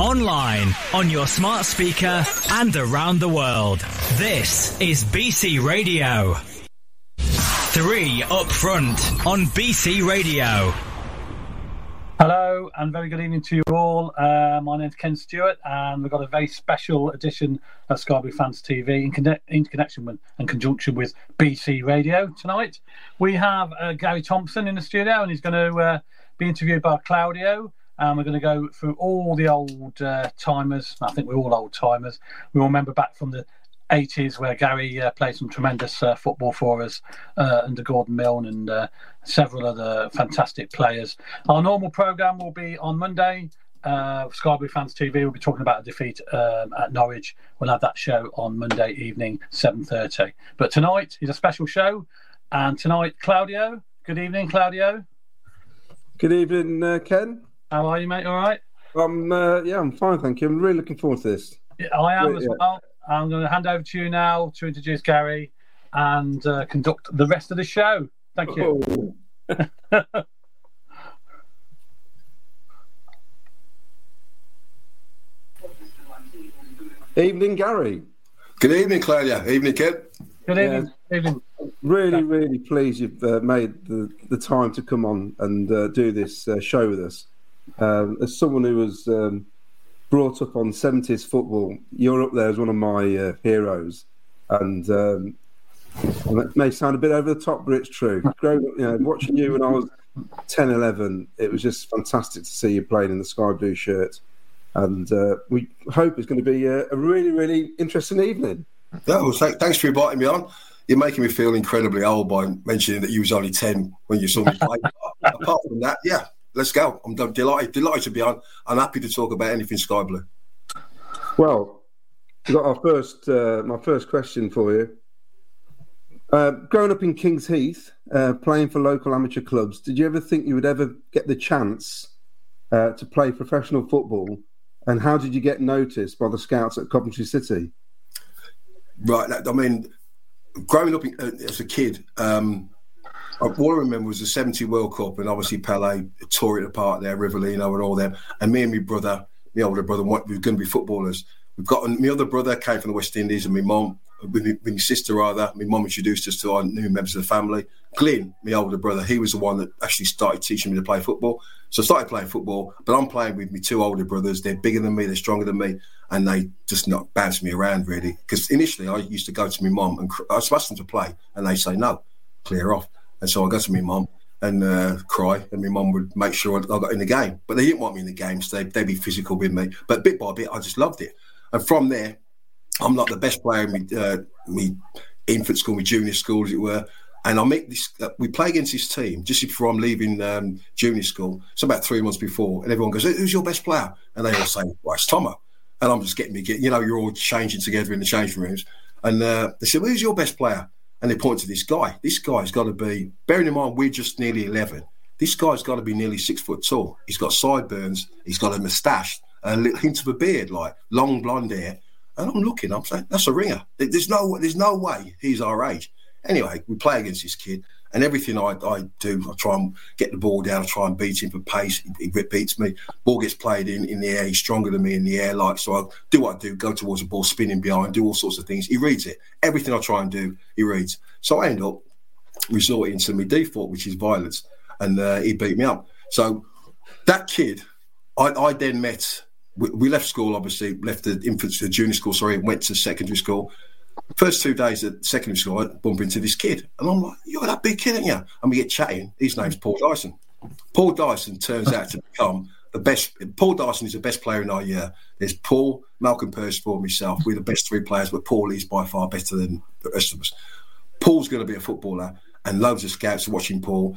online, on your smart speaker, and around the world. This is BC Radio. Three up front on BC Radio. Hello and very good evening to you all. My name's Ken Stewart and we've got a very special edition of Sky Blue Fans TV in connection with and conjunction with BC Radio tonight. We have Garry Thompson in the studio and he's going to be interviewed by Claudio. And we're going to go through all the old timers. I think we're all old timers. We all remember back from the 80s where Gary played some tremendous football for us under Gordon Milne and several other fantastic players. Our normal programme will be on Monday. Sky Blue Fans TV will be talking about a defeat at Norwich. We'll have that show on Monday evening, 7:30. But tonight is a special show. And tonight, Claudio. Good evening, Claudio. Good evening, Ken. How are you, mate? All right? Yeah, I'm fine, thank you. I'm really looking forward to this. Yeah, I am as well. I'm going to hand over to you now to introduce Gary and conduct the rest of the show. Thank you. Oh. Evening, Gary. Good evening, Claudia. Evening, Kip. Good evening. Yeah. Evening. Really, really pleased you've made the time to come on and do this show with us. As someone who was... brought up on 70s football, you're up there as one of my heroes, and it may sound a bit over the top, but it's true. Growing up, you know, watching you when I was 10, 11, it was just fantastic to see you playing in the sky blue shirt, and we hope it's going to be a really, really interesting evening. Yeah, well, thanks for inviting me on. You're making me feel incredibly old by mentioning that you was only 10 when you saw me play. Apart from that, yeah. Let's go. I'm delighted to be on. I'm happy to talk about anything Sky Blue. Well, I've got our first, my first question for you. Growing up in Kings Heath, playing for local amateur clubs, did you ever think you would ever get the chance to play professional football? And how did you get noticed by the scouts at Coventry City? Right. I mean, growing up as a kid... all I remember was the 70 World Cup, and obviously Pelé tore it apart there, Rivellino and all them. And me and my brother, my older brother, we were going to be footballers. My other brother came from the West Indies, and my mum introduced us to our new members of the family. Glyn, my older brother, he was the one that actually started teaching me to play football. So I started playing football, but I'm playing with my two older brothers. They're bigger than me, they're stronger than me, and they just not bounce me around, really. Because initially I used to go to my mum, and I was asking them to play, and they say, no, clear off. And so I go to my mum and cry, and my mum would make sure I got in the game. But they didn't want me in the game, so they'd be physical with me. But bit by bit, I just loved it. And from there, I'm like the best player in my infant school, my junior school, as it were. And I met this. We play against this team just before I'm leaving junior school. It's about 3 months before, and everyone goes, "Who's your best player?" And they all say, "Well, it's Tomo." And I'm just you're all changing together in the changing rooms, and they said, "Who's your best player?" And they point to this guy. This guy's got to be, bearing in mind we're just nearly 11, this guy's got to be nearly 6 foot tall. He's got sideburns, he's got a moustache, a little hint of a beard, like long blonde hair. And I'm saying, that's a ringer. There's no way he's our age. Anyway, we play against this kid, and everything I do, I try and get the ball down, I try and beat him for pace. He beats me. Ball gets played in the air. He's stronger than me in the air. So I do what I do, go towards the ball, spinning behind, do all sorts of things. He reads it. Everything I try and do, he reads. So I end up resorting to my default, which is violence, and he beat me up. So that kid, I then met. We left school, obviously, left the junior school, and went to secondary school. First 2 days at secondary school, I bump into this kid. And I'm like, you're that big kid, aren't you? And we get chatting. His name's Paul Dyson. Paul Dyson turns out to become the best. Paul Dyson is the best player in our year. There's Paul, Malcolm Percival, and myself. We're the best three players, but Paul is by far better than the rest of us. Paul's going to be a footballer, and loads of scouts are watching Paul.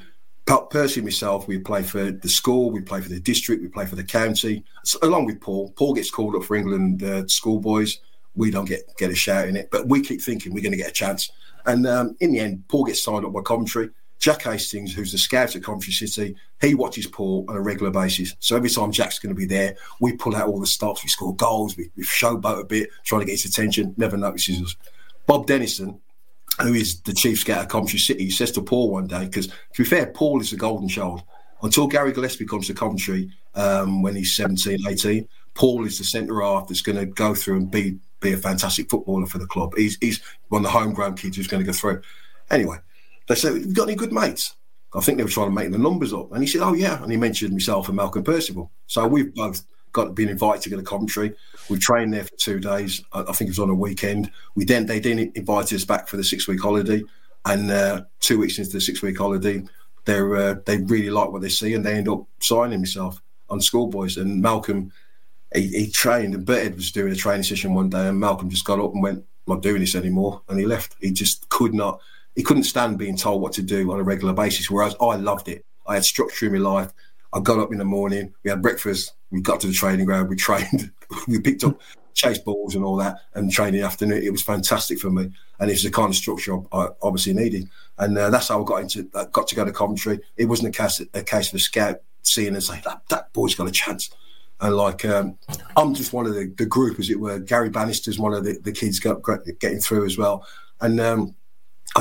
Percy and myself, we play for the school, we play for the district, we play for the county. So, along with Paul. Paul gets called up for England schoolboys. We don't get a shout in it, but we keep thinking we're going to get a chance. And in the end, Paul gets signed up by Coventry. Jack Hastings, who's the scout at Coventry City, he watches Paul on a regular basis. So every time Jack's going to be there, we pull out all the stops, we score goals, we showboat a bit, trying to get his attention, never notices us. Bob Dennison, who is the chief scout at Coventry City, says to Paul one day, because to be fair, Paul is the golden child. Until Gary Gillespie comes to Coventry when he's 17, 18, Paul is the centre half that's going to go through and be a fantastic footballer for the club. He's one of the homegrown kids who's going to go through. Anyway, they said, "Have you got any good mates?" I think they were trying to make the numbers up. And he said, "Oh, yeah." And he mentioned myself and Malcolm Percival. So we've both been invited to go to Coventry. We trained there for 2 days. I think it was on a weekend. They then invited us back for the six-week holiday. And 2 weeks into the six-week holiday, they really like what they see, and they end up signing myself on Schoolboys. And Malcolm, he trained, and Bert was doing a training session one day, and Malcolm just got up and went, "I'm not doing this anymore," and he left. He just couldn't stand being told what to do on a regular basis, whereas I loved it. I had structure in my life. I got up in the morning, we had breakfast, we got to the training ground, we trained, we picked up chase balls and all that, and trained in the afternoon. It was fantastic for me, and it's the kind of structure I obviously needed. And that's how I got to go to Coventry. It wasn't a case of a scout seeing and saying, that boy's got a chance. And I'm just one of the group, as it were. Gary Bannister's one of the kids getting through as well. And I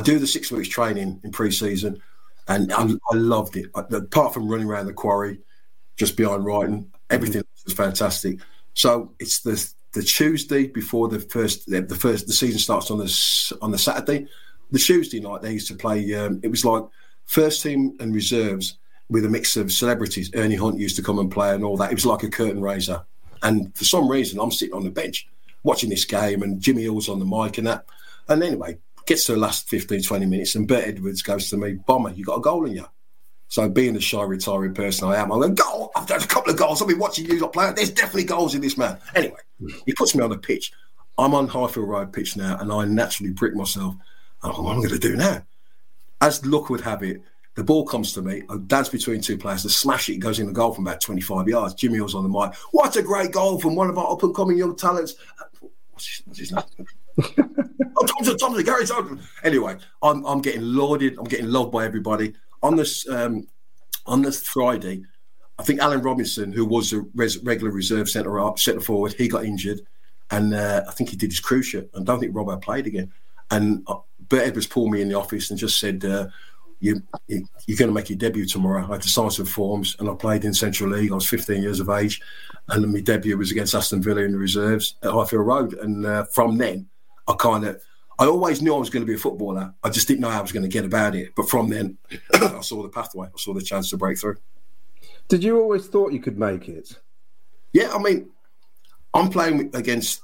do the 6 weeks training in pre-season, and I loved it. Apart from running around the quarry, just behind Wrighton, everything was fantastic. So it's the Tuesday before the season starts on the Saturday. The Tuesday night they used to play. It was like first team and reserves with a mix of celebrities. Ernie Hunt used to come and play and all that. It was like a curtain raiser. And for some reason, I'm sitting on the bench watching this game, and Jimmy Hill's on the mic and that. And anyway, gets to the last 15, 20 minutes, and Bert Edwards goes to me, "Bomber, you got a goal in you." So being the shy, retiring person I am, I went, "Goal! I've done a couple of goals. I've been watching you lot play. There's definitely goals in this man." Anyway, he puts me on the pitch. I'm on Highfield Road pitch now, and I naturally brick myself. I thought, what am I going to do now? As luck would have it, the ball comes to me. I dance between two players. The smash it goes in the goal from about 25 yards. Jimmy Hill's on the mic. "What a great goal from one of our up-and-coming young talents." What's his name? "Oh, Thompson, Garry Thompson." Anyway, I'm getting lauded. I'm getting loved by everybody. On this Friday, I think Alan Robinson, who was a regular reserve centre forward, he got injured, and I think he did his cruciate. I don't think Robbo played again. And Bert Edwards pulled me in the office and just said, "You're going to make your debut tomorrow." I had to sign some forms, and I played in Central League. I was 15 years of age, and my debut was against Aston Villa in the reserves at Highfield Road. And from then, I always knew I was going to be a footballer. I just didn't know how I was going to get about it. But from then, I saw the pathway. I saw the chance to break through. Did you always thought you could make it? Yeah, I mean, I'm playing against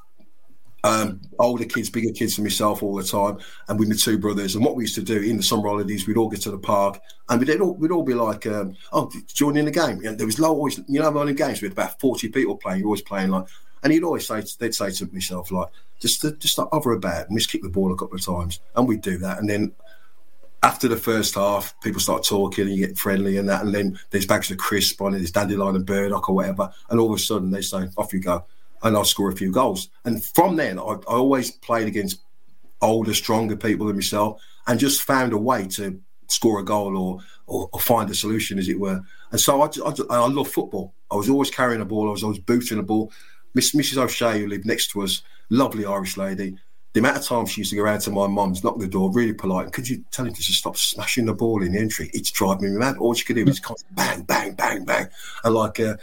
older kids, bigger kids than myself all the time, and with my two brothers. And what we used to do in the summer holidays, we'd all get to the park, and we'd all be like, "Oh, join in the game." And there was always, in games we had about 40 people playing. You're always playing like. And they'd say to myself, like, just like hover about and just kick the ball a couple of times. And we'd do that. And then after the first half, people start talking and you get friendly and that. And then there's bags of crisp on it, there's dandelion and burdock or whatever. And all of a sudden they say, off you go. And I'll score a few goals. And from then, I always played against older, stronger people than myself and just found a way to score a goal or find a solution, as it were. And so I love football. I was always carrying a ball. I was always booting a ball. Mrs. O'Shea, who lived next to us, lovely Irish lady. The amount of time she used to go round to my mum's, knock the door, really polite. "Could you tell him to just stop smashing the ball in the entry? It's driving me mad." All she could do was constantly bang, bang, bang, bang. And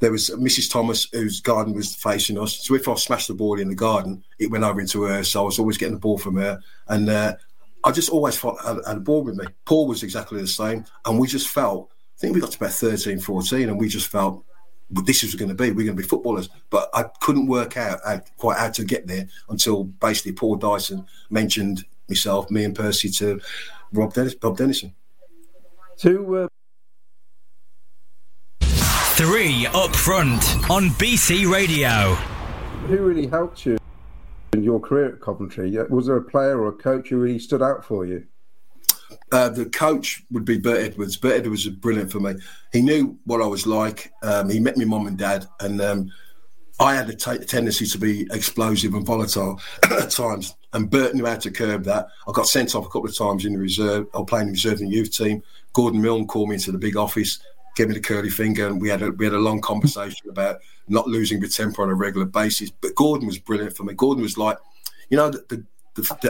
there was Mrs. Thomas, whose garden was facing us. So if I smashed the ball in the garden, it went over into her. So I was always getting the ball from her. And I just always had a ball with me. Paul was exactly the same. And we just felt, I think we got to about 13, 14, and we just felt, well, this is going to be, we're going to be footballers. But I couldn't work out quite how to get there until basically Paul Dyson mentioned myself, me and Percy, to Bob Dennison. Three up front on BC Radio. Who really helped you in your career at Coventry? Was there a player or a coach who really stood out for you? The coach would be Bert Edwards. Bert Edwards was brilliant for me. He knew what I was like. He met my mum and dad, and I had a tendency to be explosive and volatile at times, and Bert knew how to curb that. I got sent off a couple of times in the reserve. I was playing in the reserve and youth team. Gordon Milne called me into the big office, gave me the curly finger, and we had a long conversation about not losing my temper on a regular basis. But Gordon was brilliant for me. Gordon was like, the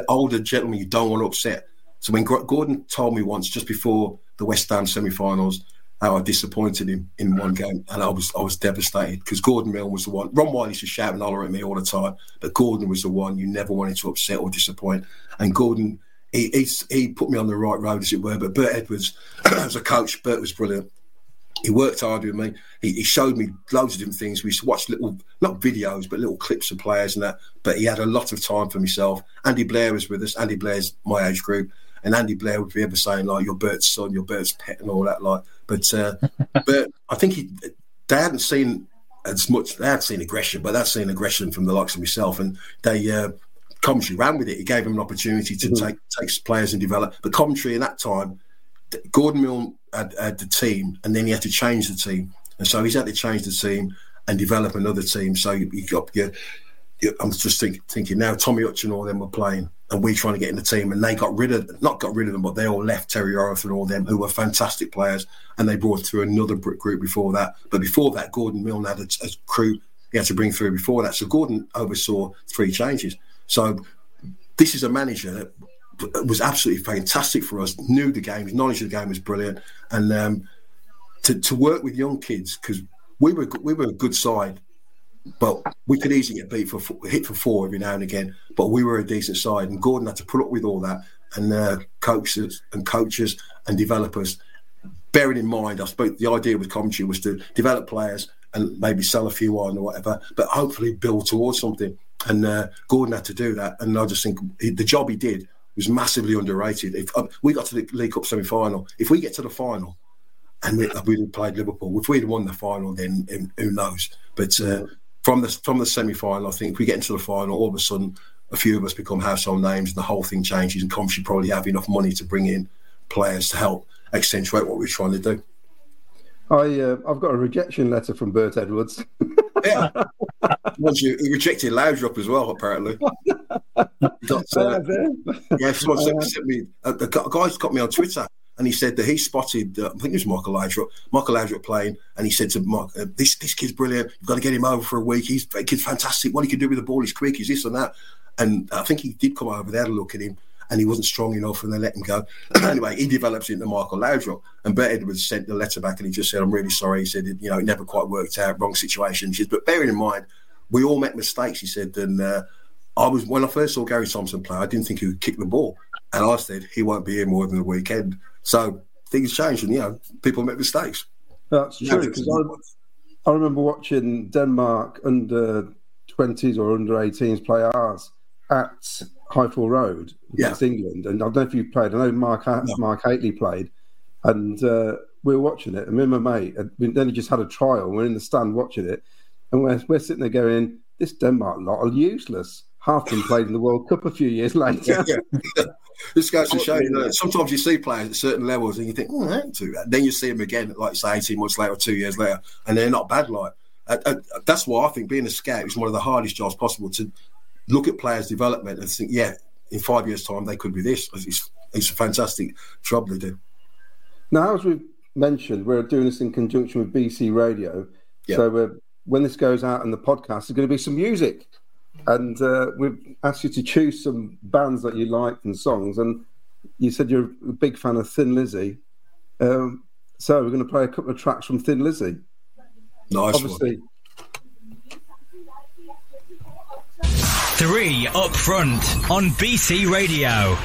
older gentleman you don't want to upset. So when Gordon told me once, just before the West Ham semi-finals, how I disappointed him in one game, and I was devastated because Gordon Milne was the one. Ron Wylie used to shout and holler at me all the time, but Gordon was the one you never wanted to upset or disappoint. And Gordon, he put me on the right road, as it were. But Bert Edwards, as a coach, Bert was brilliant. He worked hard with me. He showed me loads of different things. We used to watch little, not videos, but little clips of players and that. But he had a lot of time for myself. Andy Blair was with us. Andy Blair's my age group. And Andy Blair would be ever saying, like, you're Bert's son, you're Bert's pet and all that. Like, but Bert, I think they hadn't seen as much. They had seen aggression, but they'd seen aggression from the likes of myself. And they, Coventry ran with it. He gave them an opportunity to take players and develop. But Coventry in that time, Gordon Milne had the team, and then he had to change the team, and so he's had to change the team and develop another team. So you got I'm just thinking now. Tommy Hutch and all them were playing, and we're trying to get in the team, and they got rid of them, but they all left. Terry Orth and all them, who were fantastic players, and they brought through another group before that. But before that, Gordon Milne had a crew he had to bring through before that. So Gordon oversaw 3 changes. So this is a manager that was absolutely fantastic for us, knew the game, his knowledge of the game was brilliant. And to work with young kids, because we were a good side, but we could easily get beat hit for 4 every now and again, but we were a decent side, and Gordon had to put up with all that, and coaches and developers. Bearing in mind, I suppose the idea with Coventry was to develop players and maybe sell a few on or whatever, but hopefully build towards something. And Gordon had to do that, and I just think the job he did was massively underrated. If we got to the League Cup semi-final, if we get to the final and we played Liverpool, if we'd won the final, then who knows? But from the semi-final, I think if we get into the final, all of a sudden a few of us become household names, and the whole thing changes. And Coventry probably have enough money to bring in players to help accentuate what we're trying to do. I've got a rejection letter from Bert Edwards. Yeah, he rejected Loudrop as well, apparently. A guy's got me on Twitter, and he said that he spotted, I think it was Michael Loudrop playing, and he said to Mark, this kid's brilliant, you've got to get him over for a week, kid's fantastic, what he can do with the ball, he's quick, he's this and that. And I think he did come over, they had a look at him, and he wasn't strong enough, and they let him go. Anyway, he develops into Michael Laudrup, and Bert Edwards sent the letter back, and he just said, I'm really sorry. He said, it never quite worked out, wrong situation. He said, but bearing in mind, we all make mistakes, he said. And when I first saw Garry Thompson play, I didn't think he would kick the ball. And I said, he won't be here more than the weekend. So things changed, and, people make mistakes. That's true, because I remember watching Denmark under-20s or under-18s play ours at Highfield Road against England, and I don't know if you played. I know Mark Hateley played, and we were watching it. And me and my mate, then he just had a trial. We're in the stand watching it, and we're sitting there going, "This Denmark lot are useless." Half of them played in the World Cup a few years later. Yeah. This goes to show you. Sometimes you see players at certain levels, and you think, "Oh, I don't do that." Then you see them again, like say 18 months later, or 2 years later, and they're not bad. Like that's why I think being a scout is one of the hardest jobs possible to look at players' development and think, yeah, in 5 years' time, they could be this. It's a fantastic job they do. Now, as we've mentioned, we're doing this in conjunction with BC Radio. Yep. So when this goes out in the podcast, there's going to be some music. And we've asked you to choose some bands that you like and songs. And you said you're a big fan of Thin Lizzy. So we're going to play a couple of tracks from Thin Lizzy. Nice. Obviously, one. 3 up front on BC Radio.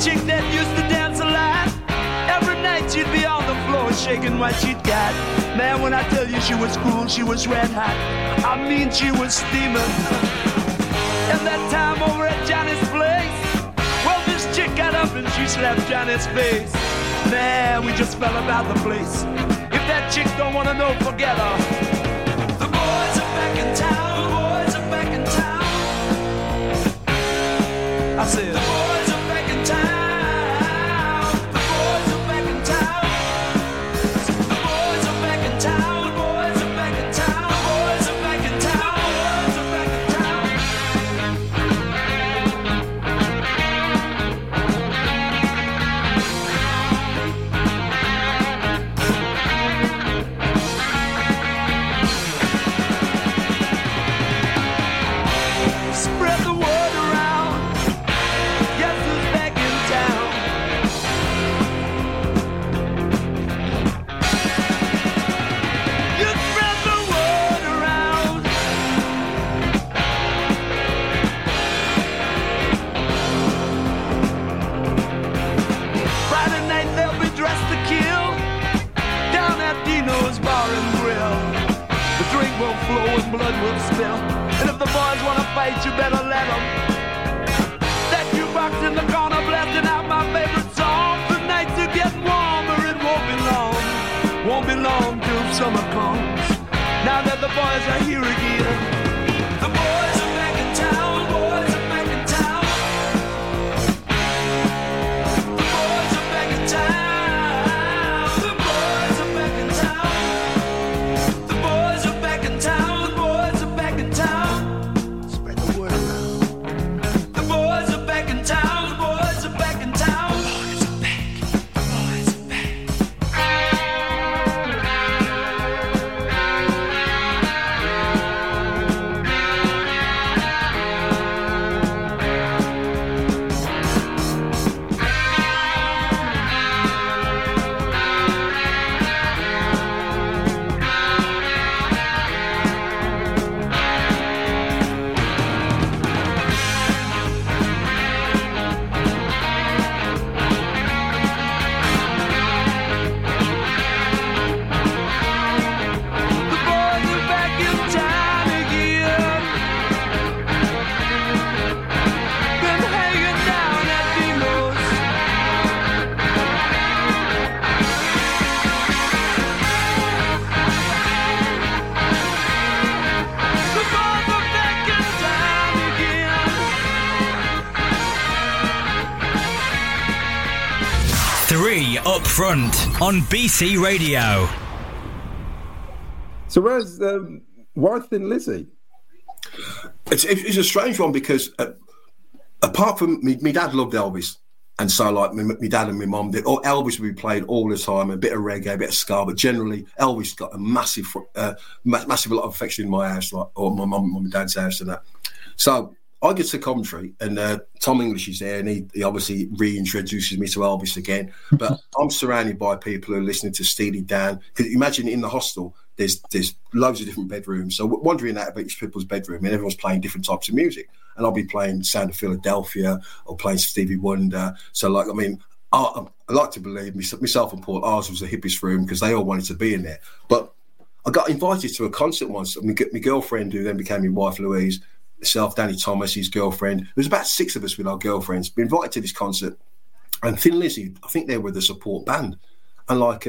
chick that used to dance a lot. Every night she'd be on the floor shaking what she'd got. Man, when I tell you she was cool, she was red hot. I mean, she was steaming. And that time over at Johnny's place, well, this chick got up and she slapped Johnny's face. Man, we just fell about the place. If that chick don't wanna know, forget her. I said, the boys are back in town, the boys are back in town, the boys are back in town, the boys are back in town, the boys are back in town, the boys are back in town. Spread the word. Blood will spill, and if the boys wanna fight, you better let them. That jukebox in the corner blasting out my favorite song. The nights are getting warmer, it won't be long till summer comes. Now that the boys are here again, the boys are back in town, the boys are back in town, the boys are back in town. Front on BC Radio. So where's why Thin Lizzy? It's a strange one because apart from me dad loved Elvis, and so like me dad and my mum did. All Elvis would be played all the time, a bit of reggae, a bit of ska, but generally Elvis got a massive lot of affection in my house, like or my mum and dad's house and that. So I get to Coventry and Tom English is there and he obviously reintroduces me to Elvis again. But I'm surrounded by people who are listening to Steely Dan. Because imagine in the hostel, there's loads of different bedrooms. So wandering out of each people's bedroom and everyone's playing different types of music. And I'll be playing Sound of Philadelphia or playing Stevie Wonder. So, like, I mean, I like to believe myself and Paul, ours was the hippest room because they all wanted to be in there. But I got invited to a concert once. And my girlfriend, who then became my wife, Louise, myself, Danny Thomas, his girlfriend. There was about six of us with our girlfriends. We invited to this concert, and Thin Lizzy, I think they were the support band. And like,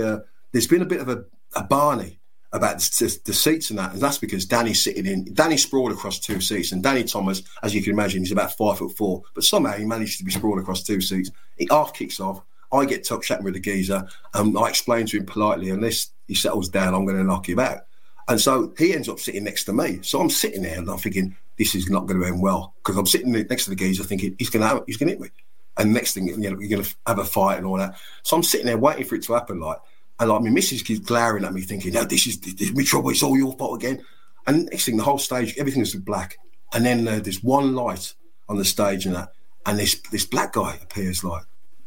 there's been a bit of a barney about the seats and that, and that's because Danny sprawled across two seats, and Danny Thomas, as you can imagine, he's about 5'4", but somehow he managed to be sprawled across two seats. It half kicks off. I get tuck chatting with the geezer, and I explain to him politely, unless he settles down, I'm going to knock him out. And so he ends up sitting next to me. So I'm sitting there, and I'm thinking, this is not going to end well, because I'm sitting next to the geezer thinking he's going to hit me, and next thing you know you're going to have a fight and all that. So I'm sitting there waiting for it to happen, like, and like my missus keeps glaring at me, thinking, "No, this is my trouble. It's all your fault again." And next thing, the whole stage, everything is black, and then there's one light on the stage and that, and this black guy appears, like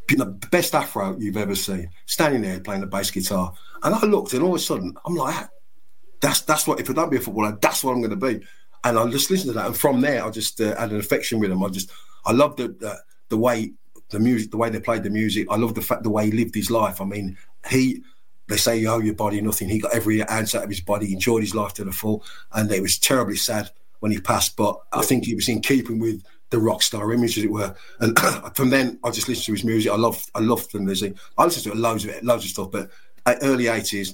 the best afro you've ever seen, standing there playing the bass guitar, and I looked, and all of a sudden I'm like, "That's what if I don't be a footballer, that's what I'm going to be." And I just listened to that, and from there, I just had an affection with him. I loved the way the music, the way they played the music. I love the fact the way he lived his life. I mean, they say you owe your body nothing. He got every ounce out of his body. He enjoyed his life to the full, and it was terribly sad when he passed. But I think he was in keeping with the rock star image, as it were. And from then, I just listened to his music. I loved Thin Lizzy. I listened to loads of stuff. But early '80s,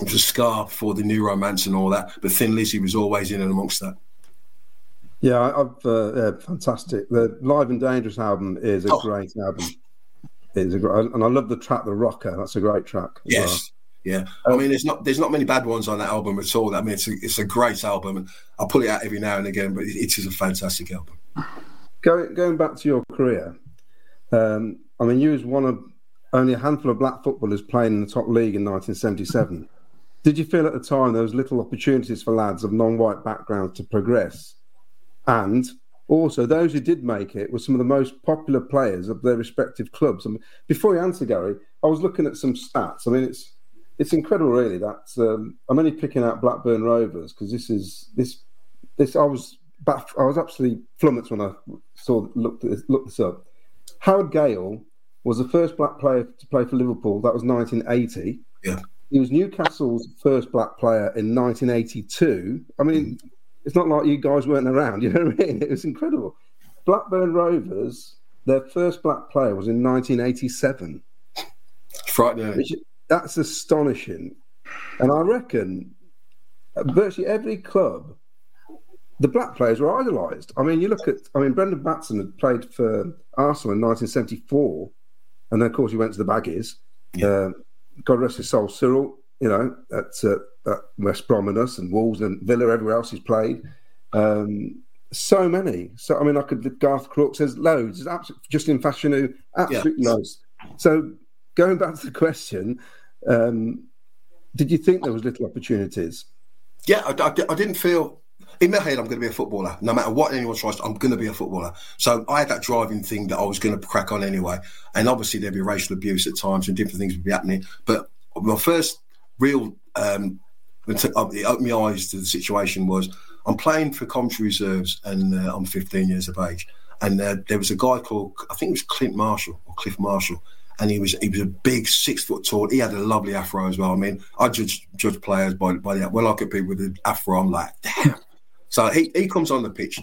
it was a scar for the new romance and all that. But Thin Lizzy was always in and amongst that. Yeah, fantastic. The Live and Dangerous album is a great album. And I love the track, The Rocker. That's a great track. Yes, yeah. I mean, there's not many bad ones on that album at all. I mean, it's a great album. I pull it out every now and again, but it is a fantastic album. Going back to your career, I mean, you was one of only a handful of black footballers playing in the top league in 1977. Did you feel at the time there was little opportunities for lads of non-white backgrounds to progress? And also, those who did make it were some of the most popular players of their respective clubs. And before you answer, Gary, I was looking at some stats. I mean, it's incredible, really. That I'm only picking out Blackburn Rovers because this is this. I was absolutely flummoxed when I looked this up. Howard Gale was the first black player to play for Liverpool. That was 1980. Yeah, he was Newcastle's first black player in 1982. I mean. Mm. It's not like you guys weren't around, you know what I mean? It was incredible. Blackburn Rovers, their first black player was in 1987. Frightening. That's astonishing. And I reckon virtually every club, the black players were idolised. I mean, Brendan Batson had played for Arsenal in 1974. And then, of course, he went to the Baggies. Yeah. God rest his soul, Cyril, you know, at West Brom and us and Wolves and Villa, everywhere else he's played. So many. So, I mean, Garth Crooks, there's loads. There's Justin Fashanu, absolutely loads. So, going back to the question, did you think there was little opportunities? Yeah, I didn't feel... In my head, I'm going to be a footballer. No matter what anyone tries, I'm going to be a footballer. So I had that driving thing that I was going to crack on anyway. And obviously, there'd be racial abuse at times and different things would be happening. But my first real... it opened my eyes to the situation was I'm playing for Coventry Reserves and I'm 15 years of age, and there was a guy called, I think it was Cliff Marshall, and he was a big 6 foot tall. He had a lovely afro as well. I mean, I judge players by the, when I get people with an afro, I'm like, damn. So he comes on the pitch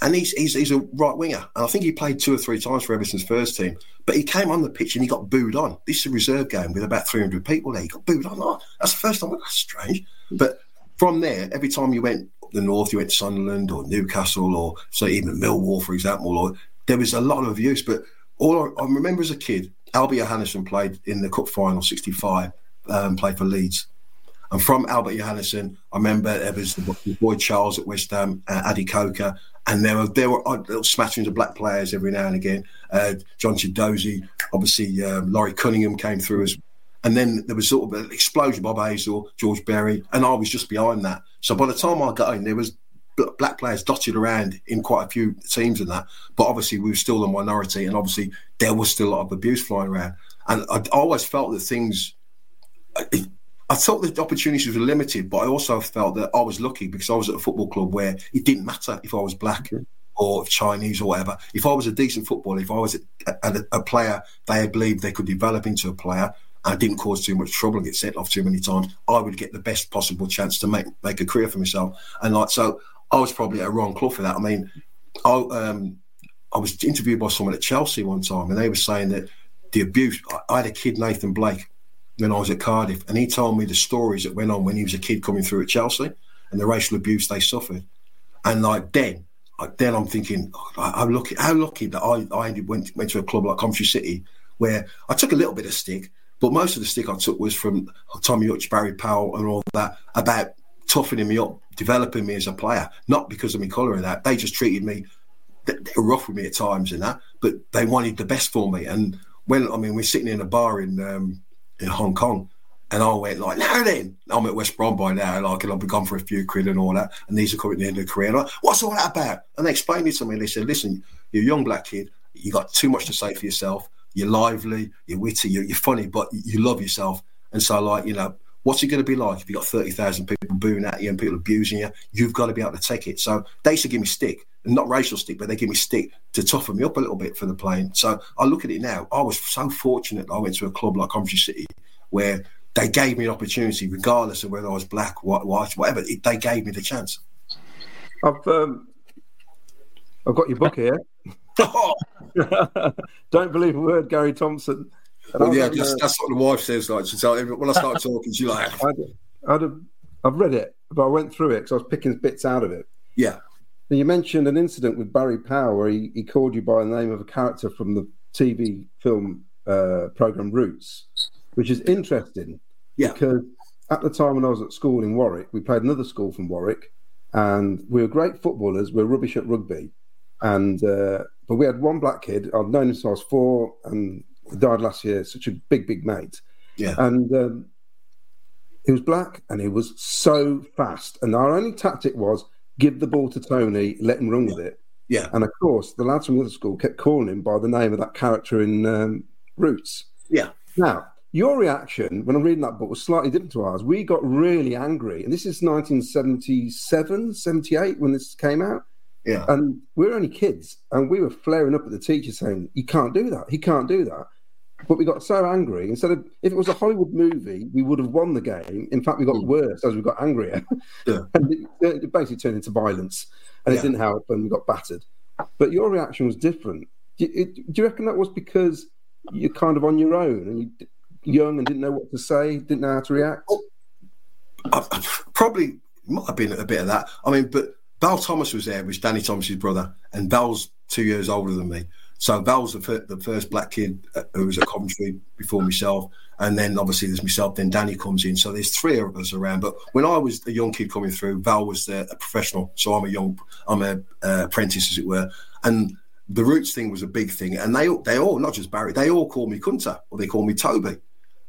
and he's a right winger, and I think he played two or three times for Everton's first team, but he came on the pitch and he got booed on. This is a reserve game with about 300 people there. He got booed on. Oh, that's the first time. That's strange. But from there, every time you went up the north, you went to Sunderland or Newcastle or say even Millwall, for example, or there was a lot of abuse. But all I remember as a kid, Albert Johannesson played in the cup final '65, played for Leeds. And from Albert Johannesson, I remember there was the boy Charles at West Ham, Adi Coker, and there were odd little smatterings of black players every now and again. John Chidozie, obviously, Laurie Cunningham came through as well. And then there was sort of an explosion, Bob Hazel, George Berry, and I was just behind that. So by the time I got in, there was black players dotted around in quite a few teams and that. But obviously, we were still the minority, and obviously, there was still a lot of abuse flying around. And I always felt that things... I thought the opportunities were limited, but I also felt that I was lucky because I was at a football club where it didn't matter if I was black or Chinese or whatever. If I was a decent footballer, if I was a player they believed they could develop into a player and I didn't cause too much trouble and get sent off too many times, I would get the best possible chance to make a career for myself. And so I was probably at a wrong club for that. I mean, I was interviewed by someone at Chelsea one time and they were saying that the abuse... I had a kid, Nathan Blake, when I was at Cardiff, and he told me the stories that went on when he was a kid coming through at Chelsea and the racial abuse they suffered. And then I'm thinking, how lucky that I went to a club like Coventry City where I took a little bit of stick, but most of the stick I took was from Tommy Hutch, Barry Powell and all that about toughening me up, developing me as a player, not because of my colour and that. They just treated me, they were rough with me at times and that, but they wanted the best for me. And we're sitting in a bar in Hong Kong, and I went like, now then, I'm at West Brom by now, like, and I'll be gone for a few quid and all that, and these are coming at the end of the career, and I'm like, what's all that about? And they explained it to me, and they said, listen, you're a young black kid, you got too much to say for yourself, you're lively, you're witty, you're funny, but you love yourself, and so, like, you know, what's it going to be like if you got 30,000 people booing at you and people abusing you? You've got to be able to take it. So they used to give me stick, not racial stick, but they give me stick to toughen me up a little bit for the playing. So I look at it now. I was so fortunate that I went to a club like Coventry City where they gave me an opportunity, regardless of whether I was black, white, whatever. They gave me the chance. I've got your book here. Don't believe a word, Garry Thompson. Well, yeah, that's what the wife says. Like, so when I start talking, she's like, I've read it, but I went through it because I was picking bits out of it. Yeah. And you mentioned an incident with Barry Powell where he called you by the name of a character from the TV film programme Roots, which is interesting. Yeah. Because at the time when I was at school in Warwick, we played another school from Warwick, and we were great footballers. We were rubbish at rugby. And but we had one black kid. I'd known him since I was 4, and he died last year. Such a big mate. Yeah. And he was black, and he was so fast. And our only tactic was give the ball to Tony, let him run with it. Yeah. And of course, the lads from the other school kept calling him by the name of that character in Roots. Yeah. Now, your reaction when I'm reading that book was slightly different to ours. We got really angry, and this is 1977, 78 when this came out. Yeah. And we were only kids, and we were flaring up at the teacher saying, "You can't do that. He can't do that." But we got so angry. Instead of, if it was a Hollywood movie, we would have won the game. In fact, we got worse as we got angrier. Yeah. And it basically turned into violence, and it didn't help, and we got battered. But your reaction was different. Do you reckon that was because you're kind of on your own, and you're young and didn't know what to say, didn't know how to react? I probably might have been a bit of that. I mean, but Val Thomas was there, which Danny Thomas's brother, and Val's 2 years older than me. So Val's the first black kid who was at Coventry before myself, and then obviously there's myself, then Danny comes in. So there's 3 of us around. But when I was a young kid coming through, Val was a professional, so I'm an apprentice, as it were. And the Roots thing was a big thing, and they all, not just Barry, they all called me Kunta, or they called me Toby.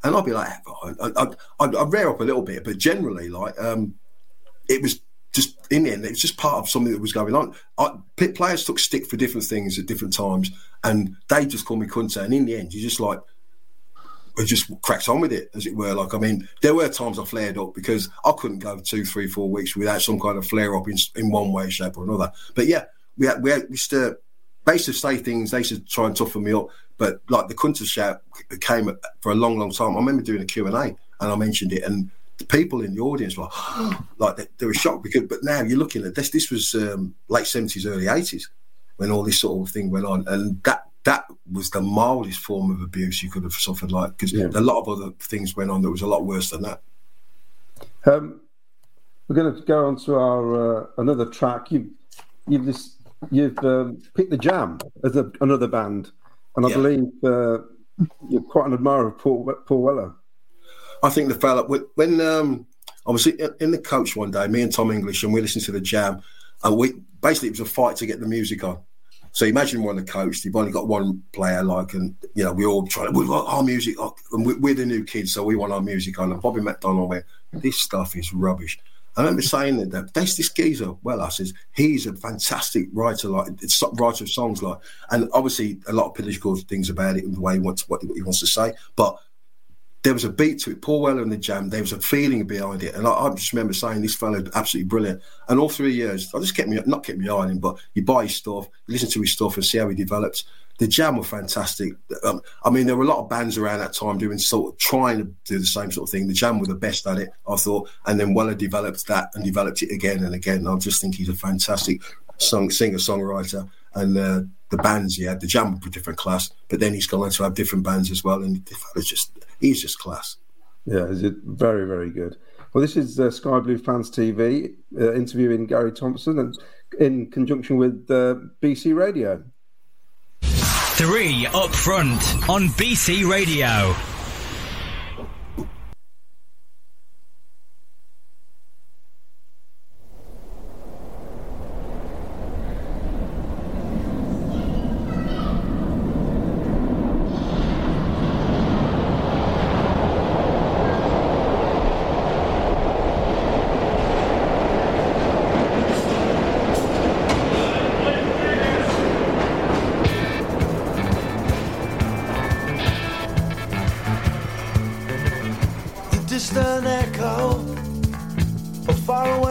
And I'd be like, I'd rear up a little bit, but generally, like, it was just in the end, it was just part of something that was going on. Players took stick for different things at different times, and they just called me Kunta. And in the end, I just cracked on with it, as it were. Like, I mean, there were times I flared up because I couldn't go 2, 3, 4 weeks without some kind of flare up in one way, shape, or another. But yeah, we used to, they used to say things, they used to try and toughen me up. But like the Kunta shout came for a long time. I remember doing a Q&A, and I mentioned it, and the people in the audience were like they were shocked because. But now you're looking at this. This was late 70s, early 80s when all this sort of thing went on, and that was the mildest form of abuse you could have suffered. Like, because a lot of other things went on that was a lot worse than that. We're going to go on to our another track. You've picked The Jam as another band, and I believe you're quite an admirer of Paul Weller. I think the fella, when I was in the coach one day, me and Tom English, and we listened to The Jam, and it was a fight to get the music on. So imagine we're on the coach, you've only got one player, like, and you know, we all try to, we want our music, and we're the new kids, so we want our music on. And Bobby McDonald went, "This stuff is rubbish." I remember saying that there's this geezer, well, I says, he's a fantastic writer of songs, like, and obviously a lot of political things about it and the way he wants what he wants to say, but there was a beat to it. Paul Weller and The Jam, there was a feeling behind it. And I just remember saying, this fellow is absolutely brilliant. And all 3 years, I just kept me eye on him, but you buy his stuff, you listen to his stuff and see how he develops. The Jam were fantastic. I mean, there were a lot of bands around that time trying to do the same sort of thing. The Jam were the best at it, I thought. And then Weller developed that and developed it again and again. And I just think he's a fantastic singer-songwriter. And the bands he had, The Jam were a different class, but then he's gone on to have different bands as well. And he's just class. Yeah, he's very, very good. Well, this is Sky Blue Fans TV interviewing Garry Thompson and in conjunction with BC Radio. 3 up front on BC Radio.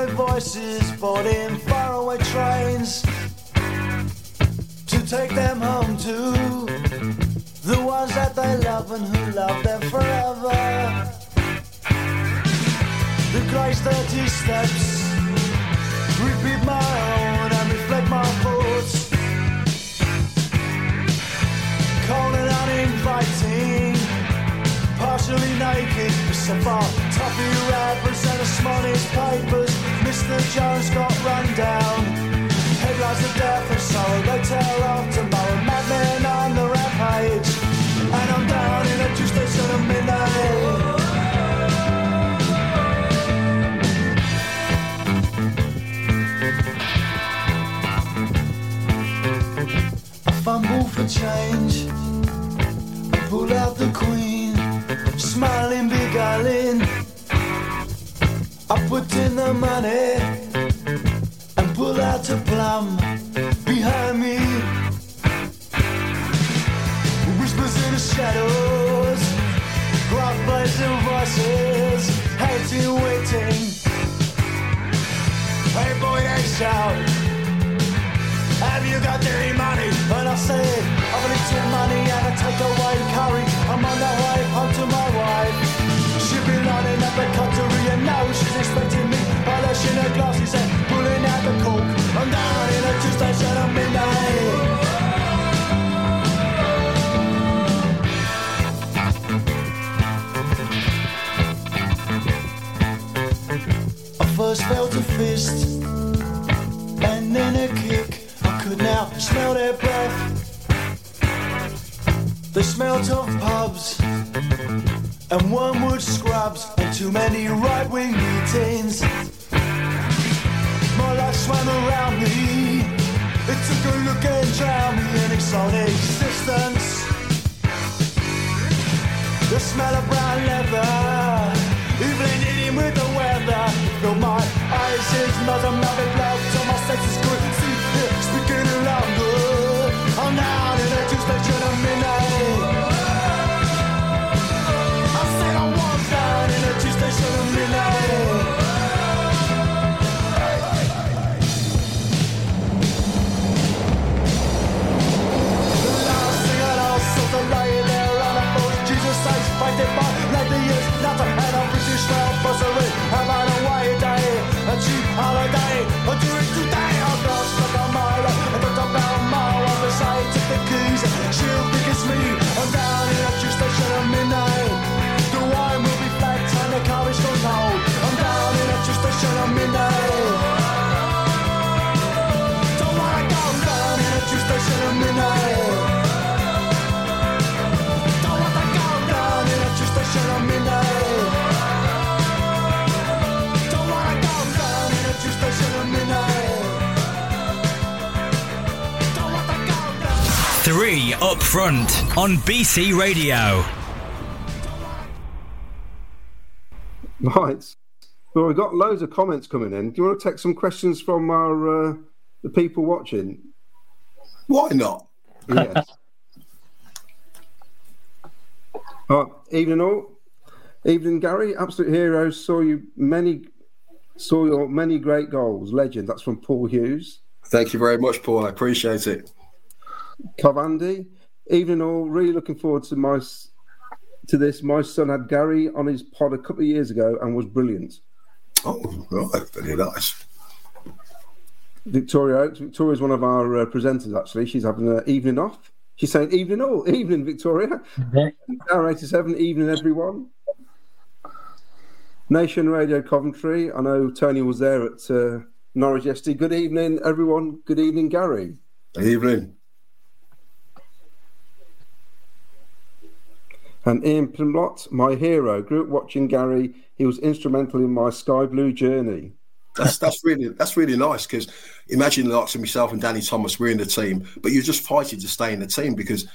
Voices boarding faraway trains take them home too. The ones that they love and who love them forever. The Christ 30 steps, repeat my own and reflect my thoughts. Cold and uninviting, partially naked, so far. Toffee wrappers and a small newspapers. Mr. Jones got run down. Headlines of death and sorrow, they tear off tomorrow. Madmen on the rampage, and I'm down in a Tuesday sun at midnight. Fumble for change, I pull out the queen, smiling, beguiling. I put in the money and pull out a plum behind me. Whispers in the shadows, rough blazing voices, hating, waiting. Hey boy, ace out. Have you got dirty money? And I say, I'm gonna take money and I take away curry. I'm on the way home to my wife. She'll be lining up the cutlery and now she's expecting me. I lash in her glasses and pulling out the cork. I'm down in a Tuesday shut at midnight. I first felt a fist and then a kick. Now smell their breath. They smelt of pubs and wormwood scrubs and too many right-wing meetings. My life swam around me. It took a look and drowned me in its own existence. The smell of brown leather, evening eating with the weather. No, my eyes is not a mother love, so my sex is good. See, yeah, speaking in language. I'm down in a Tuesday till the midnight. I said I was down in a Tuesday till the midnight. The last thing I lost was the lying there on a post. Jesus says, fight it back like the years nothing had a British round buzzering. I'm on a white day, a cheap holiday. I do it today, I've lost like a mile. I got about a mile on the side, take the keys. She'll think it's me. I'm down in a juice station at midnight. The wine will be flat and the courage goes cold. I'm down in a juice station at midnight. Don't wanna go down in a juice station at midnight. Three up front on BC Radio. Right. Well, we've got loads of comments coming in. Do you want to take some questions from our the people watching? Why not? Yes. Oh, evening all. Evening Gary, absolute heroes. Saw your many great goals. Legend. That's from Paul Hughes. Thank you very much, Paul. I appreciate it. Covandi, evening all. Really looking forward to this. My son had Gary on his pod a couple of years ago and was brilliant. Oh, right, very nice. Victoria Oakes. Victoria's one of our presenters actually. She's having an evening off. She's saying, evening all, evening, Victoria. Hour 87, evening, everyone. Nation Radio Coventry. I know Tony was there at Norwich yesterday. Good evening, everyone. Good evening, Gary. Evening. And Ian Plumlott, my hero. Grew up watching Gary. He was instrumental in my Sky Blue journey. That's really nice, because imagine like myself and Danny Thomas, we're in the team, but you're just fighting to stay in the team, because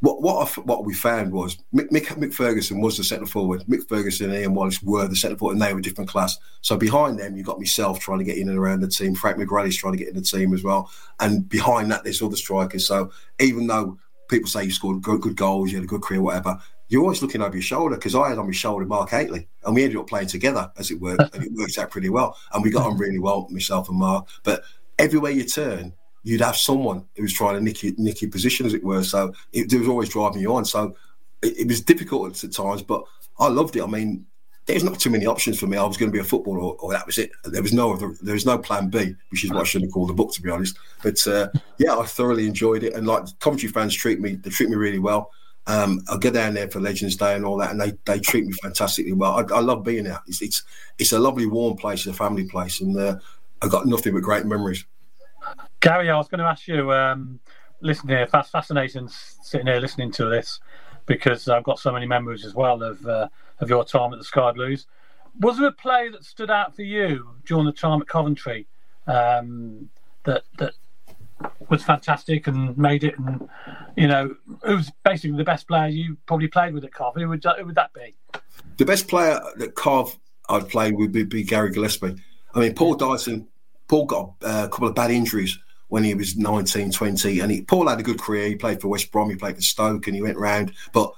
what we found was Mick Ferguson was the centre forward. Mick Ferguson and Ian Wallace were the centre forward, and they were a different class. So behind them, you got myself trying to get in and around the team. Frank McGrady's trying to get in the team as well, and behind that, there's other strikers. So even though people say you scored good goals, you had a good career, whatever, you're always looking over your shoulder, because I had on my shoulder Mark Hateley, and we ended up playing together, as it were, and it worked out pretty well, and we got on really well, myself and Mark. But everywhere you turn, you'd have someone who was trying to nick your position, as it were. So it was always driving you on. So it was difficult at times, but I loved it. I mean, there's not too many options for me. I was going to be a footballer, or that was it. There was no plan B, which is what I shouldn't have called the book, to be honest. But yeah, I thoroughly enjoyed it. And like Coventry fans treat me really well. I get down there for Legends Day and all that, and they treat me fantastically well. I love being there. It's a lovely, warm place, a family place, and I got nothing but great memories. Gary, I was going to ask you. Listen here, fascinating sitting here listening to this, because I've got so many memories as well of your time at the Sky Blues. Was there a play that stood out for you during the time at Coventry that was fantastic and made it? And you know, who was basically the best player you probably played with at Cov? Who would that be? The best player that Cov I'd played would be Gary Gillespie. I mean, Paul Dyson. Paul got a couple of bad injuries when he was 19, 20, and Paul had a good career. He played for West Brom, he played for Stoke, and he went round. But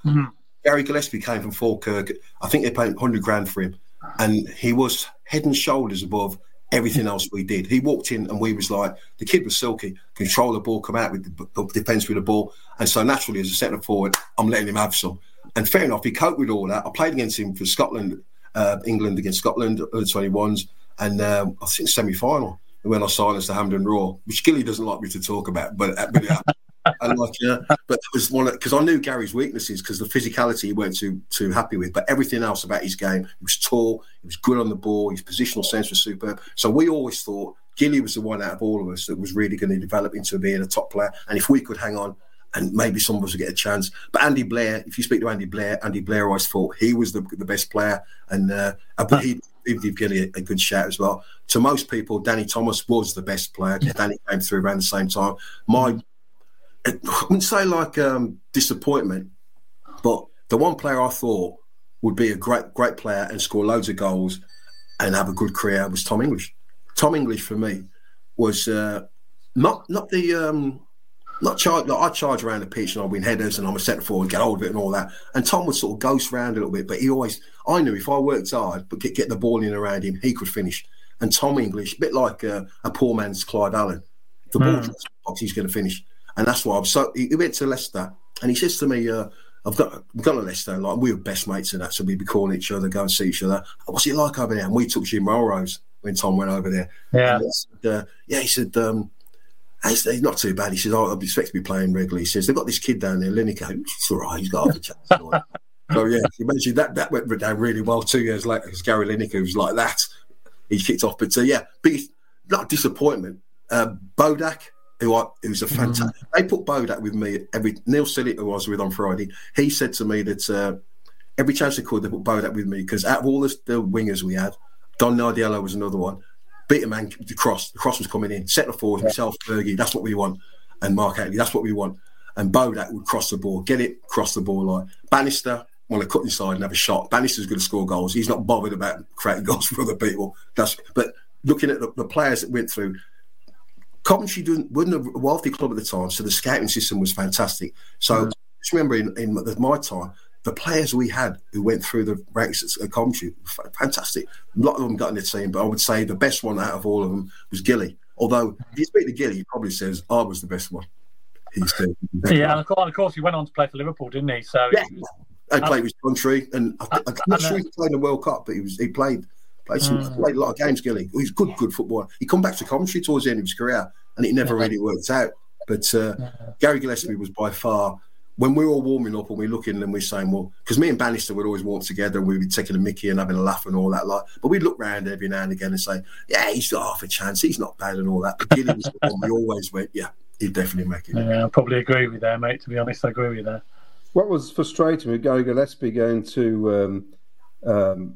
Gary Gillespie came from Falkirk. I think they paid $100,000 for him, and he was head and shoulders above everything else we did. He walked in, and we was like, the kid was silky, control the ball, come out with the defence with the ball, and so naturally, as a centre forward, I'm letting him have some. And fair enough, he coped with all that. I played against him for Scotland, England against Scotland, under-21s, and I think semi-final. When I silenced the Hamden Roar, which Gilly doesn't like me to talk about, but it happened. But that was one, because I knew Gary's weaknesses, because the physicality he weren't too happy with, but everything else about his game, he was tall, he was good on the ball, his positional sense was superb. So we always thought Gilly was the one out of all of us that was really going to develop into being a top player, and if we could hang on, and maybe some of us would get a chance. But Andy Blair, if you speak to Andy Blair always thought he was the best player, and he did get a good shout as well. To most people, Danny Thomas was the best player. Yeah. Danny came through around the same time. I wouldn't say like disappointment, but the one player I thought would be a great player and score loads of goals and have a good career was Tom English. Tom English for me was I charge around the pitch and I win headers and I'm a centre forward, get hold of it and all that. And Tom would sort of ghost round a little bit, but I knew if I worked hard but get the ball in around him, he could finish. And Tom English, a bit like a poor man's Clyde Allen, the ball drops in the box, he's going to finish. And that's why he went to Leicester and he says to me, I've gone to Leicester, like we were best mates and that, so we'd be calling each other, go and see each other. What's it like over there? And we took Jim Melrose when Tom went over there. Yeah. He said, not too bad. He says, I expect to be playing regularly. He says, they've got this kid down there, Lineker. It's all right. He's got half a chance. Right. So, yeah, imagine that went down really well 2 years later because Gary Lineker was like that. He kicked off. But, yeah, biggest, not disappointment. Bodak, who's a fantastic... Mm. They put Bodak with me. Neil Sillett, who I was with on Friday, he said to me that every chance they could, they put Bodak with me because out of all the wingers we had, Don Nardiello was another one. Beat a man, the cross was coming in, set the forwards, yeah. Myself, Fergie, that's what we want, and Mark Hateley, that's what we want, and Bodak would cross the ball, get it, cross the ball line. Bannister, want to cut inside and have a shot. Bannister's going to score goals, he's not bothered about creating goals for other people. But looking at the players that went through, Coventry wasn't a wealthy club at the time, so the scouting system was fantastic. So just remember, in my time, the players we had who went through the ranks at Coventry, fantastic. A lot of them got in the team, but I would say the best one out of all of them was Gilly. Although, if you speak to Gilly, he probably says, I was the best one. Yeah, and of course, he went on to play for Liverpool, didn't he? So yeah, he played with country, and I'm not sure he played in the World Cup, but he played a lot of games, Gilly. He was a good footballer. He come back to Coventry towards the end of his career, and it never really worked out. But Gary Gillespie was by far... When we were all warming up and we're looking and we're saying, well, because me and Bannister would always walk together and we'd be taking a mickey and having a laugh and all that lot. But we'd look round every now and again and say, yeah, he's got half a chance, he's not bad and all that. But Gilly was the one we always went, yeah, he'd definitely make it. Yeah, I probably agree with that, mate, to be honest. I agree with you there. What was frustrating with Gary Gillespie going to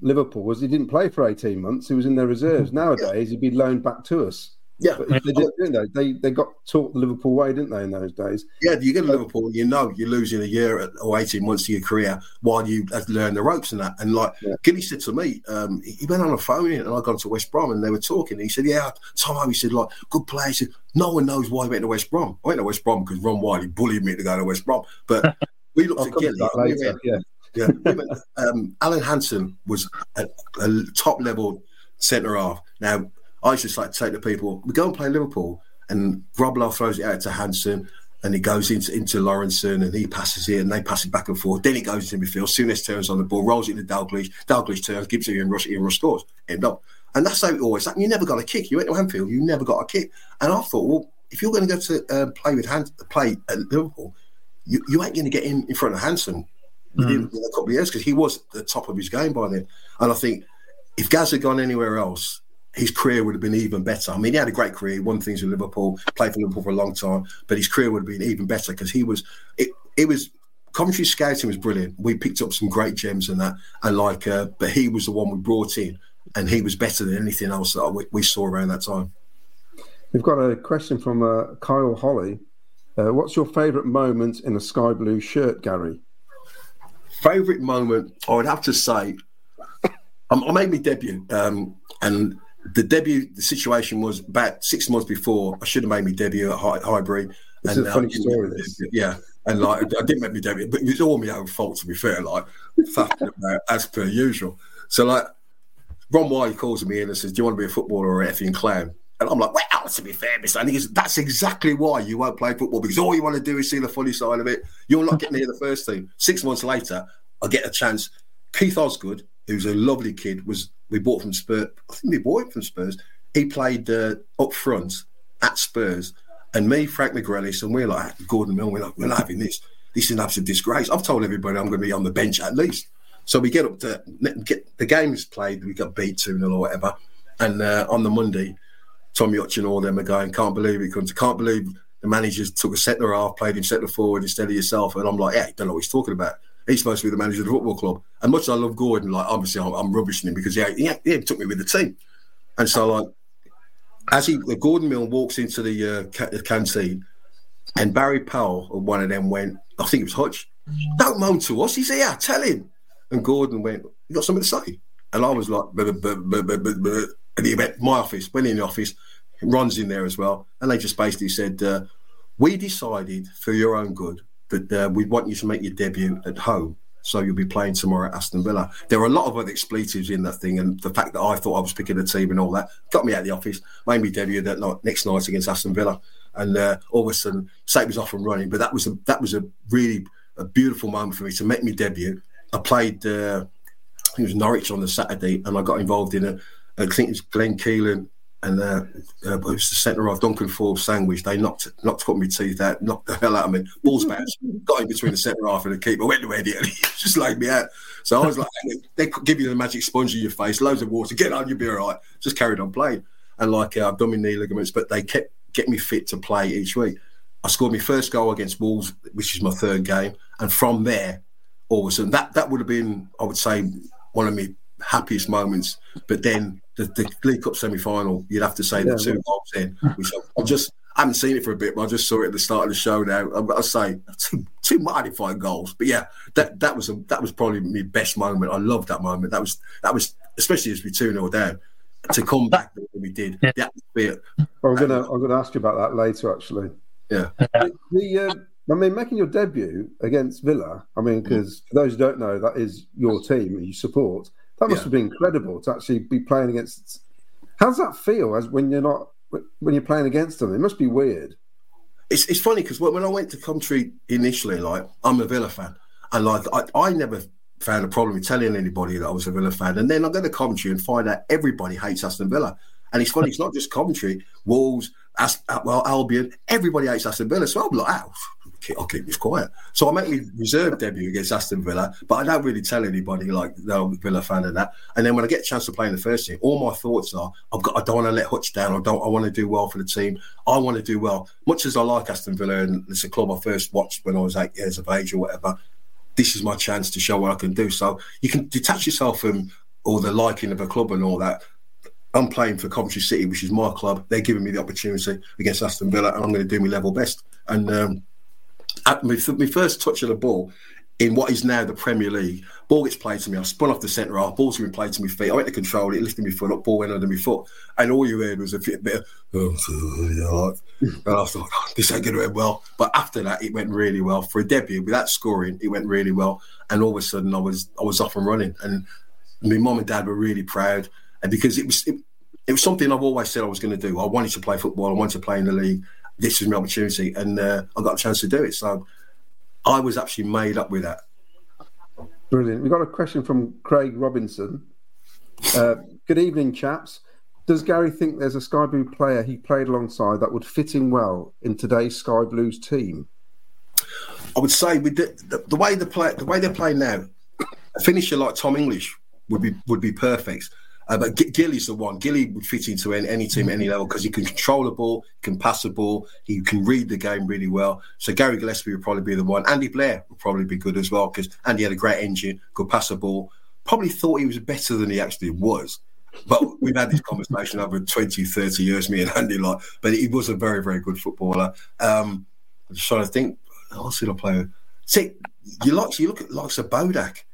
Liverpool was he didn't play for 18 months, he was in their reserves. Nowadays, he'd be loaned back to us. Yeah, they got taught the Liverpool way, didn't they, in those days? Yeah, you go to Liverpool, you know you're losing a year or 18 months of your career while you learn the ropes and that. And like Gilly said to me, he went on a phone in and I gone to West Brom and they were talking. And he said, yeah, Tom, he said, like, good player. He said, no one knows why he went to West Brom. I went to West Brom because Ron Wylie bullied me to go to West Brom. But we looked at Gilly. Alan Hansen was a top level centre half. Now, I used to like to say to people, we go and play Liverpool and Grubler throws it out to Hanson, and it goes into Lawrenson, and he passes it, and they pass it back and forth. Then it goes into midfield. Souness turns on the ball, rolls it to Dalglish. Dalglish turns, gives it to Ian Rush scores. End up. And that's how it always happened. You never got a kick. You went to Anfield, you never got a kick. And I thought, well, if you're going to go to play at Liverpool, you ain't going to get in front of Hanson in a couple of years, because he was at the top of his game by then. And I think if Gaz had gone anywhere else, his career would have been even better. I mean, he had a great career. He won things in Liverpool, played for Liverpool for a long time, but his career would have been even better because he was... It was... Coventry's scouting was brilliant. We picked up some great gems and that, and but he was the one we brought in, and he was better than anything else that we saw around that time. We've got a question from Kyle Holly. What's your favourite moment in a sky blue shirt, Gary? Favourite moment, I would have to say... I made my debut, and... The situation was about 6 months before. I should have made my debut at Highbury. It's a funny story, this. Yeah. And I didn't make my debut, but it was all my own fault, to be fair, as per usual. So, Ron Wylie calls me in and says, "Do you want to be a footballer or an effing clown?" And I'm like, "Well, to be fair, mister." And he goes, "That's exactly why you won't play football, because all you want to do is see the funny side of it. You're not getting near the first team." 6 months later, I get a chance. Keith Osgood, who's a lovely kid, we bought from Spurs. I think we bought him from Spurs. He played up front at Spurs. And me, Frank McGrellis, and we're like, Gordon Milne, we're not having this. This is an absolute disgrace. I've told everybody I'm going to be on the bench at least. So we get up to the game's played. We got beat 2-0 or whatever. And on the Monday, Tom Yotch and all them are going, "Can't believe it, Kunta. Can't believe the managers took a centre-half, played him centre-forward instead of yourself." And I'm like, "Yeah, don't know what he's talking about. He's supposed to be the manager of the football club." And much as I love Gordon, obviously I'm rubbishing him because he took me with the team. And so, as Gordon Milne walks into the canteen, and Barry Powell, one of them, went, I think it was Hutch, "Don't moan to us. He's here. Tell him." And Gordon went, "You got something to say?" And I was like, "Buh." And he went, my office, went in the office, Ron's in there as well. And they just basically said, "We decided for your own good that we want you to make your debut at home, so you'll be playing tomorrow at Aston Villa." There were a lot of other expletives in that thing, and the fact that I thought I was picking a team and all that got me out of the office, made me debut that night, next night against Aston Villa. And all of a sudden, Sate was off and running, but that was a really a beautiful moment for me to make my debut. I played, I think it was Norwich on the Saturday, and I got involved in I think it was Glenn Keelan, and it was the centre of Duncan Forbes sandwich. They knocked my teeth out, knocked the hell out of me. Balls bounced, got in between the centre half and the keeper. Went to Eddie and he just laid me out. So I was like, they give you the magic sponge in your face, loads of water, get on, you'll be all right. Just carried on playing. And I've done my knee ligaments, but they kept getting me fit to play each week. I scored my first goal against Wolves, which is my third game. And from there, all of a sudden, that would have been, I would say, one of my happiest moments. But then the League Cup semi-final, you'd have to say the 2 goals in, which I haven't seen it for a bit, but I just saw it at the start of the show now. I say 2 modified goals, but yeah, that was probably my best moment. I loved that moment. That was especially as we 2-0 down, to come back the way we did. Yeah. The atmosphere. Well, I'm gonna ask you about that later, actually. Yeah. Making your debut against Villa. I mean, because for those who don't know, that is your team you support. That must have been incredible to actually be playing against. How does that feel when you're playing against them? It must be weird. It's funny because when I went to Coventry initially, I'm a Villa fan, and I never found a problem with telling anybody that I was a Villa fan. And then I go to Coventry and find out everybody hates Aston Villa. And it's funny, it's not just Coventry, Wolves, Albion. Everybody hates Aston Villa, so I'm like, I'll keep this quiet. So I make my reserve debut against Aston Villa, but I don't really tell anybody I'm a Villa fan and that. And then when I get a chance to play in the first team, all my thoughts are, I don't want to let Hutch down. I want to do well for the team. I want to do well. Much as I like Aston Villa, and it's a club I first watched when I was 8 years of age or whatever, this is my chance to show what I can do. So you can detach yourself from all the liking of a club and all that. I'm playing for Coventry City, which is my club. They're giving me the opportunity against Aston Villa, and I'm going to do my level best. And at my first touch of the ball in what is now the Premier League, ball gets played to me. I spun off the centre half, ball's been played to my feet. I went to control it, lifted my foot up, ball went under my foot. And all you heard was a bit of, and I thought, this ain't going to end well. But after that, it went really well. For a debut, without scoring, it went really well. And all of a sudden, I was off and running. And my mum and dad were really proud. And because it was, it was something I've always said I was going to do. I wanted to play football. I wanted to play in the league. This was my opportunity, and I got a chance to do it. So I was actually made up with that. Brilliant. We've got a question from Craig Robinson. Good evening, chaps. Does Gary think there's a Sky Blue player he played alongside that would fit in well in today's Sky Blues team? I would say with the way they play now, a finisher like Tom English would be perfect. But Gilly's the one. Gilly would fit into any team, any level, because he can control the ball, can pass the ball, he can read the game really well. So Gary Gillespie would probably be the one. Andy Blair would probably be good as well, because Andy had a great engine, could pass the ball. Probably thought he was better than he actually was. But we've had this conversation over 20, 30 years, me and Andy, like. But he was a very, very good footballer. I'm just trying to think. I'll see the player. See, you look at likes of Bodak.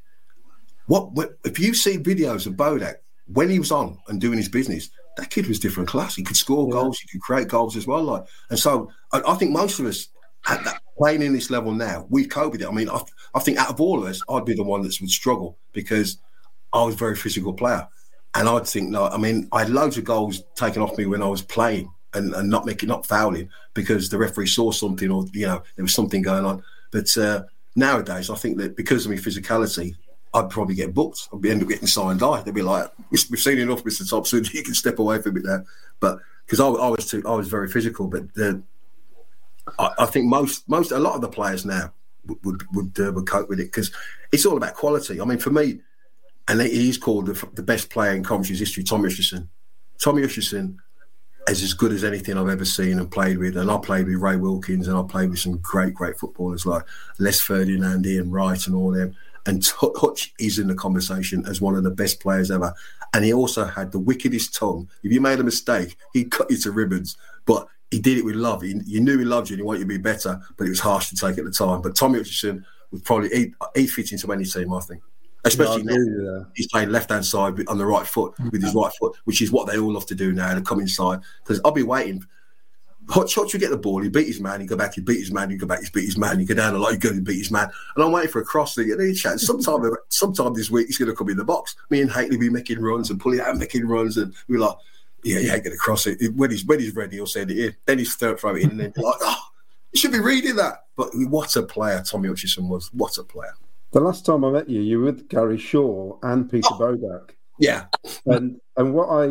What if you see videos of Bodak? When he was on and doing his business, that kid was different class. He could score goals, he could create goals as well. Like, and so I think most of us at that, playing in this level now, we've coped with it. I mean, I think out of all of us, I'd be the one that would struggle because I was a very physical player, and I'd think no. I mean, I had loads of goals taken off me when I was playing and not fouling because the referee saw something or there was something going on. But nowadays, I think that because of my physicality, I'd probably get booked. I'd end up getting signed off. They'd be like, "We've seen enough, Mr. Thompson. You can step away from it now." But because I was very physical. But I think a lot of the players now would cope with it because it's all about quality. I mean, for me, and he's called the best player in Coventry's history, Tommy Hutchinson. Tommy Hutchinson is as good as anything I've ever seen and played with. And I played with Ray Wilkins, and I played with some great, great footballers like Les Ferdinand, Ian Wright, and all them. And Hutch is in the conversation as one of the best players ever. And he also had the wickedest tongue. If you made a mistake, he'd cut you to ribbons. But he did it with love. You knew he loved you and he wanted you to be better, but it was harsh to take at the time. But Tommy Hutchinson would probably... He'd fit into any team, I think. Especially now. He's playing left-hand side on the right foot, with his right foot, which is what they all love to do now, to come inside. Because I'll be waiting... Hutch would get the ball, he'd beat his man, he'd go back, he'd beat his man, he'd go back, he'd beat his man, he'd go down a lot, he'd go and beat his man. And I'm waiting for a cross to get any chance. Sometime this week he's going to come in the box. Me and Hateley be making runs and pulling out and making runs. And we're like, yeah, you ain't going to cross it. When he's ready, he'll send it in. Then he's throw it in. And then you're like, oh, you should be reading that. But what a player Tommy Hutchinson was. What a player. The last time I met you, you were with Gary Shaw and Peter Bodak. Yeah. And what I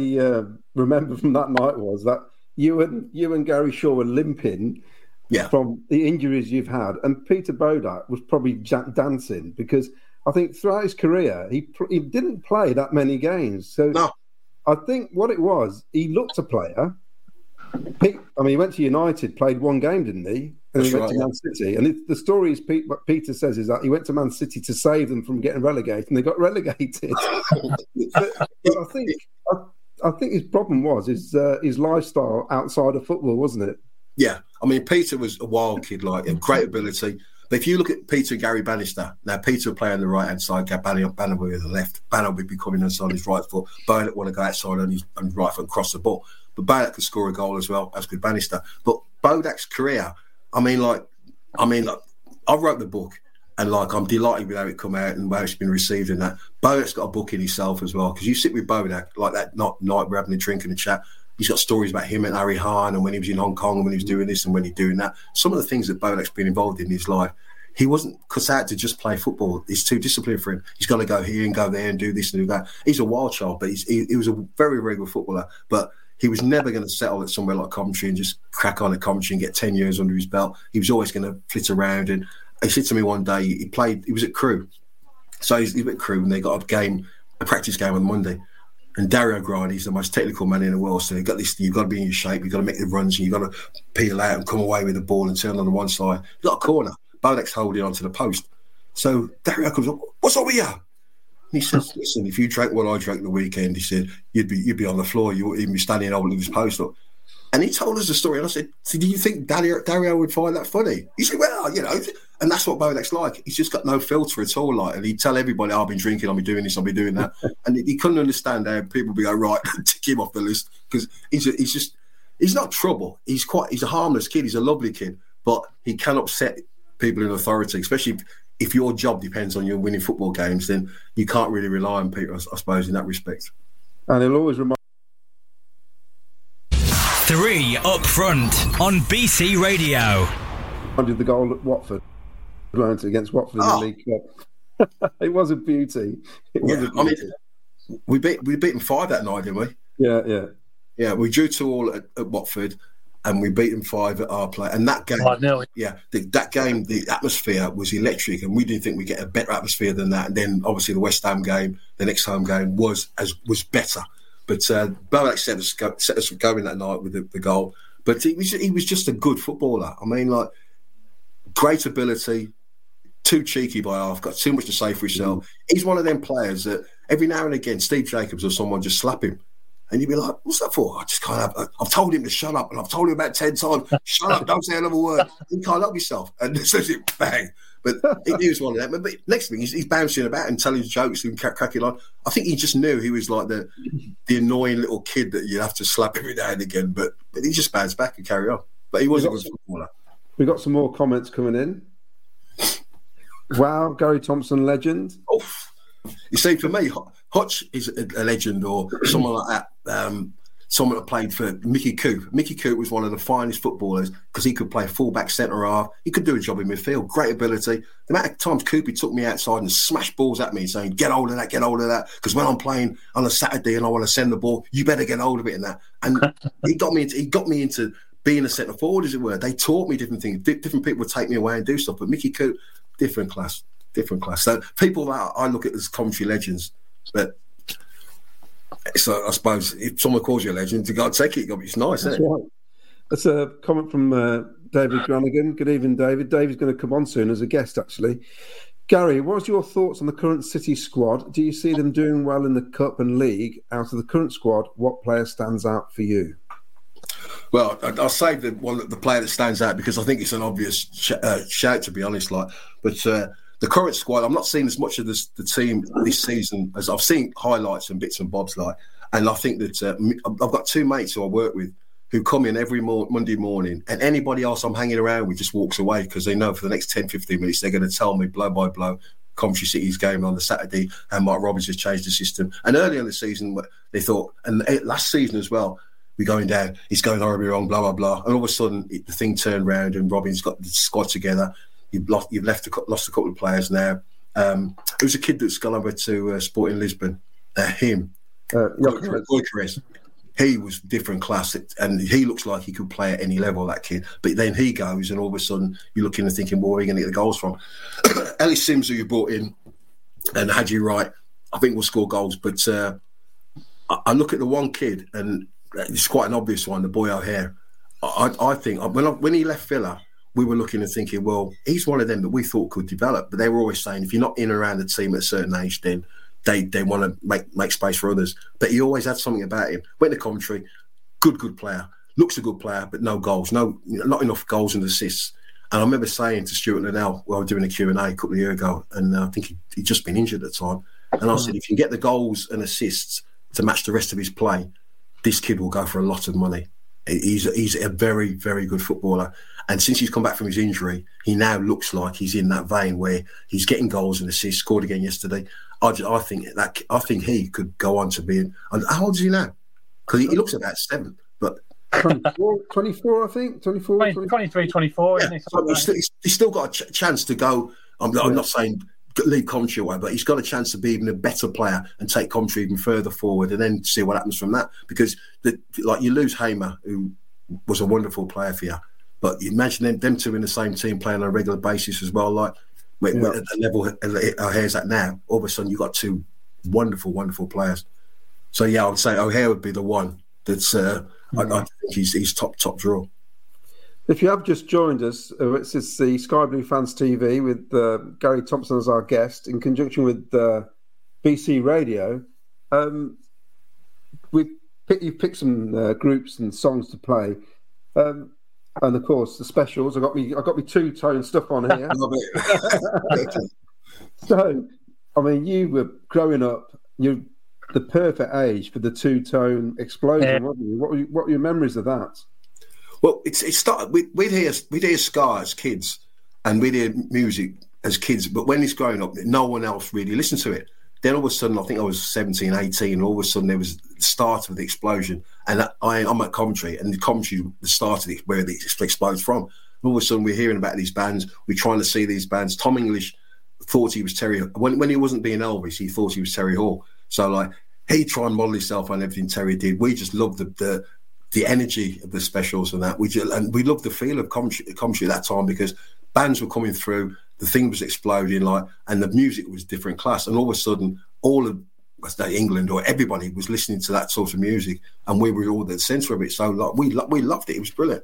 remember from that night was that you and Gary Shaw were limping from the injuries you've had, and Peter Bodak was probably dancing because I think throughout his career he didn't play that many games. So I think what it was, he looked a player. He went to United, played one game, didn't he? And he went to Man City. And the story is what Peter says is that he went to Man City to save them from getting relegated, and they got relegated. but I think his problem was his lifestyle outside of football, wasn't it? Yeah. I mean, Peter was a wild kid, like him, great ability. But if you look at Peter and Gary Bannister, now Peter would play on the right-hand side, Banner would be on the left. Banner would be coming inside his right foot. Bodak want to go outside on his right foot and cross the ball. But Bodak could score a goal as well, as could Bannister. But Bodak's career, I mean, I wrote the book. And I'm delighted with how it come out and how it's been received and that. Bodak's got a book in himself as well, because you sit with Bodak like that night we're having a drink and a chat. He's got stories about him and Harry Hahn and when he was in Hong Kong and when he was doing this and when he's doing that. Some of the things that Bodak's been involved in his life, he wasn't cut out to just play football. It's too disciplined for him. He's got to go here and go there and do this and do that. He's a wild child, but he was a very, very good footballer. But he was never going to settle at somewhere like Coventry and just crack on at Coventry and get 10 years under his belt. He was always going to flit around. And he said to me one day, he was at Crewe. So he was at Crewe and they got a practice game on Monday. And Dario Grani, he's the most technical man in the world. So you've got to be in your shape, you've got to make the runs, and you've got to peel out and come away with the ball and turn on the one side. You've got a corner. Bodak's holding onto the post. So Dario comes up, what's up with you? And he says, listen, if you drank what I drank the weekend, he said, you'd be on the floor, you wouldn't even be standing holding his post up. And he told us the story. And I said, so do you think Dario would find that funny? He said, well. And that's what Bodak's like. He's just got no filter at all. Like, and he'd tell everybody, I've been drinking, I've been doing this, I've been doing that. And he couldn't understand how people be going, right, tick him off the list. Because he's not trouble. He's a harmless kid. He's a lovely kid. But he can upset people in authority, especially if your job depends on you winning football games, then you can't really rely on Peter, I suppose, in that respect. And he'll always remind 3 Up Front on BC Radio. I did the goal at Watford, against Watford in the League Cup. It was a beauty. I mean, we beat them 5 that night, didn't we? Yeah, we drew 2-2 at Watford, and we beat them 5 at our play. And that game, the atmosphere was electric, and we didn't think we'd get a better atmosphere than that. And then, obviously, the West Ham game, the next home game, was better. But Balak set us going that night with the goal. But he was just a good footballer. I mean, like, great ability, too cheeky by half, got too much to say for himself. He's one of them players that every now and again, Steve Jacobs or someone just slap him. And you'd be like, what's that for? I just can't have. I've told him to shut up, and I've told him about 10 times. Shut up, don't say another word. You can't help yourself. And so it bang. But he was one of them. But next thing, he's bouncing about and telling jokes and cracking on. I think he just knew he was like the annoying little kid that you'd have to slap every now and again. But he just bounced back and carried on. But he was a good footballer. We got some more comments coming in. Wow, Garry Thompson, legend. Oof. You see, for me, Hutch is a legend, or someone like that. Someone that played for Mickey Coote. Mickey Coote was one of the finest footballers because he could play full-back, centre-half. He could do a job in midfield. Great ability. The amount of times Coopy took me outside and smashed balls at me saying, get hold of that, because when I'm playing on a Saturday and I want to send the ball, you better get hold of it and that. And he got me into being a centre-forward, as it were. They taught me different things. Different people would take me away and do stuff. But Mickey Coote, different class. Different class. So people that I look at as commentary legends, but so I suppose if someone calls you a legend, you got to take it. It's nice, isn't it? Right. That's a comment from David Granigan. Good evening, David. David's going to come on soon as a guest, actually. Gary, what's your thoughts on the current City squad? Do you see them doing well in the Cup and League? Out of the current squad, what player stands out for you? Well, I'll save the player that stands out because I think it's an obvious shout, to be honest. The current squad, I'm not seeing as much of the team this season as I've seen highlights and bits and bobs like. And I think that I've got 2 mates who I work with who come in every Monday morning, and anybody else I'm hanging around with just walks away because they know for the next 10, 15 minutes they're going to tell me blow by blow Coventry City's game on the Saturday and Mike Robbins has changed the system. And early in the season, they thought, and last season as well, we're going down, it's going horribly wrong, blah, blah, blah. And all of a sudden, the thing turned round and Robbins got the squad together. You've lost a couple of players now. It was a kid that's gone over to Sporting Lisbon. Gyökeres. He was different class, and he looks like he could play at any level, that kid. But then he goes, and all of a sudden you're looking and thinking, well, where are you going to get the goals from? Ellis Sims, who you brought in, and Hadji Wright, I think will score goals. But I look at the one kid, and it's quite an obvious one, the boy O'Hare. I think when he left Villa, we were looking and thinking, well, he's one of them that we thought could develop. But they were always saying, if you're not in and around the team at a certain age, then they want to make space for others. But he always had something about him. Went to Coventry, good player. Looks a good player, but no goals. Not enough goals and assists. And I remember saying to Stuart Linnell, well, we were doing a Q&A a couple of years ago, and I think he'd just been injured at the time. And I said, if you can get the goals and assists to match the rest of his play, this kid will go for a lot of money. He's a very, very good footballer. And since he's come back from his injury, he now looks like he's in that vein where he's getting goals and assists, scored again yesterday. I think he could go on to be in. How old is he now? Because he looks about 7. But 24, I think. 23, 24. Yeah. So he's still got a chance to go. I'm not saying leave Coventry away, but he's got a chance to be even a better player and take Coventry even further forward, and then see what happens from that. Because you lose Hamer, who was a wonderful player for you, but you imagine them 2 in the same team playing on a regular basis as well. Like at the level O'Hare's at now, all of a sudden you have got 2 wonderful players. So yeah, I would say O'Hare would be the one that's. I think he's top draw. If you have just joined us, this is the Sky Blue Fans TV with Garry Thompson as our guest in conjunction with BC Radio. You've picked some groups and songs to play, and of course the specials. I got me 2-tone stuff on here. I love it. So, I mean, you were growing up. You're the perfect age for the 2-tone explosion, wasn't you? What were your memories of that? Well, it started. We'd hear ska as kids, and we'd hear music as kids. But when it's growing up, no one else really listened to it. Then all of a sudden, I think I was 17, 18, and all of a sudden there was the start of the explosion. And I'm at Coventry, and the Coventry, the start of it, where the explodes from. And all of a sudden we're hearing about these bands, we're trying to see these bands. Tom English thought he was Terry. When he wasn't being Elvis, he thought he was Terry Hall. So like, he tried and model himself on everything Terry did. We just loved the energy of the specials and that. We loved the feel of Coventry at that time, because bands were coming through, the thing was exploding, like, and the music was different class. And all of a sudden, all of England, or everybody, was listening to that sort of music, and we were all the centre of it. So like, we loved it. It was brilliant.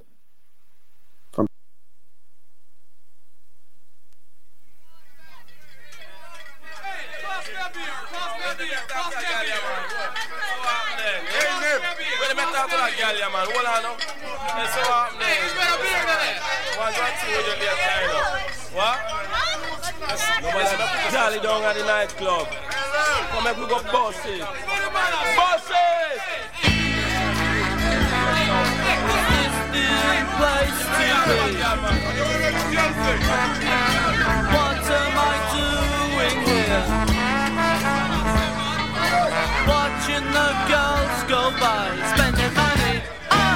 Club. Come and we go bosses. Bosses! What am I doing here? Watching the girls go by, spending money on.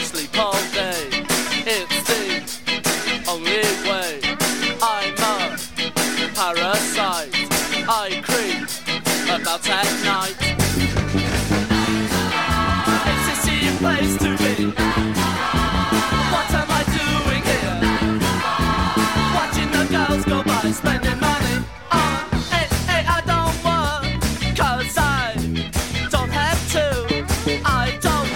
Sleep all day, it's the only way. I'm a parasite, I creep about at night. It's a shitty place to be. What am I doing here? Watching the girls go by, spending money on. Hey, I don't work, 'cause I don't have to. I don't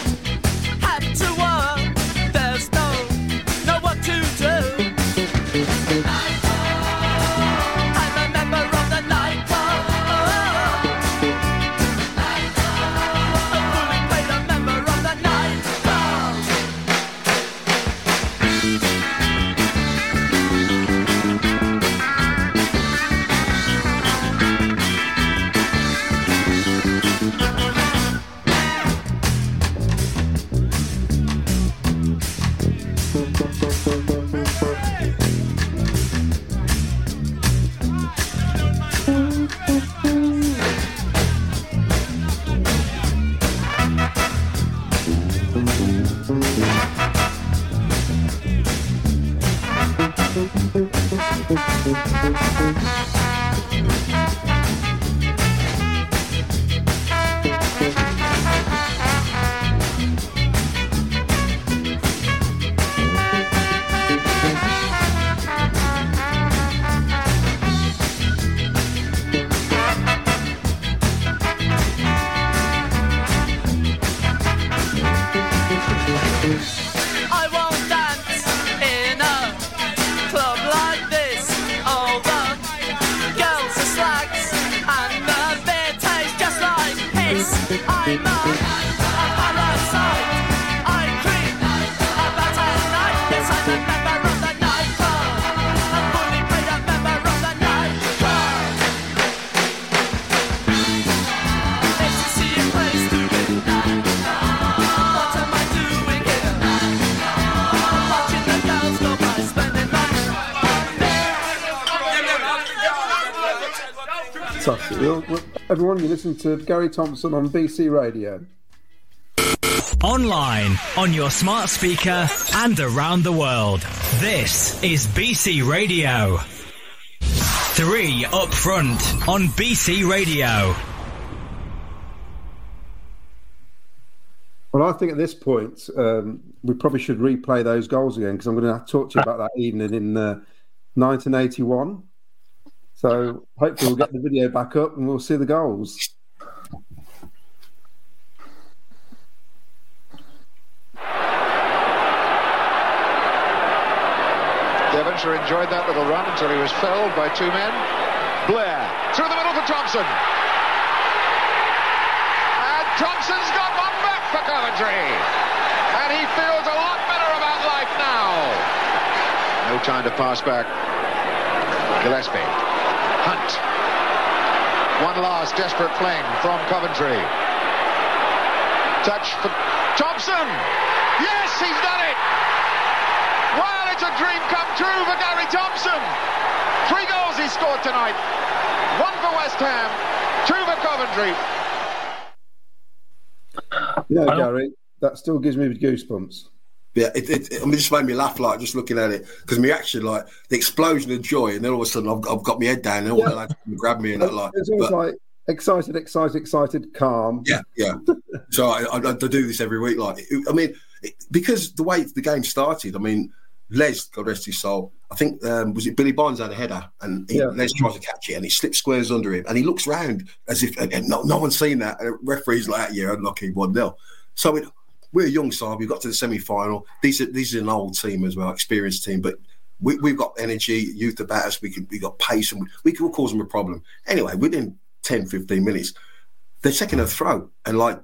everyone, you listen to Garry Thompson on BC Radio. Online, on your smart speaker, and around the world. This is BC Radio. 3 up front on BC Radio. Well, I think at this point, we probably should replay those goals again, because I'm going to have to talk to you about that evening in 1981. So hopefully we'll get the video back up and we'll see the goals. Devonshire enjoyed that little run until he was felled by two men. Blair, through the middle for Thompson. And Thompson's got one back for Coventry. And he feels a lot better about life now. No time to pass back. Gillespie. Hunt. One last desperate fling from Coventry. touch for Thompson. Yes, he's done it. Well, it's a dream come true for Garry Thompson. 3 goals he scored tonight. 1 for West Ham, 2 for Coventry. You know, Gary, that still gives me goosebumps. Yeah, I mean, it just made me laugh, like, just looking at it. Because my action, like, the explosion of joy, and then all of a sudden I've got my head down, and all the lads grab me and that, like... It's always like, excited, calm. Yeah, yeah. So I do this every week, like... I mean, because the way the game started, I mean, Les, God rest his soul, I think, was it Billy Bonds had a header, and Les tries to catch it, and he slips squares under him, and he looks round as if... And no one's seen that. And the referee's like, yeah, unlucky, 1-0. So it... We're a young side. We've got to the semi-final. These are an old team as well, experienced team, but we've got energy, youth about us. We got pace, and we could cause them a problem. Anyway, within 10, 15 minutes, they're taking a throw. And like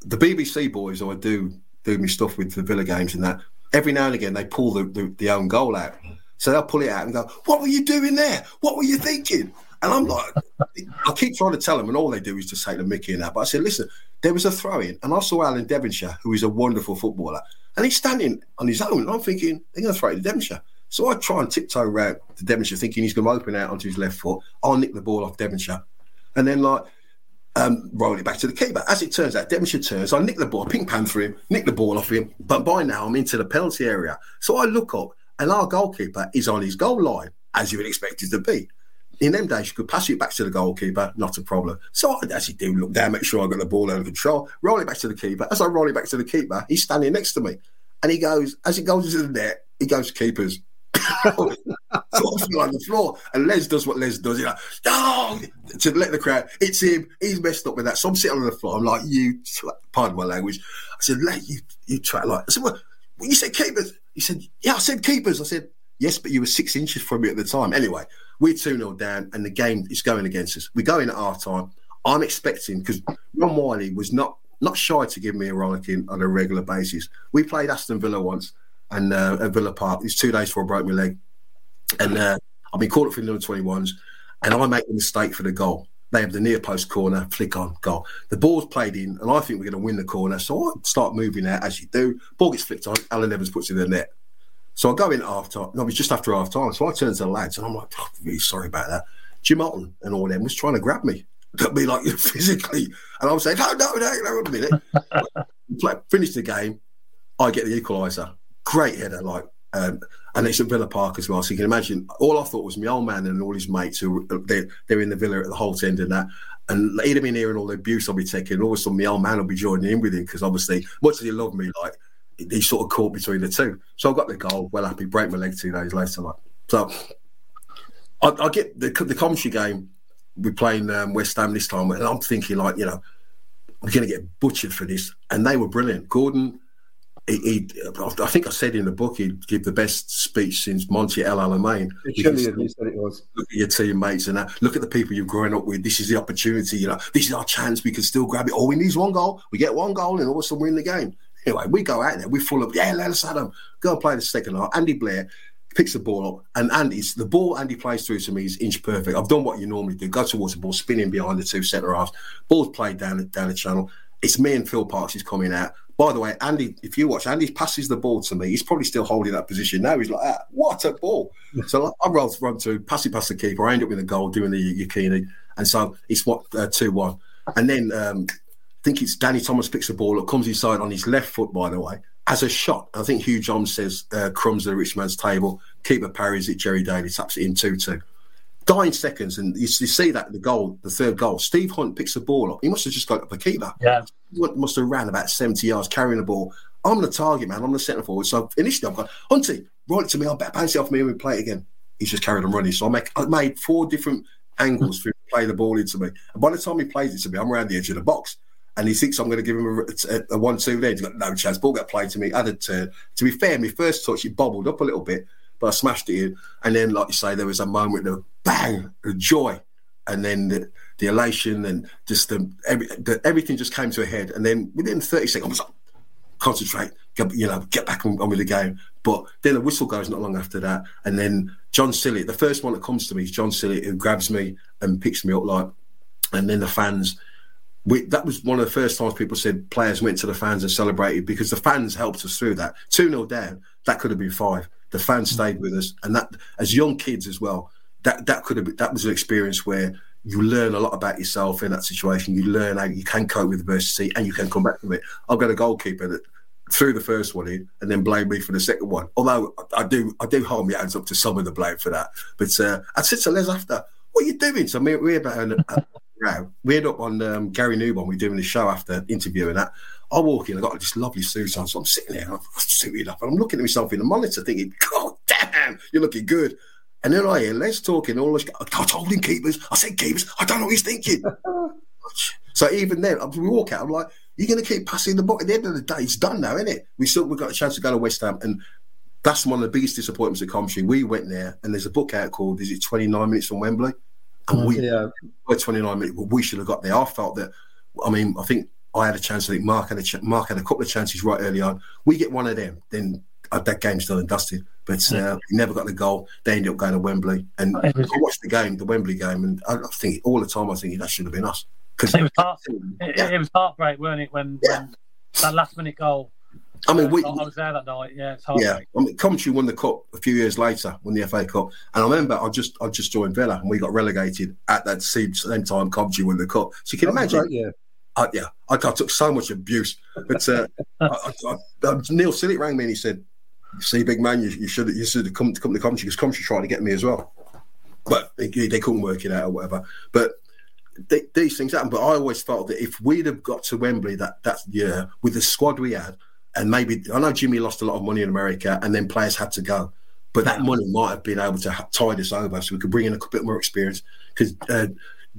the BBC boys, who I do my stuff with the Villa games and that, every now and again they pull the own goal out. So they'll pull it out and go, "What were you doing there? What were you thinking?" And I'm like, I keep trying to tell them, and all they do is just take the mickey and that. But I said, listen, there was a throw-in, and I saw Alan Devonshire, who is a wonderful footballer, and he's standing on his own, and I'm thinking, they're going to throw it to Devonshire. So I try and tiptoe around to Devonshire, thinking he's going to open out onto his left foot. I'll nick the ball off Devonshire, and then, like, roll it back to the keeper. As it turns out, Devonshire turns, I nick the ball, pink panther him, nick the ball off him, but by now I'm into the penalty area. So I look up, and our goalkeeper is on his goal line, as you would expect it to be. In them days, you could pass it back to the goalkeeper, not a problem. So I actually do look down, make sure I got the ball under control, roll it back to the keeper. As I roll it back to the keeper, he's standing next to me. And he goes, as it goes into the net, he goes, "Keepers." So I feel on the floor. And Les does what Les does. He's like, "Oh!" To let the crowd, "It's him. He's messed up with that." So I'm sitting on the floor. I'm like, "You, pardon my language." I said, "Les, you try." Like, I said, "Well, you said keepers." He said, "Yeah, I said keepers." I said, "Yes, but you were 6 inches from me at the time." Anyway, we're 2-0 down, and the game is going against us. We go in at half-time. I'm expecting, because Ron Wylie was not shy to give me a rollicking on a regular basis. We played Aston Villa once and at Villa Park. It was 2 days before I broke my leg. And I've been called up for the under 21s, and I make the mistake for the goal. They have the near post corner, flick on, goal. The ball's played in, and I think we're going to win the corner. So I start moving out, as you do. Ball gets flicked on. Alan Evans puts it in the net. So I go in at half-time. No, it was just after half-time. So I turn to the lads, and I'm like, "Oh, really sorry about that." Jim Alton and all them was trying to grab me. Look at me like, physically. And I was saying, no, a minute. Like, finish the game. I get the equaliser. Great header. Like, and it's at Villa Park as well. So you can imagine, all I thought was my old man and all his mates, who they're in the Villa at the Holt End and that. And he'd have been hearing all the abuse I'll be taking. All of a sudden, my old man will be joining in with him, because obviously, much as he loved me, like, he sort of caught between the two. So I got the goal, well happy, break my leg 2 days later. Like. So I get the commentary game, we're playing West Ham this time, and I'm thinking, like, you know, we're going to get butchered for this. And they were brilliant. Gordon, I think I said in the book, he'd give the best speech since Monty El Alamein. You said it was. Look at your teammates and that. Look at the people you've grown up with. This is the opportunity. You know, this is our chance. We can still grab it. All we need is one goal. We get one goal, and all of a sudden we're in the game. Anyway, we go out there, we're full of, let us have them. Go and play the second half. Andy Blair picks the ball up, and the ball Andy plays through to me is inch perfect. I've done what you normally do, go towards the ball, spinning behind the two centre-halves. Ball's played down the channel. It's me and Phil Parks is coming out. By the way, Andy, if you watch, Andy passes the ball to me. He's probably still holding that position now. He's like, "Ah, what a ball." So I run to pass it past the keeper. I end up with a goal, doing the Yukini. And so it's 2-1. And then... I think it's Danny Thomas picks the ball up, comes inside on his left foot, by the way, as a shot. I think Hugh John says, "Crumbs at the rich man's table." Keeper parries it, Jerry Daly taps it in 2-2. Dying seconds, and you see that the goal, the third goal. Steve Hunt picks the ball up. He must have just got up a keeper. Yeah, he must have ran about 70 yards carrying the ball. I'm the target man. I'm the centre forward. So initially, I've got Hunty, roll it to me. I'll bounce it off me, and we play it again. He's just carried on running. So I made 4 different angles for him to play the ball into me. And by the time he plays it to me, I'm around the edge of the box. And he thinks I'm going to give him a 1-2 there. He's got no chance. Ball got played to me. I had a turn. To be fair, my first touch, it bobbled up a little bit, but I smashed it in. And then, like you say, there was a moment of bang, of joy. And then the elation and just everything just came to a head. And then within 30 seconds, I was like, concentrate, get back on with the game. But then the whistle goes not long after that. And then John Sillett, the first one that comes to me is John Sillett, who grabs me and picks me up. And then the fans... that was one of the first times people said players went to the fans and celebrated, because the fans helped us through that. 2-0 down, that could have been 5. The fans stayed with us, and that, as young kids as well, that could have been, that was an experience where you learn a lot about yourself in that situation. You learn how you can cope with adversity and you can come back from it. I've got a goalkeeper that threw the first one in and then blamed me for the second one. Although I do hold my hands up to some of the blame for that. But I said to Les after, "What are you doing?" So we end up on Gary Newborn. We're doing the show after interviewing that. I walk in, I got this lovely suit on, so I'm sitting there, I'm suited up, and I'm looking at myself in the monitor thinking, "God damn, you're looking good." And then I hear Les talking all this. I told him keepers. I said keepers. I don't know what he's thinking. So even then, we walk out. I'm like, "You're going to keep passing the ball. At the end of the day, it's done now, isn't it?" We've got a chance to go to West Ham, and that's one of the biggest disappointments of Coventry. We went there, and there's a book out called "Is it 29 minutes from Wembley?" And we were 29 minutes. Well, we should have got there. I felt that. I mean, I think I had a chance. I think Mark had a couple of chances right early on. We get one of them, then that game's done and dusted. But we never got the goal. They ended up going to Wembley, and I watched the Wembley game, and I think all the time I think that should have been us. Because it was heartbreak, weren't it? When that last minute goal. I mean, I was there that night. Yeah, it's heartbreak. Yeah, I mean, Coventry won the cup a few years later, won the FA Cup, and I remember I just joined Villa, and we got relegated at that same time. Coventry won the cup, so you can imagine. Right, yeah. I took so much abuse, but Neil Sillett rang me and he said, "See, big man, you should have come to Coventry, because Coventry tried to get me as well, but they couldn't work it out or whatever." But these things happen. But I always felt that if we'd have got to Wembley that year with the squad we had, and maybe I know Jimmy lost a lot of money in America, and then players had to go, but that money might have been able to tide us over, so we could bring in a bit more experience. Because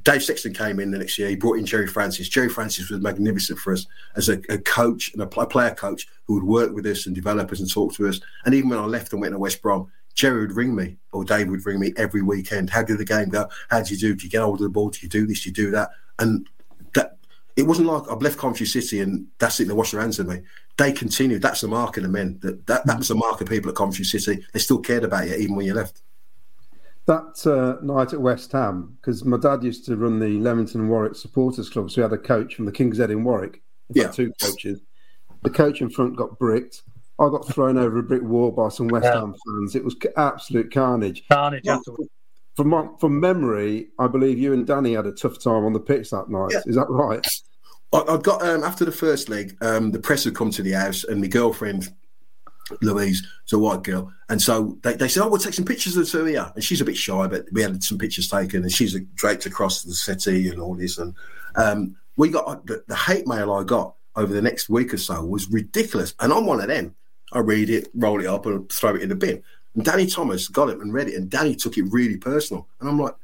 Dave Sexton came in the next year. He brought in Jerry Francis. Jerry Francis was magnificent for us as a coach and a player coach who would work with us and develop us and talk to us. And even when I left and went to West Brom, Jerry would ring me, or Dave would ring me every weekend. "How did the game go? How did you do? Did you get hold of the ball? Did you do this? Did you do that?" And that it wasn't like I've left Coventry City and that's it, they wash their hands of me. They continued. That's the mark of the men. That was the mark of people at Coventry City. They still cared about you even when you left. That night at West Ham, because my dad used to run the Leamington Warwick Supporters Club, so we had a coach from the King's Head in Warwick. Yeah. Two coaches. The coach in front got bricked. I got thrown over a brick wall by some West Ham fans. It was absolute carnage. From memory, I believe you and Danny had a tough time on the pitch that night. Yeah. Is that right? I got after the first leg, the press had come to the house, and my girlfriend Louise, it's a white girl, and so they said, "Oh, we'll take some pictures of the two of you." And she's a bit shy, but we had some pictures taken, and she's draped across the settee and all this. And we got the hate mail I got over the next week or so was ridiculous. And I'm one of them. I read it, roll it up, and throw it in the bin. And Danny Thomas got it and read it, and Danny took it really personal. And I'm like,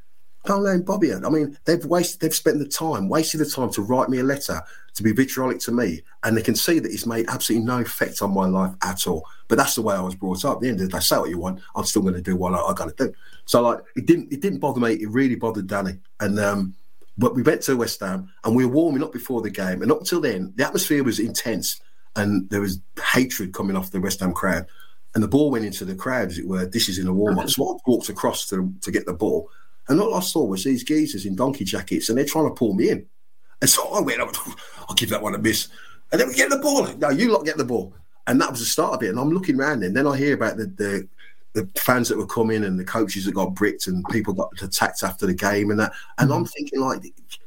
"Don't let Bobby in." I mean, they've spent the time, wasted the time to write me a letter, to be vitriolic to me, and they can see that it's made absolutely no effect on my life at all. But that's the way I was brought up. At the end of the day, say what you want, I'm still going to do what I got to do. So like, it didn't bother me. It really bothered Danny. And but we went to West Ham, and we were warming up before the game, and up till then, the atmosphere was intense, and there was hatred coming off the West Ham crowd. And the ball went into the crowd, as it were. This is in a warm up. So I walked across to get the ball. And all I saw was these geezers in donkey jackets, and they're trying to pull me in. And so I went, "I'll give that one a miss." And then we get the ball. "No, you lot get the ball." And that was the start of it. And I'm looking around, and then I hear about the fans that were coming, and the coaches that got bricked, and people got attacked after the game and that. And I'm thinking, like,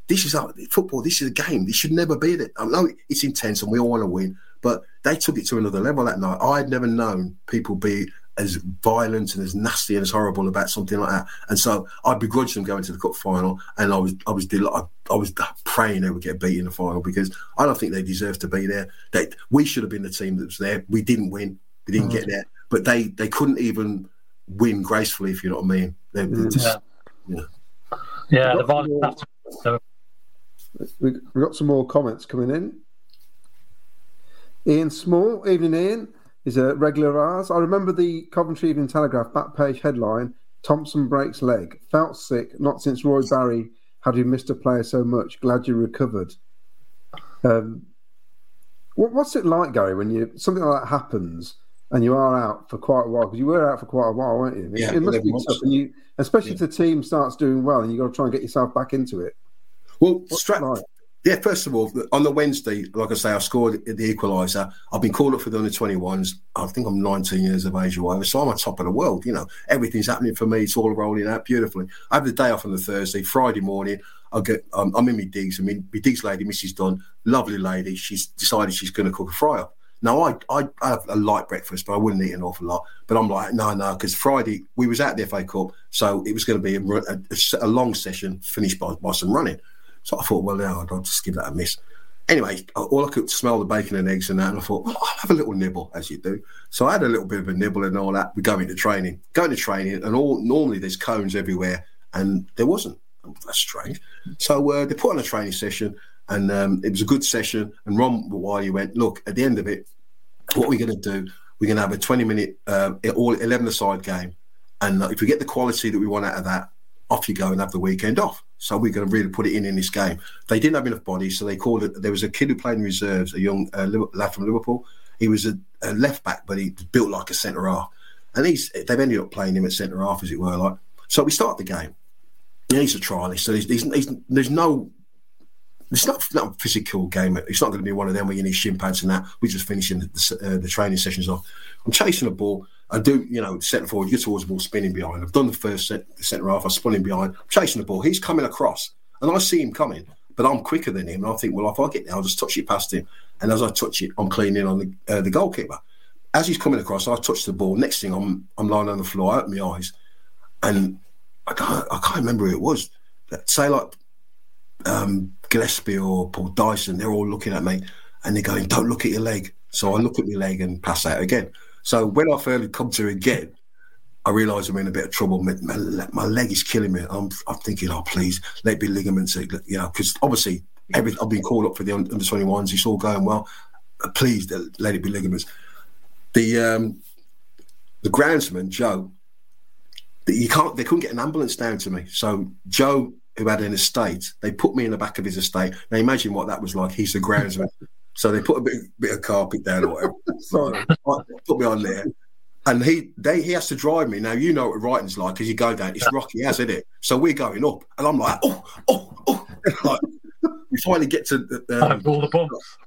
this is football. This is a game. This should never be that. I know it's intense, and we all want to win. But they took it to another level that night. I had never known people be as violent and as nasty and as horrible about something like that, and so I begrudged them going to the cup final, and I was praying they would get beat in the final, because I don't think they deserved to be there. We should have been the team that was there. We didn't win, we didn't get there, but they couldn't even win gracefully, if you know what I mean. The violence. We've got some more comments coming in. Ian Small, evening Ian. Is a regular ours. I remember the Coventry Evening Telegraph back page headline, "Thompson breaks leg. Felt sick. Not since Roy Barry had we missed a player so much. Glad you recovered." What's it like, Gary, when something like that happens and you are out for quite a while? Because you were out for quite a while, weren't you? Yeah, it must be tough. And especially if the team starts doing well and you've got to try and get yourself back into it. Well, Yeah, first of all, on the Wednesday, like I say, I scored the equaliser. I've been called up for the under-21s. I think I'm 19 years of age or whatever, so I'm on top of the world, you know. Everything's happening for me. It's all rolling out beautifully. I have the day off on the Thursday. Friday morning, I'm in my digs. I mean, my digs lady, Mrs. Dunn, lovely lady. She's decided she's going to cook a fry-up. Now, I have a light breakfast, but I wouldn't eat an awful lot. But I'm like, no, because Friday, we was at the FA Cup, so it was going to be a long session finished by some running. So I thought, well, no, I'll just give that a miss. Anyway, all I could smell the bacon and eggs and that, and I thought, well, I'll have a little nibble, as you do. So I had a little bit of a nibble and all that. We go into training. And normally there's cones everywhere, and there wasn't. That's strange. So they put on a training session, and it was a good session. And Ron Wylie went, look, at the end of it, what we're going to do, we're going to have a 20-minute all 11-a-side game. And if we get the quality that we want out of that, off you go and have the weekend off. So we're going to really put it in this game. They didn't have enough bodies, so they called it. There was a kid who played in reserves, a young lad from Liverpool. He was a left back, but he built like a centre half, and they've ended up playing him at centre half, as it were. Like, so we start the game. Yeah, he's a trialist, so there's no. It's not a physical game. It's not going to be one of them where you need shin pads and that. We're just finishing the training sessions off. I'm chasing a ball. I do, you know, centre forward, you get towards the ball, spinning behind. I've done the first centre half, I spun him behind. I'm chasing the ball. He's coming across, and I see him coming, but I'm quicker than him. And I think, well, if I get there, I'll just touch it past him. And as I touch it, I'm cleaning on the goalkeeper. As he's coming across, I touch the ball. Next thing, I'm lying on the floor. I open my eyes, and I can't remember who it was. Say like Gillespie or Paul Dyson, they're all looking at me, and they're going, "Don't look at your leg." So I look at my leg and pass out again. So when I finally come to again, I realise I'm in a bit of trouble. My leg is killing me. I'm thinking, oh, please, let me ligaments, you know, because obviously I've been called up for the under-21s. It's all going well. Please, let it be ligaments. The groundsman, Joe, they couldn't get an ambulance down to me. So Joe, who had an estate, they put me in the back of his estate. Now imagine what that was like. He's the groundsman. So they put a bit of carpet down or whatever. So put me on there. And he has to drive me. Now, you know what writing's like, because you go down, it's rocky as, isn't it? So we're going up. And I'm like, oh. Like, we finally get to... all the bumps.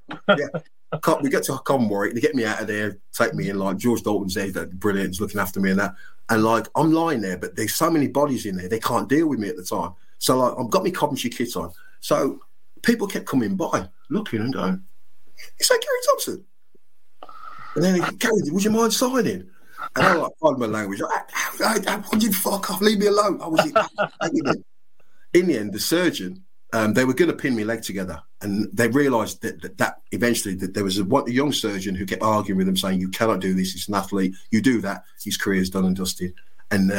Yeah. We get to Conwarwick. They get me out of there, take me in. Like, George Dalton's there, brilliant, he's looking after me and that. And, like, I'm lying there, but there's so many bodies in there, they can't deal with me at the time. So, like, I've got my Coventry kit on. So people kept coming by, looking and going... It's like Garry Thompson. And then he goes, Gary, would you mind signing? And I'm like, pardon my language. Would you fuck off? Leave me alone. I was in the end, the surgeon, they were going to pin my leg together. And they realised that eventually that there was a young surgeon who kept arguing with them, saying, you cannot do this. It's an athlete. You do that, his career's done and dusted. And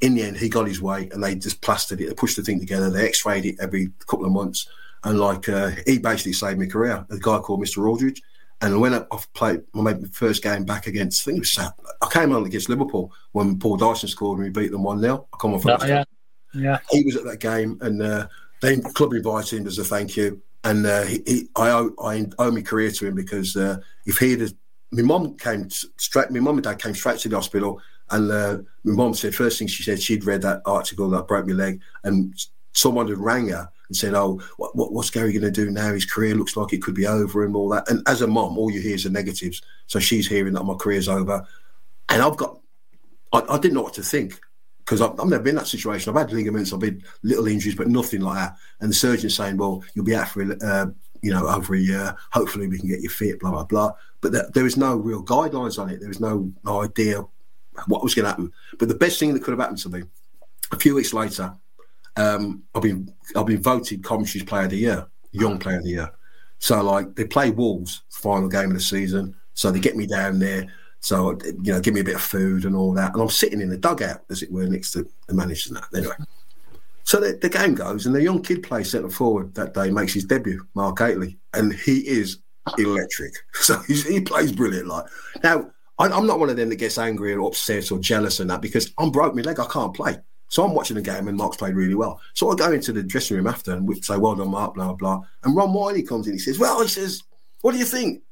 in the end, he got his way, and they just plastered it. They pushed the thing together. They x-rayed it every couple of months. And like he basically saved my career. A guy called Mr. Aldridge. And when I made my first game back against, I think it was South. I came on against Liverpool when Paul Dyson scored and we beat them 1-0. I come on first. Yeah. He was at that game, and then the club invited him as a thank you. And I owe my career to him, because if he had, my mum and dad came straight to the hospital, and my mum said first thing she said, she'd read that article that broke my leg, and someone had rang her and said, oh, what's Gary going to do now? His career looks like it could be over and all that. And as a mum, all you hear is the negatives. So she's hearing that my career's over. And I didn't know what to think, because I've never been in that situation. I've had ligaments, I've had little injuries, but nothing like that. And the surgeon saying, well, you'll be out for, over a year. Hopefully we can get you fit, blah, blah, blah. But there was no real guidelines on it. There was no idea what was going to happen. But the best thing that could have happened to me, a few weeks later, I've been voted Coventry's Player of the Year, Young Player of the Year. So, like, they play Wolves, final game of the season. So they get me down there. So, you know, give me a bit of food and all that. And I'm sitting in the dugout, as it were, next to the manager and that. Anyway, so the game goes, and the young kid plays centre forward that day, makes his debut, Mark Hateley, and he is electric. So he plays brilliant. Like, now, I'm not one of them that gets angry or upset or jealous and that, because I'm broke my leg, I can't play. So I'm watching the game, and Mark's played really well. So I go into the dressing room after and say, well done, Mark, blah, blah. And Ron Wylie comes in. He says, what do you think?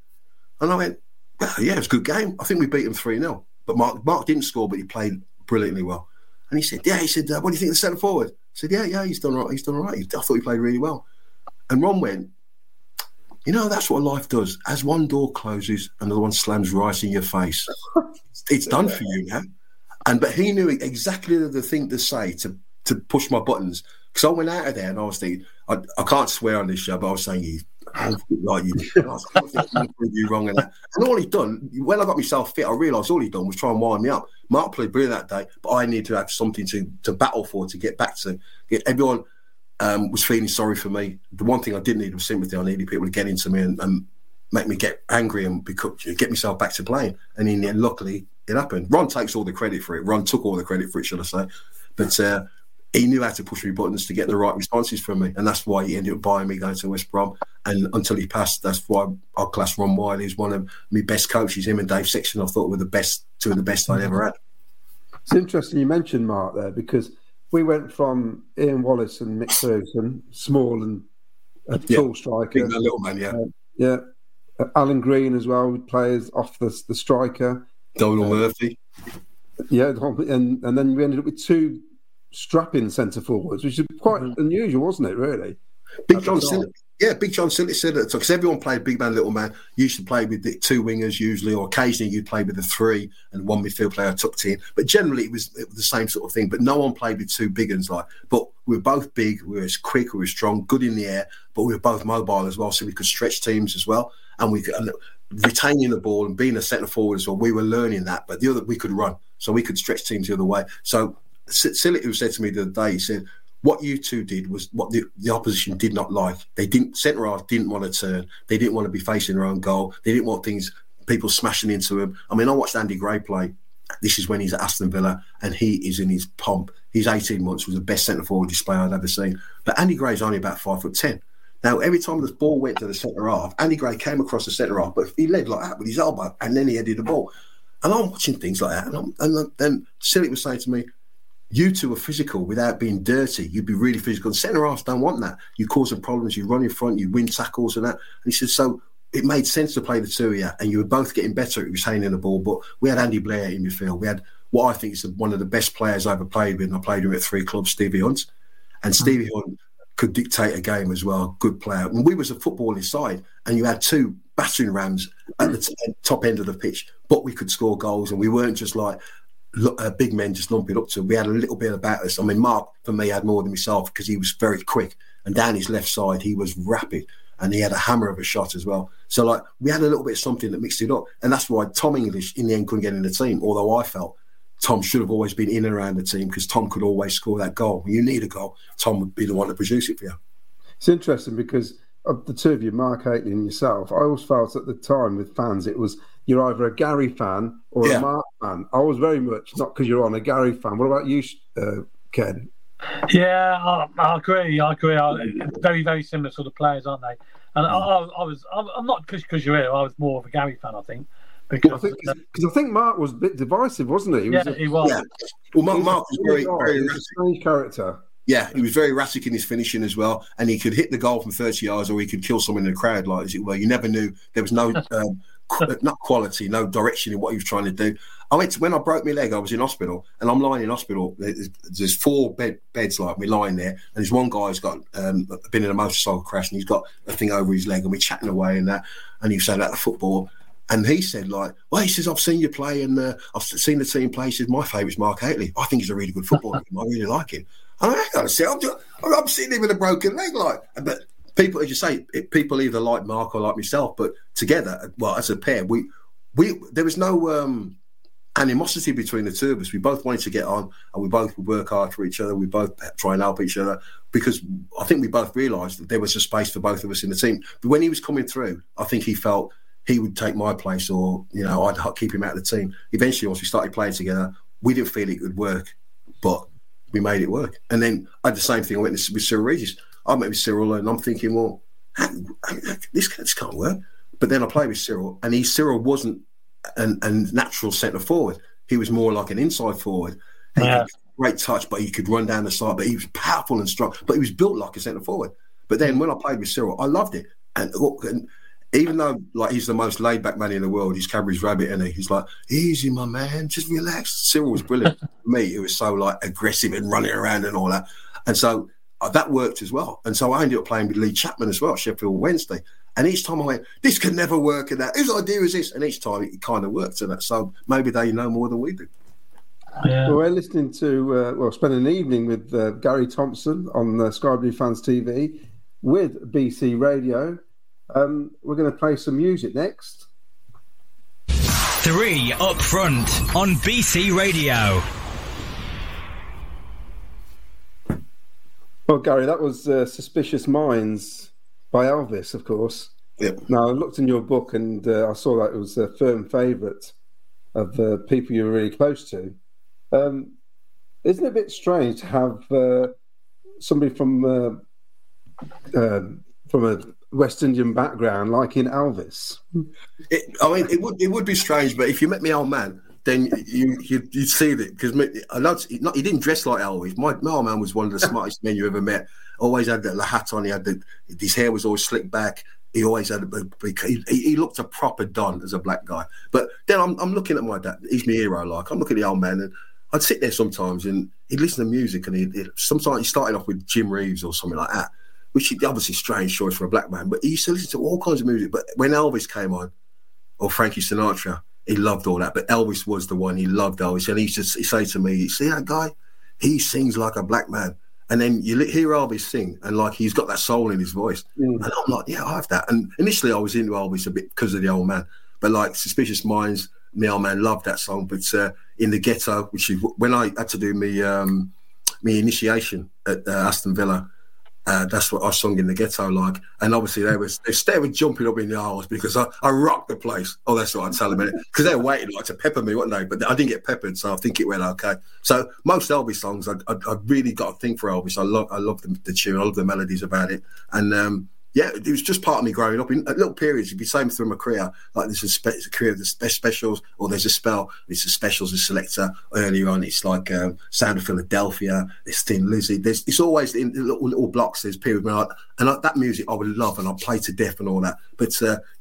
And I went, well, yeah, it was a good game. I think we beat him 3-0. But Mark didn't score, but he played brilliantly well. And he said, what do you think of the centre forward? I said, yeah, he's done all right. I thought he played really well. And Ron went, You know, that's what life does. As one door closes, another one slams right in your face. It's done for you now. And but he knew exactly the thing to say to push my buttons. Because I went out of there and I was thinking, I can't swear on this show, but I was saying, you wrong. And all he'd done, when I got myself fit, I realised all he'd done was try and wind me up. Mark played brilliant that day, but I needed to have something to battle for, to get back to. Everyone was feeling sorry for me. The one thing I didn't need was sympathy. I needed people to get into me and make me get angry and get myself back to playing. And in the end, luckily, it happened. Ron takes all the credit for it. Ron took all the credit for it, should I say. But he knew how to push me buttons to get the right responses from me. And that's why he ended up buying me, going to West Brom. And until he passed, that's why I class Ron Wylie as one of my best coaches. Him and Dave Sexton, I thought, were the best, two of the best I'd ever had. It's interesting you mentioned Mark there, because we went from Ian Wallace and Mick Ferguson, small and a tall striker. Big and little man, yeah. Alan Green as well, with players off the striker. Donald Murphy. Yeah, and then we ended up with two strapping centre forwards, which is quite unusual, wasn't it, really? Big John Sillett said it, because everyone played big man, little man. You used to play with the two wingers usually, or occasionally you'd play with the three and one midfield player tucked in. But generally it was the same sort of thing, but no one played with two big uns. But we were both big, we were quick, we were strong, good in the air, but we were both mobile as well, so we could stretch teams as well. And we could... retaining the ball and being a centre forward as well, we were learning that. But the other, we could run, so we could stretch teams the other way. So Sillett, who said to me the other day, he said, "What you two did was what the opposition did not like. They didn't centre half didn't want to turn. They didn't want to be facing their own goal. They didn't want people smashing into them." I mean, I watched Andy Gray play. This is when he's at Aston Villa, and he is in his pomp. His 18 months was the best centre forward display I'd ever seen. But Andy Gray's only about 5'10". Now, every time the ball went to the centre-half, Andy Gray came across the centre-half, but he led like that with his elbow, and then he headed the ball. And I'm watching things like that, and then Sillett was saying to me, you two are physical without being dirty. You'd be really physical. The centre-halves don't want that. You cause them problems, you run in front, you win tackles and that. And he said, so it made sense to play the two of you, and you were both getting better at retaining the ball, but we had Andy Blair in midfield. We had what I think is one of the best players I ever played with, and I played him at three clubs, Stevie Hunt. And Stevie Hunt could dictate a game as well, good player. When we was a footballing side, and you had two battering rams at the top end of the pitch, but we could score goals, and we weren't just like big men just lumping up to. We had a little bit about us. I mean, Mark, for me, had more than myself because he was very quick, and down his left side, he was rapid, and he had a hammer of a shot as well. So, we had a little bit of something that mixed it up, and that's why Tom English, in the end, couldn't get in the team, although I felt Tom should have always been in and around the team because Tom could always score that goal. When you need a goal, Tom would be the one to produce it for you. It's interesting because of the two of you, Mark Hateley and yourself, I always felt at the time with fans, it was you're either a Gary fan or a Mark fan. I was very much not because you're on a Gary fan. What about you, Ken? Yeah, I agree. Very, very similar sort of players, aren't they? And I'm not just because you're here. I was more of a Gary fan, I think. Because I think Mark was a bit divisive, wasn't he? He was. Yeah. Well, Mark was very a strange character. Yeah, he was very erratic in his finishing as well, and he could hit the goal from 30 yards, or he could kill someone in the crowd, as it were. You never knew. There was no not quality, no direction in what he was trying to do. When I broke my leg, I was in hospital, and I'm lying in hospital. There's four beds we're lying there, and there's one guy who's got been in a motorcycle crash, and he's got a thing over his leg, and we're chatting away and that, and he was saying about the football. And he said, I've seen you play and I've seen the team play. He says, my favourite's Mark Hateley. I think he's a really good footballer. I really like him. And I'm sitting there with a broken leg. But people, as you say, people either like Mark or like myself. But together, as a pair, we there was no animosity between the two of us. We both wanted to get on, and we both would work hard for each other. We both try and help each other because I think we both realised that there was a space for both of us in the team. But when he was coming through, I think he felt he would take my place, or I'd keep him out of the team. Eventually, once we started playing together, we didn't feel it would work, but we made it work. And then I had the same thing. I went with Cyril Regis. I met with Cyril, and I'm thinking, well, this can't work. But then I played with Cyril, and Cyril wasn't a natural centre forward. He was more like an inside forward. Yeah. Great touch, but he could run down the side. But he was powerful and strong. But he was built like a centre forward. But then when I played with Cyril, I loved it. And even though, he's the most laid-back man in the world, he's Cadbury's rabbit, isn't he? He's like, easy, my man, just relax. Cyril was brilliant. For me, it was so, aggressive and running around and all that. And so that worked as well. And so I ended up playing with Lee Chapman as well, Sheffield Wednesday. And each time I went, this can never work in that. Whose idea is this? And each time it kind of worked in that. So maybe they know more than we do. Yeah. Well, we're listening to, spent an evening with Garry Thompson on Sky Blue Fans TV with BC Radio. We're going to play some music next. Three up front on BC Radio. Well, Gary, that was Suspicious Minds by Elvis, of course. Yep. Now, I looked in your book and I saw that it was a firm favourite of the people you were really close to. Isn't it a bit strange to have somebody from a West Indian background, like in Elvis? It would be strange, but if you met me old man, then you'd see that, because he didn't dress like Elvis. My old man was one of the smartest men you ever met. Always had the hat on. He had his hair was always slicked back. He always had he looked a proper don as a black guy. But then I'm looking at my dad. He's my hero. Like, I'm looking at the old man, and I'd sit there sometimes, and he'd listen to music, and sometimes he started off with Jim Reeves or something like that, which is obviously a strange choice for a black man, but he used to listen to all kinds of music. But when Elvis came on, or Frankie Sinatra, he loved all that. But Elvis was the one. He loved Elvis. And he used to say to me, see that guy? He sings like a black man. And then you hear Elvis sing, and like he's got that soul in his voice. Mm. And I'm like, yeah, I have that. And initially I was into Elvis a bit because of the old man. But like Suspicious Minds, the old man loved that song. But In the Ghetto, which is when I had to do me my initiation at Aston Villa, that's what I sung in the ghetto, like. And obviously they were jumping up in the aisles because I rocked the place. Oh, that's what I tell them, because they were waiting like to pepper me, weren't they? But I didn't get peppered, so I think it went okay. So most Elvis songs, I really got a thing for Elvis. I love the tune, I love the melodies about it, and it was just part of me growing up. In little periods, it'd be the same through my career. Like there's a career of the specials, or there's a spell. It's the specials, the selector. Earlier on, it's like Sound of Philadelphia. It's Thin Lizzy. It's always in little blocks. There's periods when that music I would love and I play to death and all that. But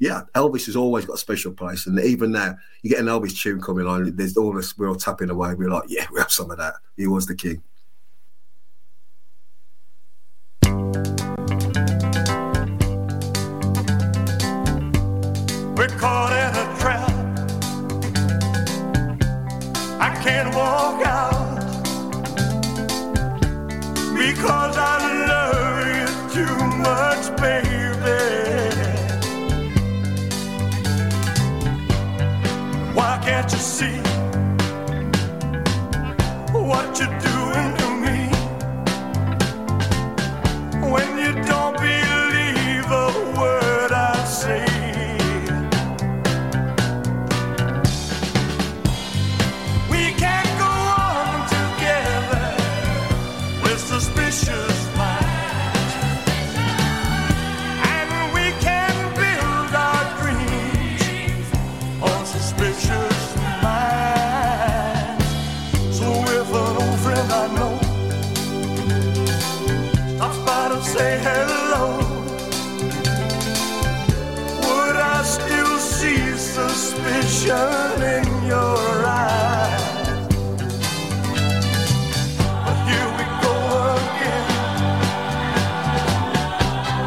Elvis has always got a special place. And even now, you get an Elvis tune coming on. There's all this. We're all tapping away. We're like, yeah, we have some of that. He was the king. We're caught in a trap. I can't walk out because I love you too much, baby. Why can't you see what you're doing to me when you don't believe a word I say? Say hello. Would I still see suspicion in your eyes? But here we go again,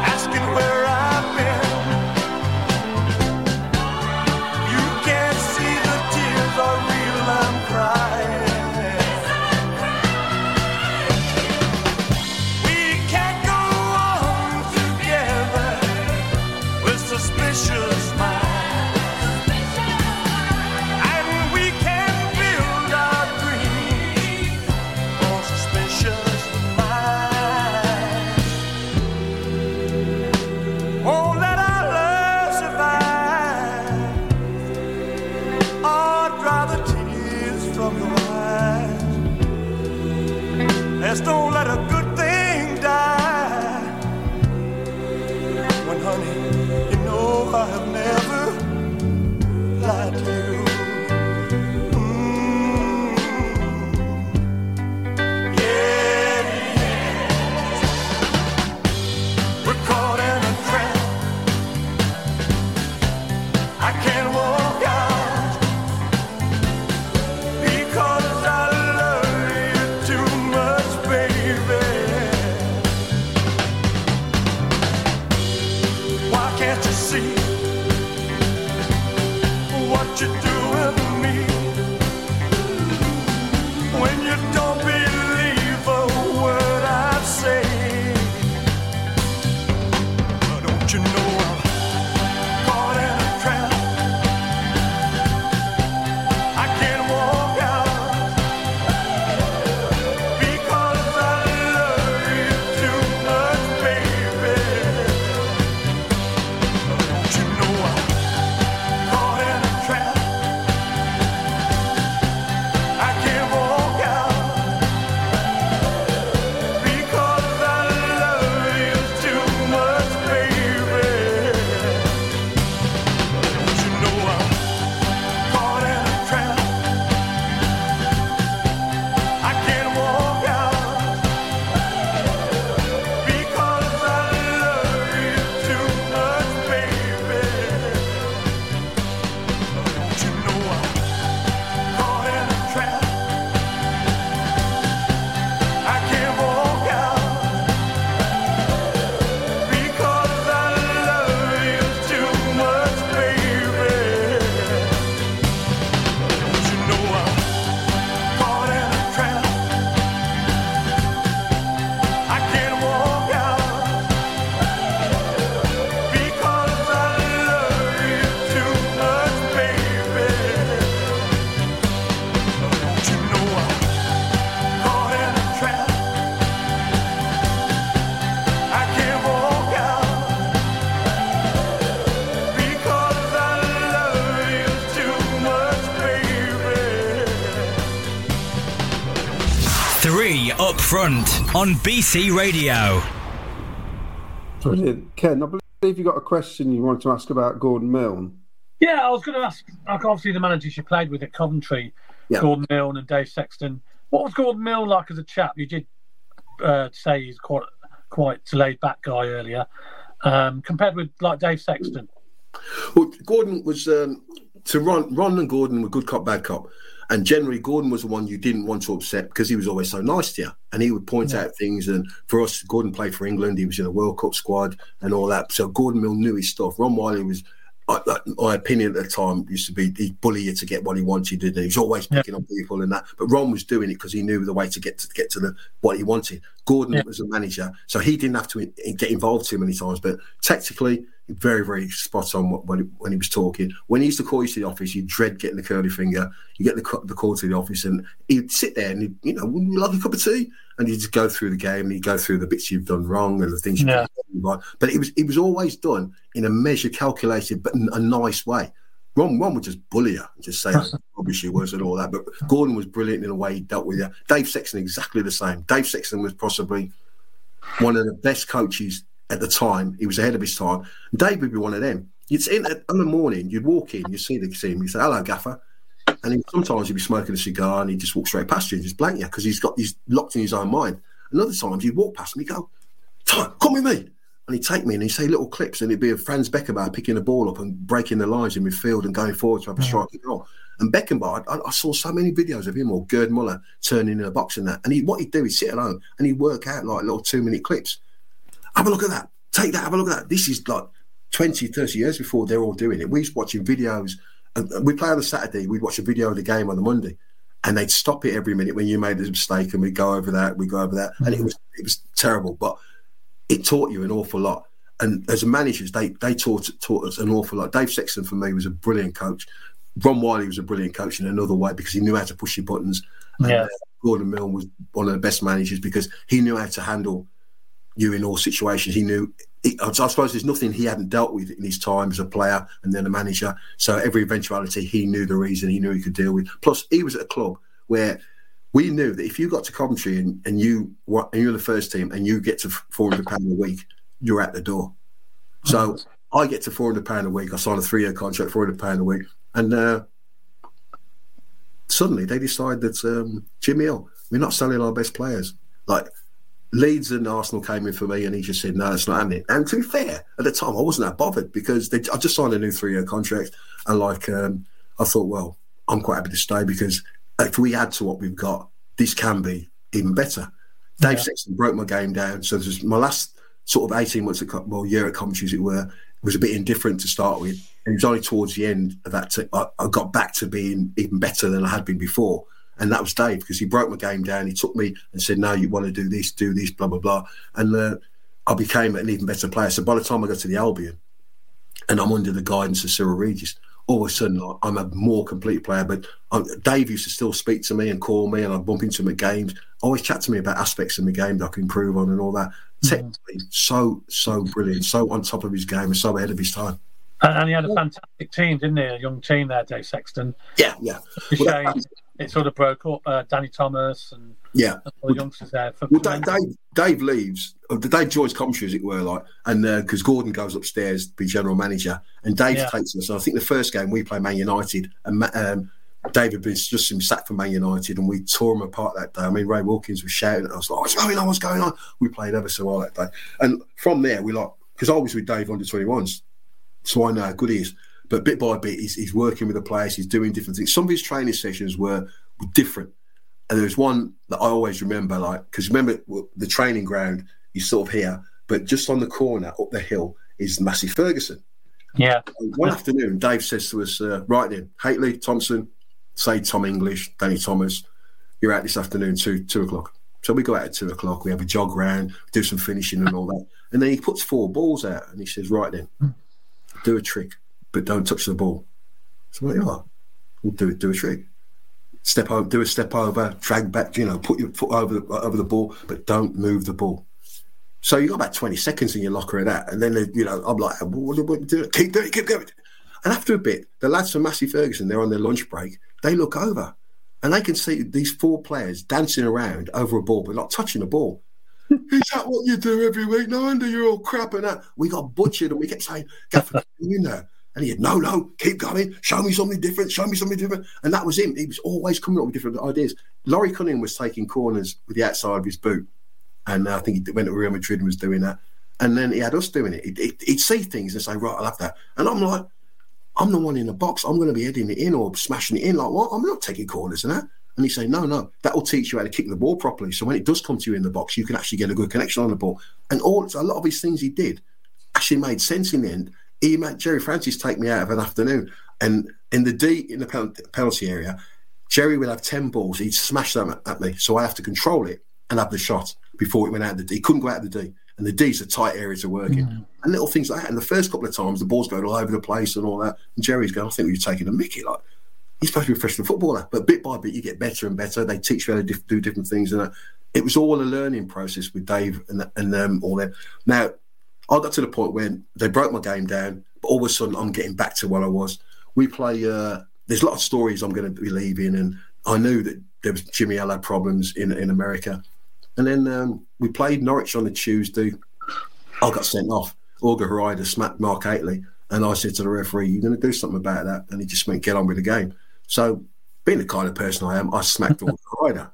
asking where I've been. You can't see the tears are real, I'm crying. Don't let a good thing die. When, honey, you know I have never lied to you. Yeah, yeah. We're caught in a trap. I can't walk out. Why can't Can't you see what you're doing to me? When you don't believe a word I say, don't you know I'm caught in a trap? I can't walk out because I love you too much, baby. Don't you know I'm caught in a trap? I can't walk out because I love you too much, baby. Don't you know I'm caught in a trap? I can't walk out because I love you too much, baby. Don't you know I'm caught in a trap? I can't walk out because I love you too much, baby. Don't you know I'm caught in a trap? I can't walk out because I love you too much, baby. Don't you know I'm caught in a trap? I can't walk out because I love you too much, baby. 3 up front on BC Radio. Brilliant. Ken, I believe you got a question you wanted to ask about Gordon Milne. Yeah, I was going to ask, like, obviously the managers you played with at Coventry, Yeah. Gordon Milne and Dave Sexton. What was Gordon Milne like as a chap? You did say he's quite laid back guy earlier, compared with like Dave Sexton. Well, Gordon was to Ron and Gordon were good cop, bad cop, and generally Gordon was the one you didn't want to upset because he was always so nice to you, and he would point out things. And for us, Gordon played for England; he was in a World Cup squad and all that. So Gordon Milne knew his stuff. Ron Wylie was, my opinion at the time used to be he'd bully you to get what he wanted, didn't he? He was always picking on people and that. But Ron was doing it because he knew the way to get to the what he wanted. Gordon was a manager, so he didn't have to get involved too many times. But technically, very, very spot on when he was talking. When he used to call you to the office, you dread getting the curly finger. You get the call to the office, and he'd sit there and he'd, wouldn't you love a cup of tea? And he'd just go through the game, and he'd go through the bits you've done wrong and the things you've done right. But it was always done in a measure, calculated, but in a nice way. Ron would just bully you and just say how rubbish he was and all that. But Gordon was brilliant in the way he dealt with you. Dave Sexton, exactly the same. Dave Sexton was possibly one of the best coaches at the time. He was ahead of his time. Dave would be one of them. You'd see in the morning, you'd walk in, you'd see the team, you'd say, hello, Gaffer. And sometimes he'd be smoking a cigar and he'd just walk straight past you and just blank you because he's locked in his own mind. And other times he'd walk past and he'd go, Tom, come with me. And he'd take me and he'd say little clips, and it'd be a Franz Beckenbauer picking the ball up and breaking the lines in midfield and going forward to have a striking goal. And Beckenbauer, I saw so many videos of him, or Gerd Muller turning in a box and that. And what he'd do, he'd sit alone and he'd work out like little 2-minute clips. Have a look at that. Take that. Have a look at that. This is like 20, 30 years before they're all doing it. We was watching videos. And we'd play on a Saturday. We'd watch a video of the game on the Monday. And they'd stop it every minute when you made this mistake, and we'd go over that. And it was terrible. But it taught you an awful lot. And as managers, they taught us an awful lot. Dave Sexton, for me, was a brilliant coach. Ron Wylie was a brilliant coach in another way because he knew how to push your buttons. And Gordon Milne was one of the best managers because he knew how to handle you in all situations. He knew, I suppose there's nothing he hadn't dealt with in his time as a player and then a manager. So every eventuality, he knew the reason, he knew he could deal with. Plus, he was at a club where we knew that if you got to Coventry and you're the first team and you get to £400 a week, you're out the door. So I get to £400 a week. I signed a 3-year contract, £400 a week. And suddenly they decide that Jimmy Hill, we're not selling our best players. Like, Leeds and Arsenal came in for me, and he just said, no, it's not happening. And to be fair, at the time, I wasn't that bothered because I just signed a new 3-year contract. And I thought, well, I'm quite happy to stay because if we add to what we've got, this can be even better. Dave Sexton broke my game down. So this was my last sort of 18 months, year at Coventry as it were, was a bit indifferent to start with. And it was only towards the end of that I got back to being even better than I had been before. And that was Dave, because he broke my game down. He took me and said, no, you want to do this, blah, blah, blah. And I became an even better player. So by the time I got to the Albion and I'm under the guidance of Cyril Regis, all of a sudden I'm a more complete player. But Dave used to still speak to me and call me, and I'd bump into him at games, always chat to me about aspects of my game that I could improve on and all that. Mm-hmm. Technically, so brilliant, so on top of his game and so ahead of his time. And he had a fantastic team, didn't he? A young team there, Dave Sexton. Yeah. It's a shame it sort of broke up. Danny Thomas and all the youngsters there. Dave leaves. Dave joins Coventry, as it were, and because Gordon goes upstairs to be general manager, and Dave takes us. And I think the first game we play Man United, and Dave had been just sacked for Man United, and we tore him apart that day. I mean, Ray Wilkins was shouting at us like, "What's going on?" We played ever so well that day, and from there we because I was with Dave under 21s. So I know how good he is. But bit by bit, he's working with the players. He's doing different things. Some of his training sessions were different. And there was one that I always remember, because remember the training ground is sort of here, but just on the corner up the hill is Massey Ferguson. Yeah. And one afternoon, Dave says to us, right then, Hateley, Thompson, say Tom English, Danny Thomas, you're out this afternoon, 2:00. So we go out at 2:00. We have a jog round, do some finishing and all that. And then he puts 4 balls out and he says, right then, do a trick, but don't touch the ball. So what you are? We'll do a trick. Step over, do a step over, drag back. Put your foot over the ball, but don't move the ball. So you got about 20 seconds in your locker of that, and then I'm like, keep doing it. And after a bit, the lads from Massey Ferguson, they're on their lunch break. They look over, and they can see these 4 players dancing around over a ball, but not touching the ball. Is that what you do every week? No wonder you're all crap. And that. We got butchered, and we kept saying, Gaffer, you know. And he said, no, keep going. Show me something different. And that was him. He was always coming up with different ideas. Laurie Cunningham was taking corners with the outside of his boot. And I think he went to Real Madrid and was doing that. And then he had us doing it. He'd see things and say, right, I'll have that. And I'm like, I'm the one in the box. I'm going to be heading it in or smashing it in. Like, what? I'm not taking corners and that. And he say, no, that will teach you how to kick the ball properly. So when it does come to you in the box, you can actually get a good connection on the ball. And a lot of his things he did actually made sense in the end. He made Jerry Francis take me out of an afternoon. And in the D, in the penalty area, Jerry would have 10 balls. He'd smash them at me. So I have to control it and have the shot before it went out of the D. He couldn't go out of the D. And the D's a tight area to work in. And little things like that. And the first couple of times, the ball's going all over the place and all that. And Jerry's going, I think we're taking a mickey, He's supposed to be a freshman footballer, but bit by bit you get better and better. They teach you how to do different things, and it was all a learning process with Dave and all that. Now, I got to the point when they broke my game down, but all of a sudden I'm getting back to what I was. We play. There's a lot of stories I'm going to be leaving, and I knew that there was Jimmy Allo problems in America, and then we played Norwich on the Tuesday. I got sent off. Olga Harida smacked Mark Hateley, and I said to the referee, "You're going to do something about that," and he just went, "Get on with the game." So, being the kind of person I am, I smacked all the rider.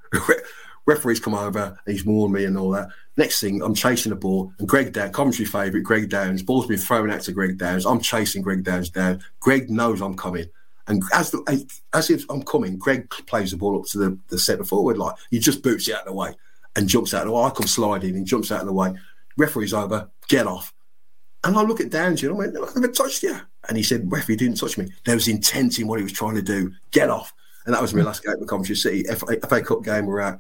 Referee's come over, and he's warned me and all that. Next thing, I'm chasing the ball, and Greg Downs, Coventry favourite, Greg Downs, ball's been thrown out to Greg Downs. I'm chasing Greg Downs down. Greg knows I'm coming. And as I'm coming, Greg plays the ball up to the centre forward. He just boots it out of the way and jumps out of the way. I come sliding and jumps out of the way. Referee's over, get off. And I look at Downs, I went, I never touched you. And he said, ref, he didn't touch me. There was intent in what he was trying to do. Get off. And that was my last game at Coventry City. FA Cup game, we're out.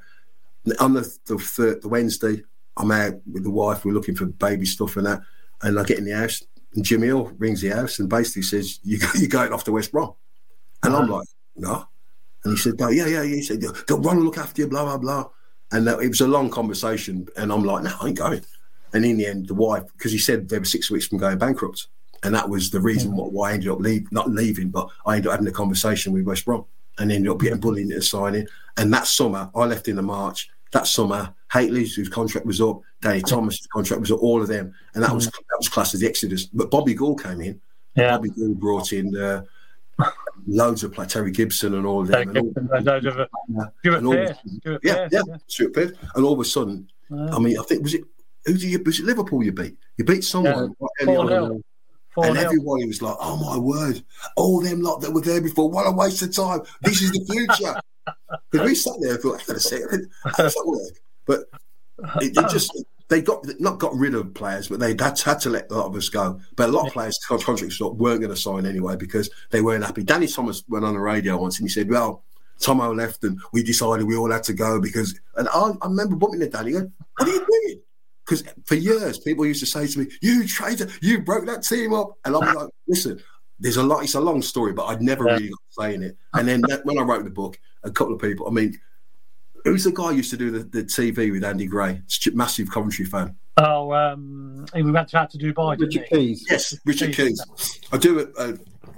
On the Wednesday, I'm out with the wife. We're looking for baby stuff and that. And I get in the house, and Jimmy Hill rings the house and basically says, you're going off to West Brom. And I'm like, no. And he said, no, yeah. He said, go run and look after you, blah, blah, blah. And it was a long conversation. And I'm like, no, I ain't going. And in the end, the wife, because he said they were 6 weeks from going bankrupt, and that was the reason why I ended up not leaving, but I ended up having a conversation with West Brom and ended up getting bullied into signing. And that summer, I left in the March. That summer, Hateley's, whose contract was up, Danny Thomas' contract was up, all of them, and that was classed as the exodus. But Bobby Gould came in. Yeah. Bobby Gould brought in loads of players, Terry Gibson and all of them. Stuart Pearce. And all of a sudden, I mean, I think was it Liverpool you beat? You beat someone. Yeah. Right early on. And everybody was like, oh, my word, all them lot that were there before, what a waste of time. This is the future. Because we sat there and thought, I've got to say it. But it just, they got not got rid of players, but they had to let a lot of us go. But a lot of players, contracts weren't going to sign anyway because they weren't happy. Danny Thomas went on the radio once and he said, well, Tomo left and we decided we all had to go because... And I remember bumping to Danny going, what are you doing? Because for years, people used to say to me, you traitor, you broke that team up. And I'm like, listen, there's a lot... It's a long story, but I'd never really got saying it. And then when I wrote the book, a couple of people... I mean... Who's the guy who used to do the TV with Andy Gray? Massive Coventry fan. Oh, we went out to Dubai, didn't Richard Keys. Yes, Richard Keys. I do a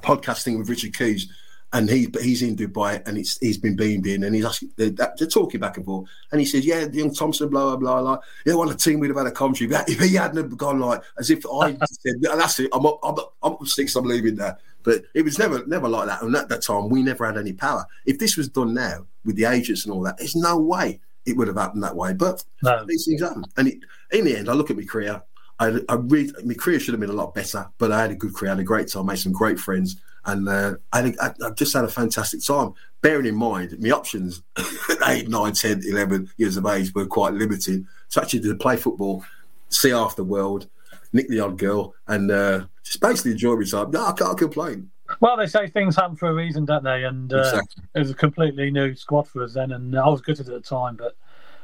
podcasting with Richard Keys, and he's in Dubai, and he's been beamed in, and he's asking, they're talking back and forth, and he says, yeah, young Thompson, blah, blah, blah. Yeah, what a team we'd have had at Coventry. If he hadn't gone like, as if I said, that's it, I'm up 6, I'm leaving there. But it was never like that. And at that time, we never had any power. If this was done now with the agents and all that, there's no way it would have happened that way. But these things happen. And in the end, I look at my career. My career should have been a lot better, but I had a good career, I had a great time, made some great friends, and I just had a fantastic time. Bearing in mind, my options at 8, 9, 10, 11 years of age were quite limited. So actually to play football, see half the world, nick the odd girl, and just basically enjoy my time. No, I can't complain. Well, they say things happen for a reason, don't they? And exactly. It was a completely new squad for us then, and I was good at the time, but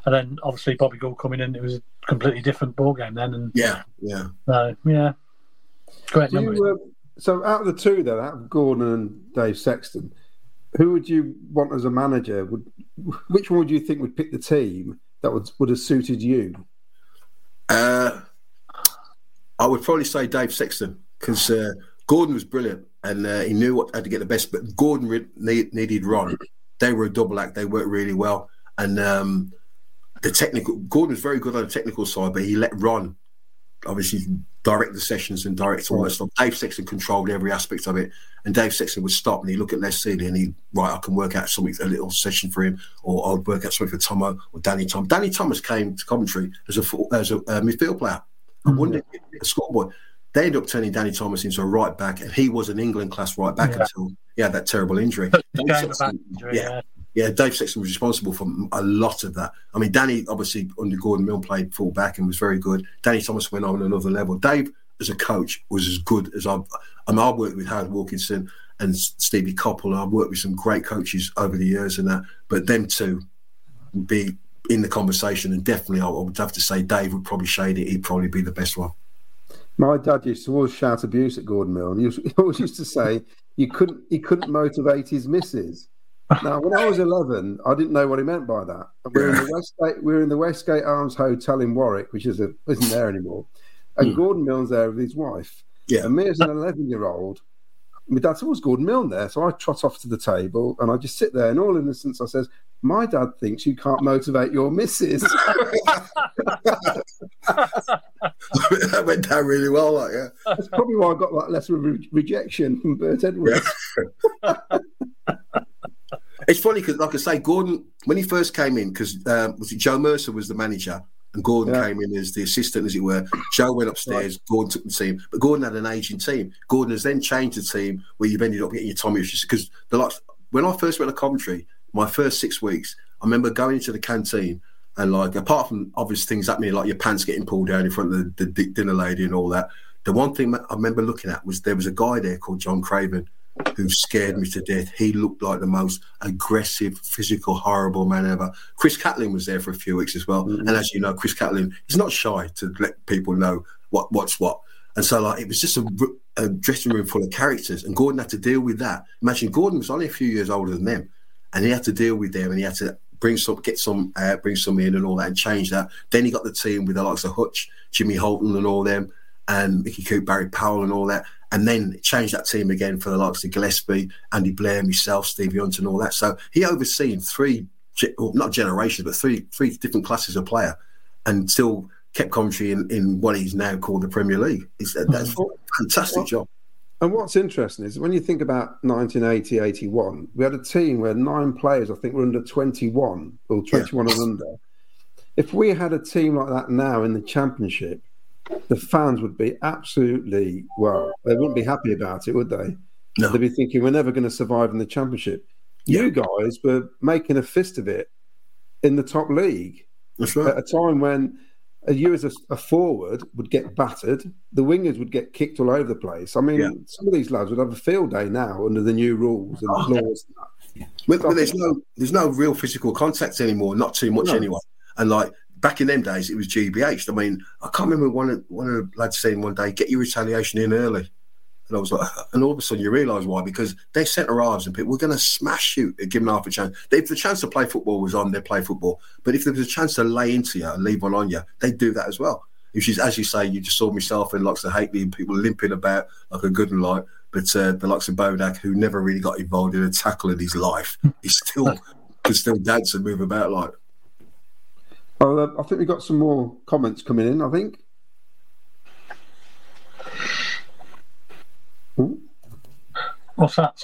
and then obviously Bobby Gould coming in, it was a completely different ball game then. And yeah. So yeah, great memories. So out of the two then, out of Gordon and Dave Sexton, who would you want as a manager? Which one would you think would pick the team that would have suited you? I would probably say Dave Sexton because Gordon was brilliant and he knew what had to get the best. But Gordon needed Ron. They were a double act. They worked really well. And Gordon was very good on the technical side, but he let Ron obviously direct the sessions and direct all that stuff. Dave Sexton controlled every aspect of it. And Dave Sexton would stop and he'd look at Les Seeley and he'd, I can work out something, a little session for him, or I'll work out something for Tomo or Danny Thomas. Danny Thomas came to Coventry as a midfield player. I wonder if a scoreboard. They ended up turning Danny Thomas into a right back, and he was an England class right back until he had that terrible injury. Dave Sexton was responsible for a lot of that. I mean, Danny obviously under Gordon Milne played full back and was very good. Danny Thomas went on another level. Dave, as a coach, was as good as I've worked with Howard Wilkinson and Stevie Coppell. I've worked with some great coaches over the years and that, but them two would be in the conversation, and definitely I would have to say Dave would probably shade it. He'd probably be the best one. My dad used to always shout abuse at Gordon Milne. He always used to say he couldn't motivate his missus. Now, when I was 11, I didn't know what he meant by that. We're in the Westgate Arms Hotel in Warwick, which isn't there anymore. And Gordon Milne's there with his wife. Yeah. And me as an 11-year-old, my dad said, "What's Gordon Milne there?" So I trot off to the table and I just sit there in all innocence. I says, "My dad thinks you can't motivate your missus." That went down really well, like, yeah. That's probably why I got like less of a rejection from Bert Edwards. Yeah. It's funny because, like I say, Gordon, when he first came in, because Joe Mercer was the manager, and Gordon came in as the assistant, as it were. Joe went upstairs, Gordon took the team, but Gordon had an aging team. Gordon has then changed the team where you've ended up getting your Tommy issues. Because when I first went to Coventry, my first 6 weeks, I remember going into the canteen and, like, apart from obvious things happening, like your pants getting pulled down in front of the dinner lady and all that, the one thing I remember looking at was there was a guy there called John Craven who scared me to death. He looked like the most aggressive, physical, horrible man ever. Chris Catlin was there for a few weeks as well. Mm-hmm. And as you know, Chris Catlin is not shy to let people know what's what. And so, like, it was just a dressing room full of characters, and Gordon had to deal with that. Imagine, Gordon was only a few years older than them, and he had to deal with them, and he had to bring some in and all that and change that. Then he got the team with the likes of Hutch, Jimmy Holton and all them, and Mickey Coote, Barry Powell and all that. And then changed that team again for the likes of Gillespie, Andy Blair, myself, Stevie Hunt and all that. So he overseen three different classes of player and still kept Coventry in what he's now called the Premier League. That's a fantastic job. And what's interesting is when you think about 1980, 81, we had a team where 9 players, I think, were under 21 or 21 and under. If we had a team like that now in the Championship, the fans would be absolutely, they wouldn't be happy about it, would they? No. They'd be thinking, we're never going to survive in the Championship. Yeah. You guys were making a fist of it in the top league. That's right. At a time when you as a forward would get battered. The wingers would get kicked all over the place. I mean, some of these lads would have a field day now under the new rules and laws. Yeah. But there's no real physical contact anymore, not too much anyway. And like back in them days, it was GBH. I mean, I can't remember one of the lads saying one day, "Get your retaliation in early." And I was like, and all of a sudden you realise why, because they centre halves and people were going to smash you and give them half a chance. If the chance to play football was on, they'd play football. But if there was a chance to lay into you and leave one on you, they'd do that as well. Which is, as you say, you just saw myself and lots of Hateley and people limping about like a good and light. But the likes of Bodak, who never really got involved in a tackle in his life, he still could still dance and move about like. Well, I think we've got some more comments coming in, I think. Ooh. What's that?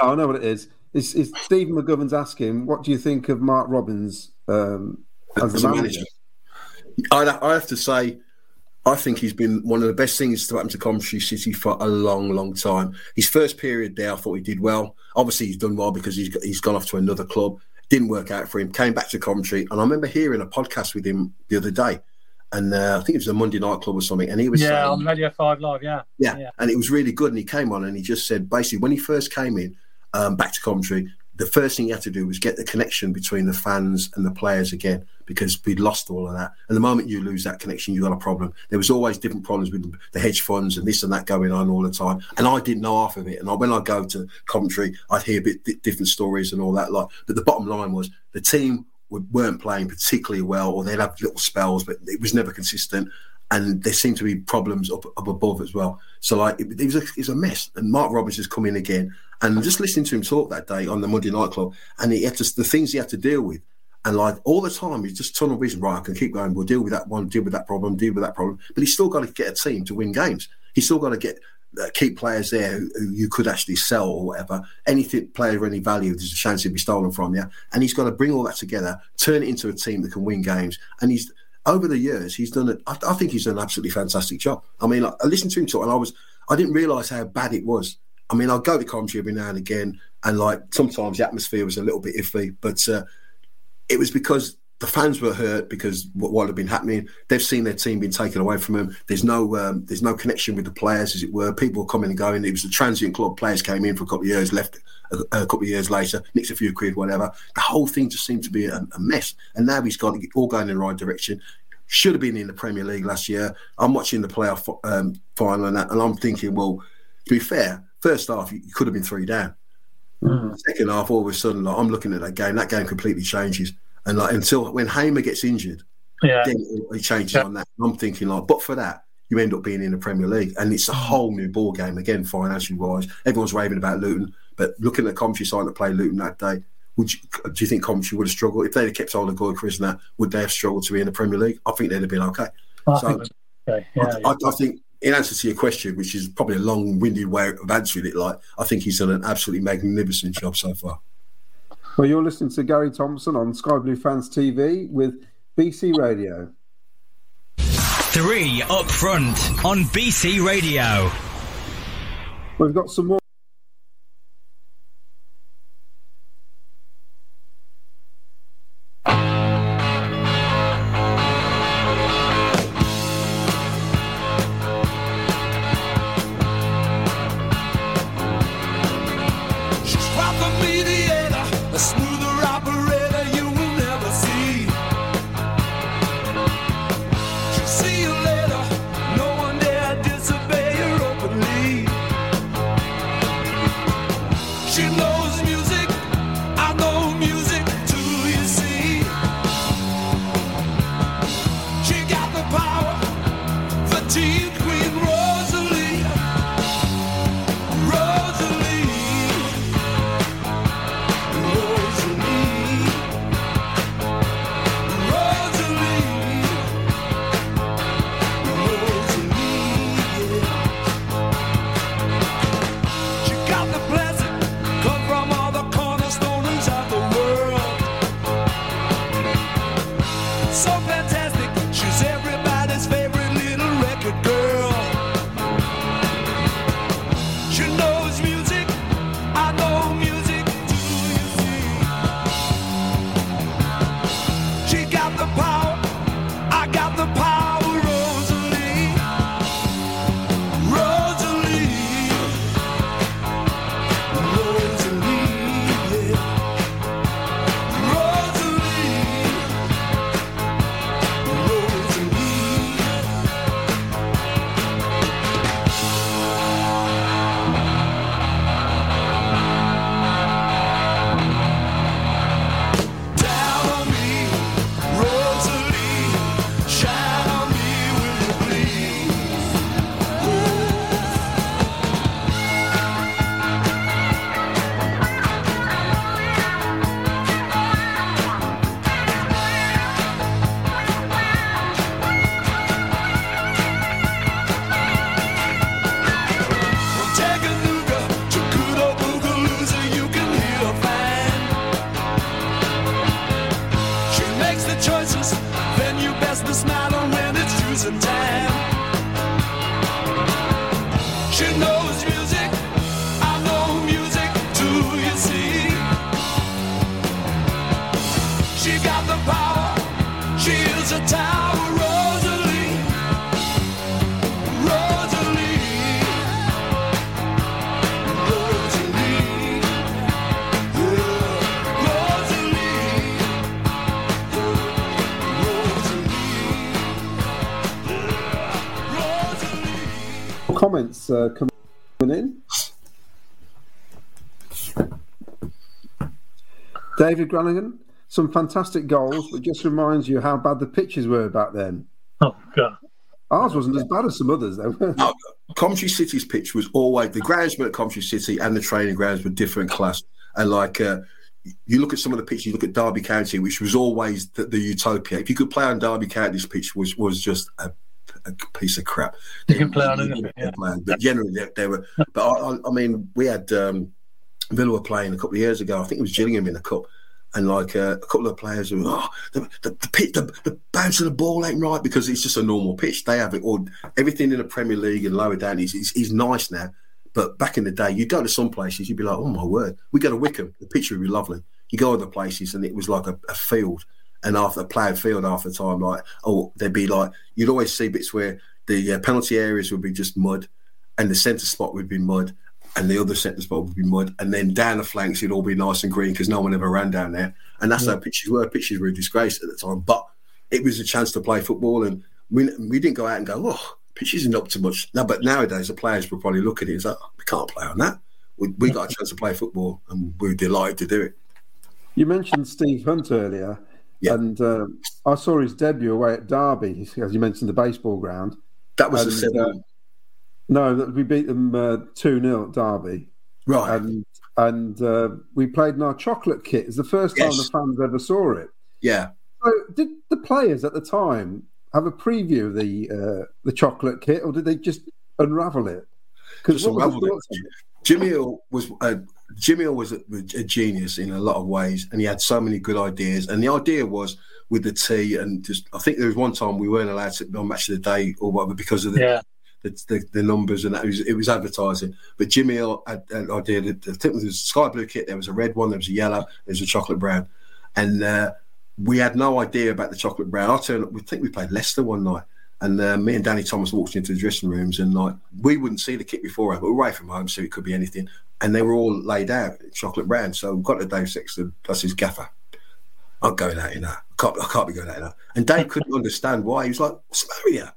I know what it is. It's Stephen McGovern's asking, what do you think of Mark Robbins as a manager? I have to say, I think he's been one of the best things to happen to Coventry City for a long, long time. His first period there, I thought he did well. Obviously, he's done well because he's gone off to another club. Didn't work out for him. Came back to Coventry, and I remember hearing a podcast with him the other day. And I think it was a Monday Night Club or something. And he was saying, on Radio 5 Live, yeah. And it was really good. And he came on and he just said, basically, when he first came in back to Coventry, the first thing he had to do was get the connection between the fans and the players again, because we'd lost all of that. And the moment you lose that connection, you've got a problem. There was always different problems with the hedge funds and this and that going on all the time. And I didn't know half of it. And when I go to Coventry, I'd hear a bit different stories and all that. Like, but the bottom line was the team weren't playing particularly well, or they'd have little spells, but it was never consistent. And there seemed to be problems up above as well. So like it was a mess. And Mark Robbins has come in again, and just listening to him talk that day on the Monday Night Club, and he had to, the things he had to deal with, and like all the time he's just tunnel vision. Right, I can keep going. We'll deal with that one, deal with that problem, deal with that problem. But he's still got to get a team to win games. He's still got to get keep players there who you could actually sell or whatever. Anything player of any value, there's a chance he'd be stolen from you. And he's got to bring all that together, turn it into a team that can win games. And he's over the years, he's done it. I think he's done an absolutely fantastic job. I mean, I listened to him talk, and I didn't realise how bad it was. I mean, I'll go to Coventry every now and again, and like sometimes the atmosphere was a little bit iffy, but it was because the fans were hurt because what had been happening. They've seen their team being taken away from them. There's no connection with the players, as it were. People were coming and going. It was a transient club. Players came in for a couple of years, left a couple of years later, nicked a few quid, whatever. The whole thing just seemed to be a mess. And now he's got it all going in the right direction. Should have been in the Premier League last year. I'm watching the playoff final and that, and I'm thinking, well, to be fair, first half, you could have been 3 down. Mm. Second half, all of a sudden, like, I'm looking at that game completely changes. And like until when Hamer gets injured, then he changes on that. And I'm thinking like, but for that, you end up being in the Premier League, and it's a whole new ball game again, financially wise. Everyone's raving about Luton, but looking at Coventry signing to play Luton that day, do you think Coventry would have struggled if they'd have kept hold of Goy Chris and that? Would they have struggled to be in the Premier League? I think they'd have been okay. I think in answer to your question, which is probably a long-winded way of answering it, like I think he's done an absolutely magnificent job so far. Well, you're listening to Garry Thompson on Sky Blue Fans TV with BC Radio. 3 up front on BC Radio. We've got some more. The power, I got the power. Comments coming in. David Granigan, some fantastic goals, but just reminds you how bad the pitches were back then. Oh God, ours wasn't as bad as some others though. No, Coventry City's pitch was always the grounds were at Coventry City and the training grounds were different class. And like you look at some of the pitches, you look at Derby County, which was always the utopia. If you could play on Derby County's pitch, was just a piece of crap. They can play on anything, yeah. But generally they were. But I mean, we had Villa were playing a couple of years ago. I think it was Gillingham in the cup, and like a couple of players were the bounce of the ball ain't right because it's just a normal pitch. They have it all. Everything in the Premier League and lower down is nice now. But back in the day, you go to some places, you'd be like, oh my word, we go to Wickham, the pitch would be lovely. You go other places, and it was like a field. And after playing field half the time, like, oh, there'd be like, you'd always see bits where the penalty areas would be just mud, and the centre spot would be mud, and the other centre spot would be mud, and then down the flanks it'd all be nice and green because no one ever ran down there. And that's how pitches were. Pitches were a disgrace at the time, but it was a chance to play football, and we didn't go out and go, oh, pitches are not up to much. No, but nowadays the players will probably look at it and say, oh, we can't play on that. We got a chance to play football, and we were delighted to do it. You mentioned Steve Hunt earlier. Yeah. And I saw his debut away at Derby, as you mentioned, the baseball ground. That was the 7-1. No, we beat them 2-0 at Derby. Right. And we played in our chocolate kit. It was the first time the fans ever saw it. Yeah. So did the players at the time have a preview of the chocolate kit, or did they just unravel it? Because Jimmy Hill was... Jimmy was a genius in a lot of ways, and he had so many good ideas. And the idea was with the tea, and just I think there was one time we weren't allowed to on Match of the Day or whatever because of the numbers, and that it was advertising. But Jimmy had an idea that I think it was a sky blue kit. There was a red one, there was a yellow, there was a chocolate brown, and we had no idea about the chocolate brown. I turned up. We think we played Leicester one night. And me and Danny Thomas walked into the dressing rooms, and like we wouldn't see the kit before, but we were away from home, so it could be anything. And they were all laid out, chocolate brown. So we got to Dave Sexton, that's his gaffer. I'm going out in that. I can't be going out in that. And Dave couldn't understand why. He was like, what's the matter with you?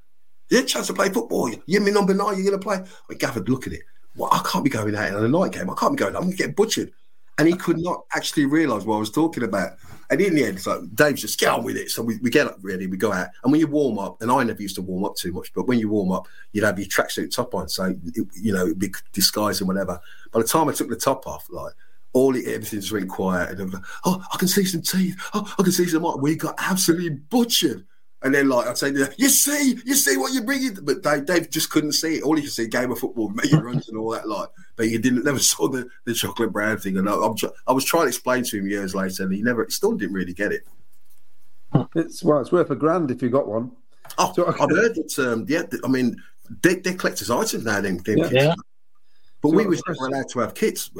You had a chance to play football. You're my number 9, you're going to play. I mean, Gaffer, look at it. Well, I can't be going out in a night game. I can't be going out. I'm going to get butchered. And he could not actually realise what I was talking about. And in the end, it's like, Dave's just, get on with it. So we get up ready, we go out. And when you warm up, and I never used to warm up too much, but when you warm up, you'd have your tracksuit top on. So, it'd be disguised and whatever. By the time I took the top off, like, everything just went quiet. And I'm like, oh, I can see some teeth. Oh, I can see some. We got absolutely butchered. And then, like, I'd say, you see what you're bringing. But Dave just couldn't see it. All he could see, game of football, mega runs and all that, like. But he never saw the chocolate brown thing. And I was trying to explain to him years later, and he still didn't really get it. It's worth $1,000 if you got one. Oh, so, I've heard that, I mean, they're collector's items now, then. But so we were never allowed to have kits.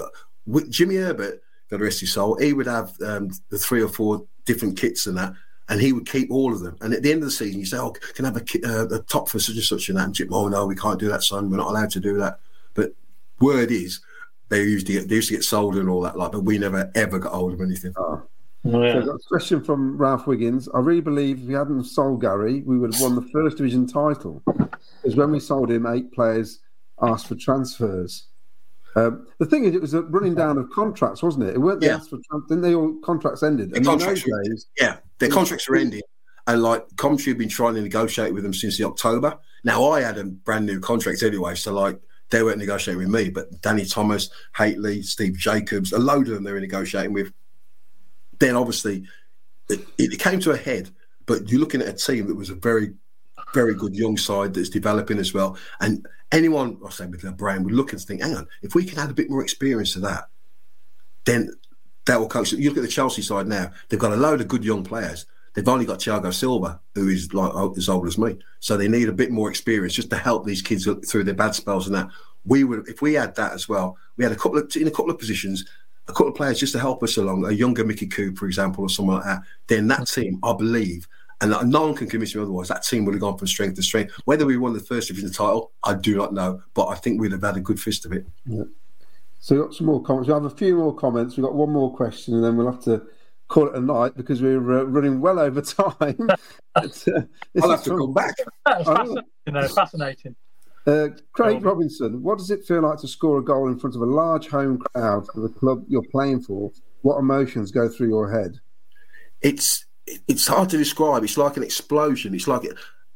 With Jimmy Herbert, God rest his soul, he would have the 3 or 4 different kits and that. And he would keep all of them. And at the end of the season, you say, oh, can I have a top for such and such an amp? Oh, no, we can't do that, son. We're not allowed to do that. But word is, they used to get sold and all that, like, but we never, ever got hold of anything. Oh. Yeah. So I've got a question from Ralph Wiggins. I really believe if we hadn't sold Gary, we would have won the first division title. Because when we sold him, 8 players asked for transfers. The thing is, it was a running down of contracts, wasn't it? It weren't the asked for transfers. Then they all contracts ended. The and contracts in those days, their contracts are ending, and like Coventry had been trying to negotiate with them since the October. Now I had a brand new contract anyway, so like they weren't negotiating with me, but Danny Thomas, Hateley, Steve Jacobs, a load of them they were negotiating with. Then obviously it came to a head, but you're looking at a team that was a very, very good young side that's developing as well. And anyone, I say with their brain, would look and think, hang on, if we can add a bit more experience to that, then that will coach. You look at the Chelsea side now, they've got a load of good young players. They've only got Thiago Silva, who is like as old as me. So they need a bit more experience just to help these kids through their bad spells and that. we would, if we had that as well, we had a couple of positions, a couple of players just to help us along, a younger Mickey Cooper, for example, or someone like that, then that team, I believe, and no one can convince me otherwise, that team would have gone from strength to strength. Whether we won the first division title, I do not know, but I think we'd have had a good fist of it. Yeah. So we've got some more comments. We'll have a few more comments. We've got one more question, and then we'll have to call it a night because we're running well over time. But, I'll have to come back. That's fascinating. Fascinating. Craig Robinson, what does it feel like to score a goal in front of a large home crowd for the club you're playing for? What emotions go through your head? It's hard to describe. It's like an explosion. It's like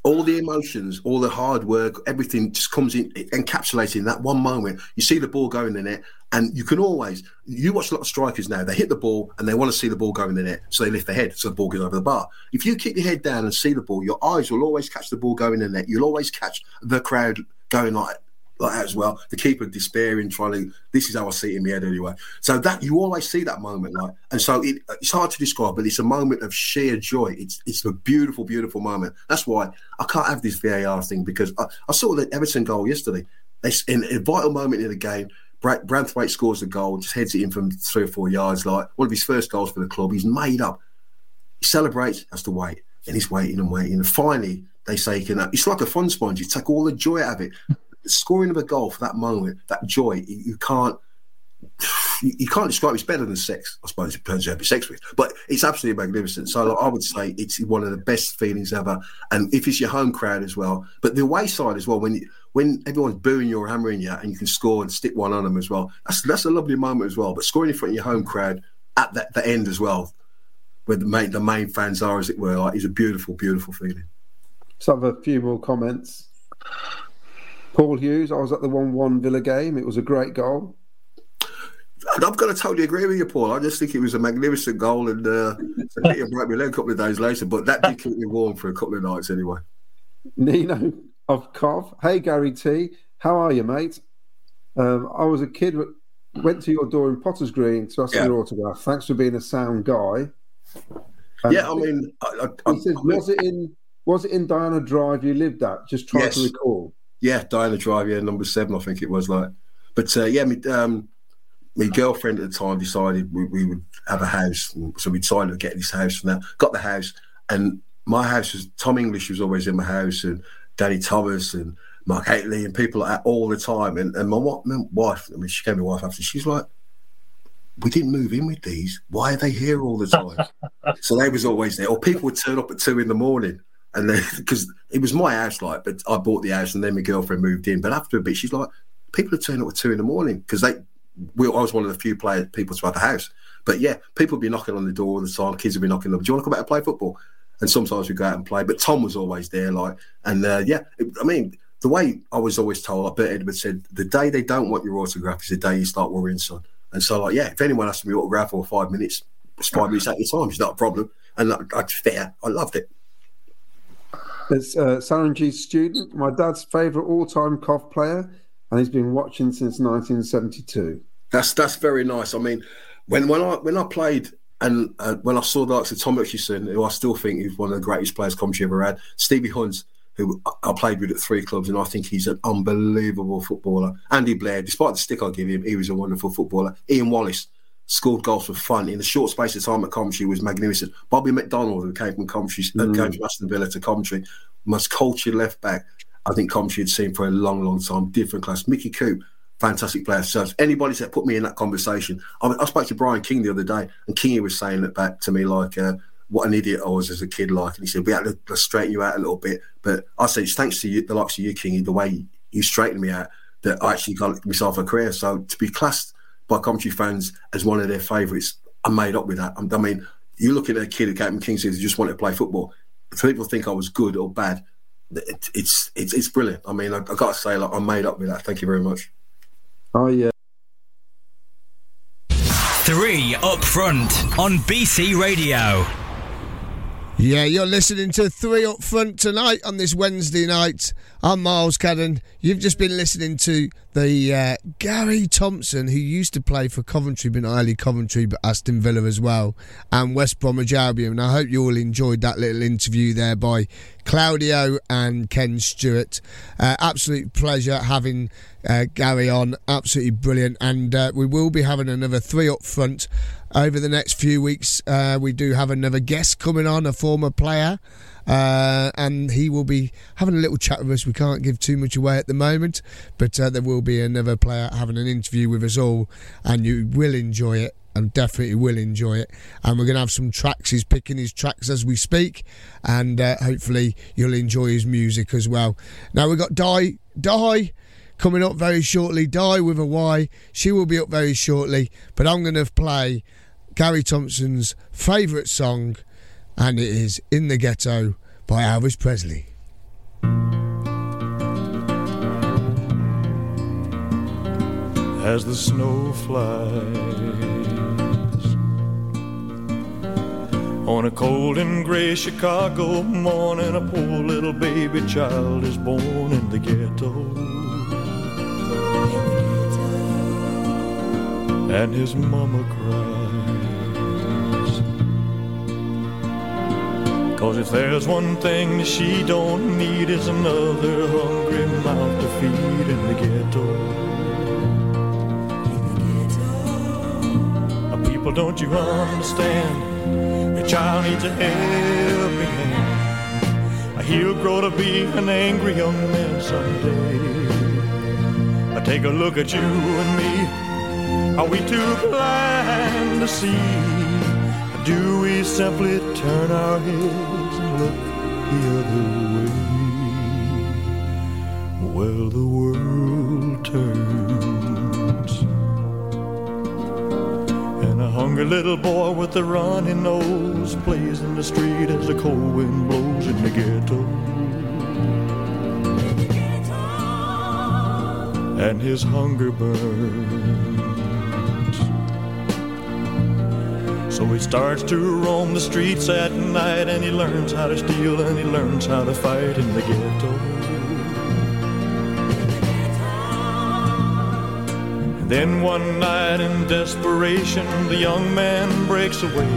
all the emotions, all the hard work, everything just comes in, encapsulated in that one moment. You see the ball go in the net, and you can always... You watch a lot of strikers now. They hit the ball, and they want to see the ball go in the net, so they lift their head, so the ball goes over the bar. If you keep your head down and see the ball, your eyes will always catch the ball going in the net. You'll always catch the crowd going like that as well. The keeper despairing, trying to... This is how I see it in my head anyway. So that you always see that moment. And so it's hard to describe, but it's a moment of sheer joy. It's a beautiful, beautiful moment. That's why I can't have this VAR thing, because I saw the Everton goal yesterday. It's in a vital moment in the game. Branthwaite scores the goal, just heads it in from 3 or 4 yards, like one of his first goals for the club. He's made up. He celebrates, has to wait. And he's waiting and waiting. And finally, they say, it's like a fun sponge. You take all the joy out of it. Scoring of a goal for that moment, that joy, you can't describe. It's better than sex, I suppose. It depends who you have sex with, but it's absolutely magnificent. So I would say it's one of the best feelings ever. And if it's your home crowd as well, but the away side as well, when everyone's booing you or hammering you, and you can score and stick one on them as well, that's a lovely moment as well. But scoring in front of your home crowd at the end as well, where the main fans are, as it were, is a beautiful, beautiful feeling. Let's have a few more comments. Paul Hughes, I was at the 1-1 Villa game. It was a great goal. I've got to totally agree with you, Paul. I just think it was a magnificent goal, and it broke my leg a couple of days later, but that did keep me warm for a couple of nights anyway. Nino of Cov. Hey, Gary T. How are you, mate? I was a kid, went to your door in Potter's Green to ask for your autograph. Thanks for being a sound guy. He says, was it in Diana Drive you lived at? Just trying to recall. Yeah, Diana Drive, number 7, I think it was. But my girlfriend at the time decided we would have a house, so we decided to get this house from that. Got the house, and my house was... Tom English was always in my house, and Danny Thomas, and Mark Hateley, and people like that all the time. And my wife, she became my wife after, she's like, we didn't move in with these. Why are they here all the time? So they was always there. Or people would turn up at 2 a.m. And then, because it was my house, but I bought the house and then my girlfriend moved in. But after a bit, she's like, people are turning up at 2 a.m. because I was one of the few people to have the house. But yeah, people would be knocking on the door all the time. Kids would be knocking on. Do you want to come out and play football? And sometimes we'd go out and play. But Tom was always there, the way I was always told, Bert Edwards said, the day they don't want your autograph is the day you start worrying, son. And so, if anyone asks me autograph for 5 minutes, it's 5 minutes at your time. It's not a problem. And that's fair. I loved it. It's Saranji's student, my dad's favourite all-time Cov player, and he's been watching since 1972. That's very nice. I mean, when I played and when I saw the likes of Tom Hutchison, who I still think is one of the greatest players Coventry ever had, Stevie Hunt, who I played with at 3 clubs, and I think he's an unbelievable footballer. Andy Blair, despite the stick I give him, he was a wonderful footballer. Ian Wallace scored goals for fun in the short space of time at Coventry was magnificent. Bobby McDonald, who came from Coventry, came from Aston Villa to Coventry, most cultured left back I think Coventry had seen for a long, long time. Different class. Mickey Coop, fantastic player. So if anybody that put me in that conversation, I spoke to Brian King the other day, and Kingy was saying that back to me what an idiot I was as a kid, and he said we had to straighten you out a little bit. But I said it's thanks to you, the likes of you, Kingy, the way you straightened me out, that I actually got myself a career. So to be classed by Coventry fans as one of their favourites, I made up with that. I mean, you look at a kid who came from Kingsley who just wanted to play football. If people think I was good or bad, it's brilliant. I mean, I've got to say, I made up with that. Thank you very much. Oh, yeah. 3 up front on BC Radio. Yeah, you're listening to 3 Up Front tonight on this Wednesday night. I'm Miles Cadden. You've just been listening to the Garry Thompson, who used to play for Coventry, but not only Coventry, but Aston Villa as well, and West Bromwich Albion. And I hope you all enjoyed that little interview there by Claudio and Ken Stewart. Absolute pleasure having Gary on. Absolutely brilliant. And we will be having another three up front over the next few weeks. We do have another guest coming on, a former player. And he will be having a little chat with us. We can't give too much away at the moment, but there will be another player having an interview with us all, and you will enjoy it. And definitely will enjoy it. And we're going to have some tracks. He's picking his tracks as we speak, and hopefully you'll enjoy his music as well. Now we've got Di coming up very shortly. Di with a Y. She will be up very shortly, but I'm going to play Garry Thompson's favourite song, and it is In the Ghetto by Elvis Presley. As the snow flies on a cold and grey Chicago morning, a poor little baby child is born in the ghetto. And his mama cries, 'cause if there's one thing she don't need, is another hungry mouth to feed in the ghetto. Well, don't you understand? The child needs a helping hand. He'll grow to be an angry young man someday. Take a look at you and me. Are we too blind to see? Do we simply turn our heads and look the other way? Well, the world turns, and a hungry little boy with a runny nose plays in the street as the cold wind blows in the ghetto. In the ghetto. And his hunger burns, so he starts to roam the streets at night, and he learns how to steal and he learns how to fight in the ghetto. Then one night in desperation, the young man breaks away.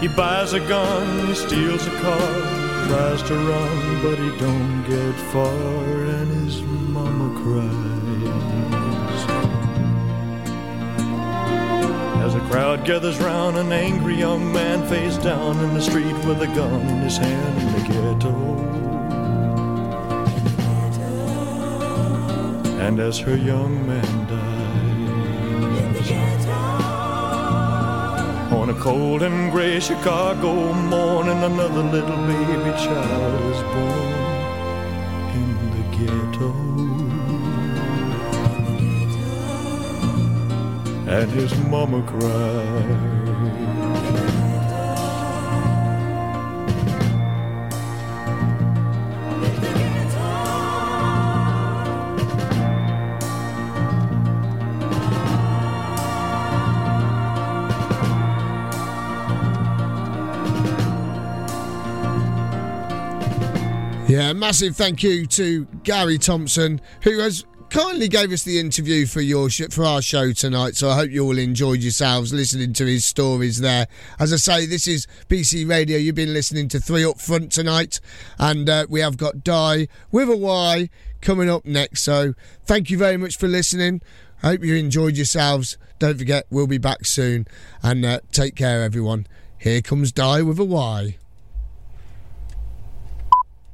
He buys a gun, he steals a car, tries to run, but he don't get far, and his mama cries. As a crowd gathers round, an angry young man face down in the street with a gun in his hand in the ghetto. And as her young man dies, on a cold and grey Chicago morning, another little baby child is born in the ghetto. And his mama cries. Yeah, massive thank you to Garry Thompson, who has kindly gave us the interview for our show tonight, so I hope you all enjoyed yourselves listening to his stories there. As I say, this is BC Radio. You've been listening to Three Up Front tonight, and we have got Di with a Y coming up next, so thank you very much for listening. I hope you enjoyed yourselves. Don't forget, we'll be back soon, and take care, everyone. Here comes Di with a Y.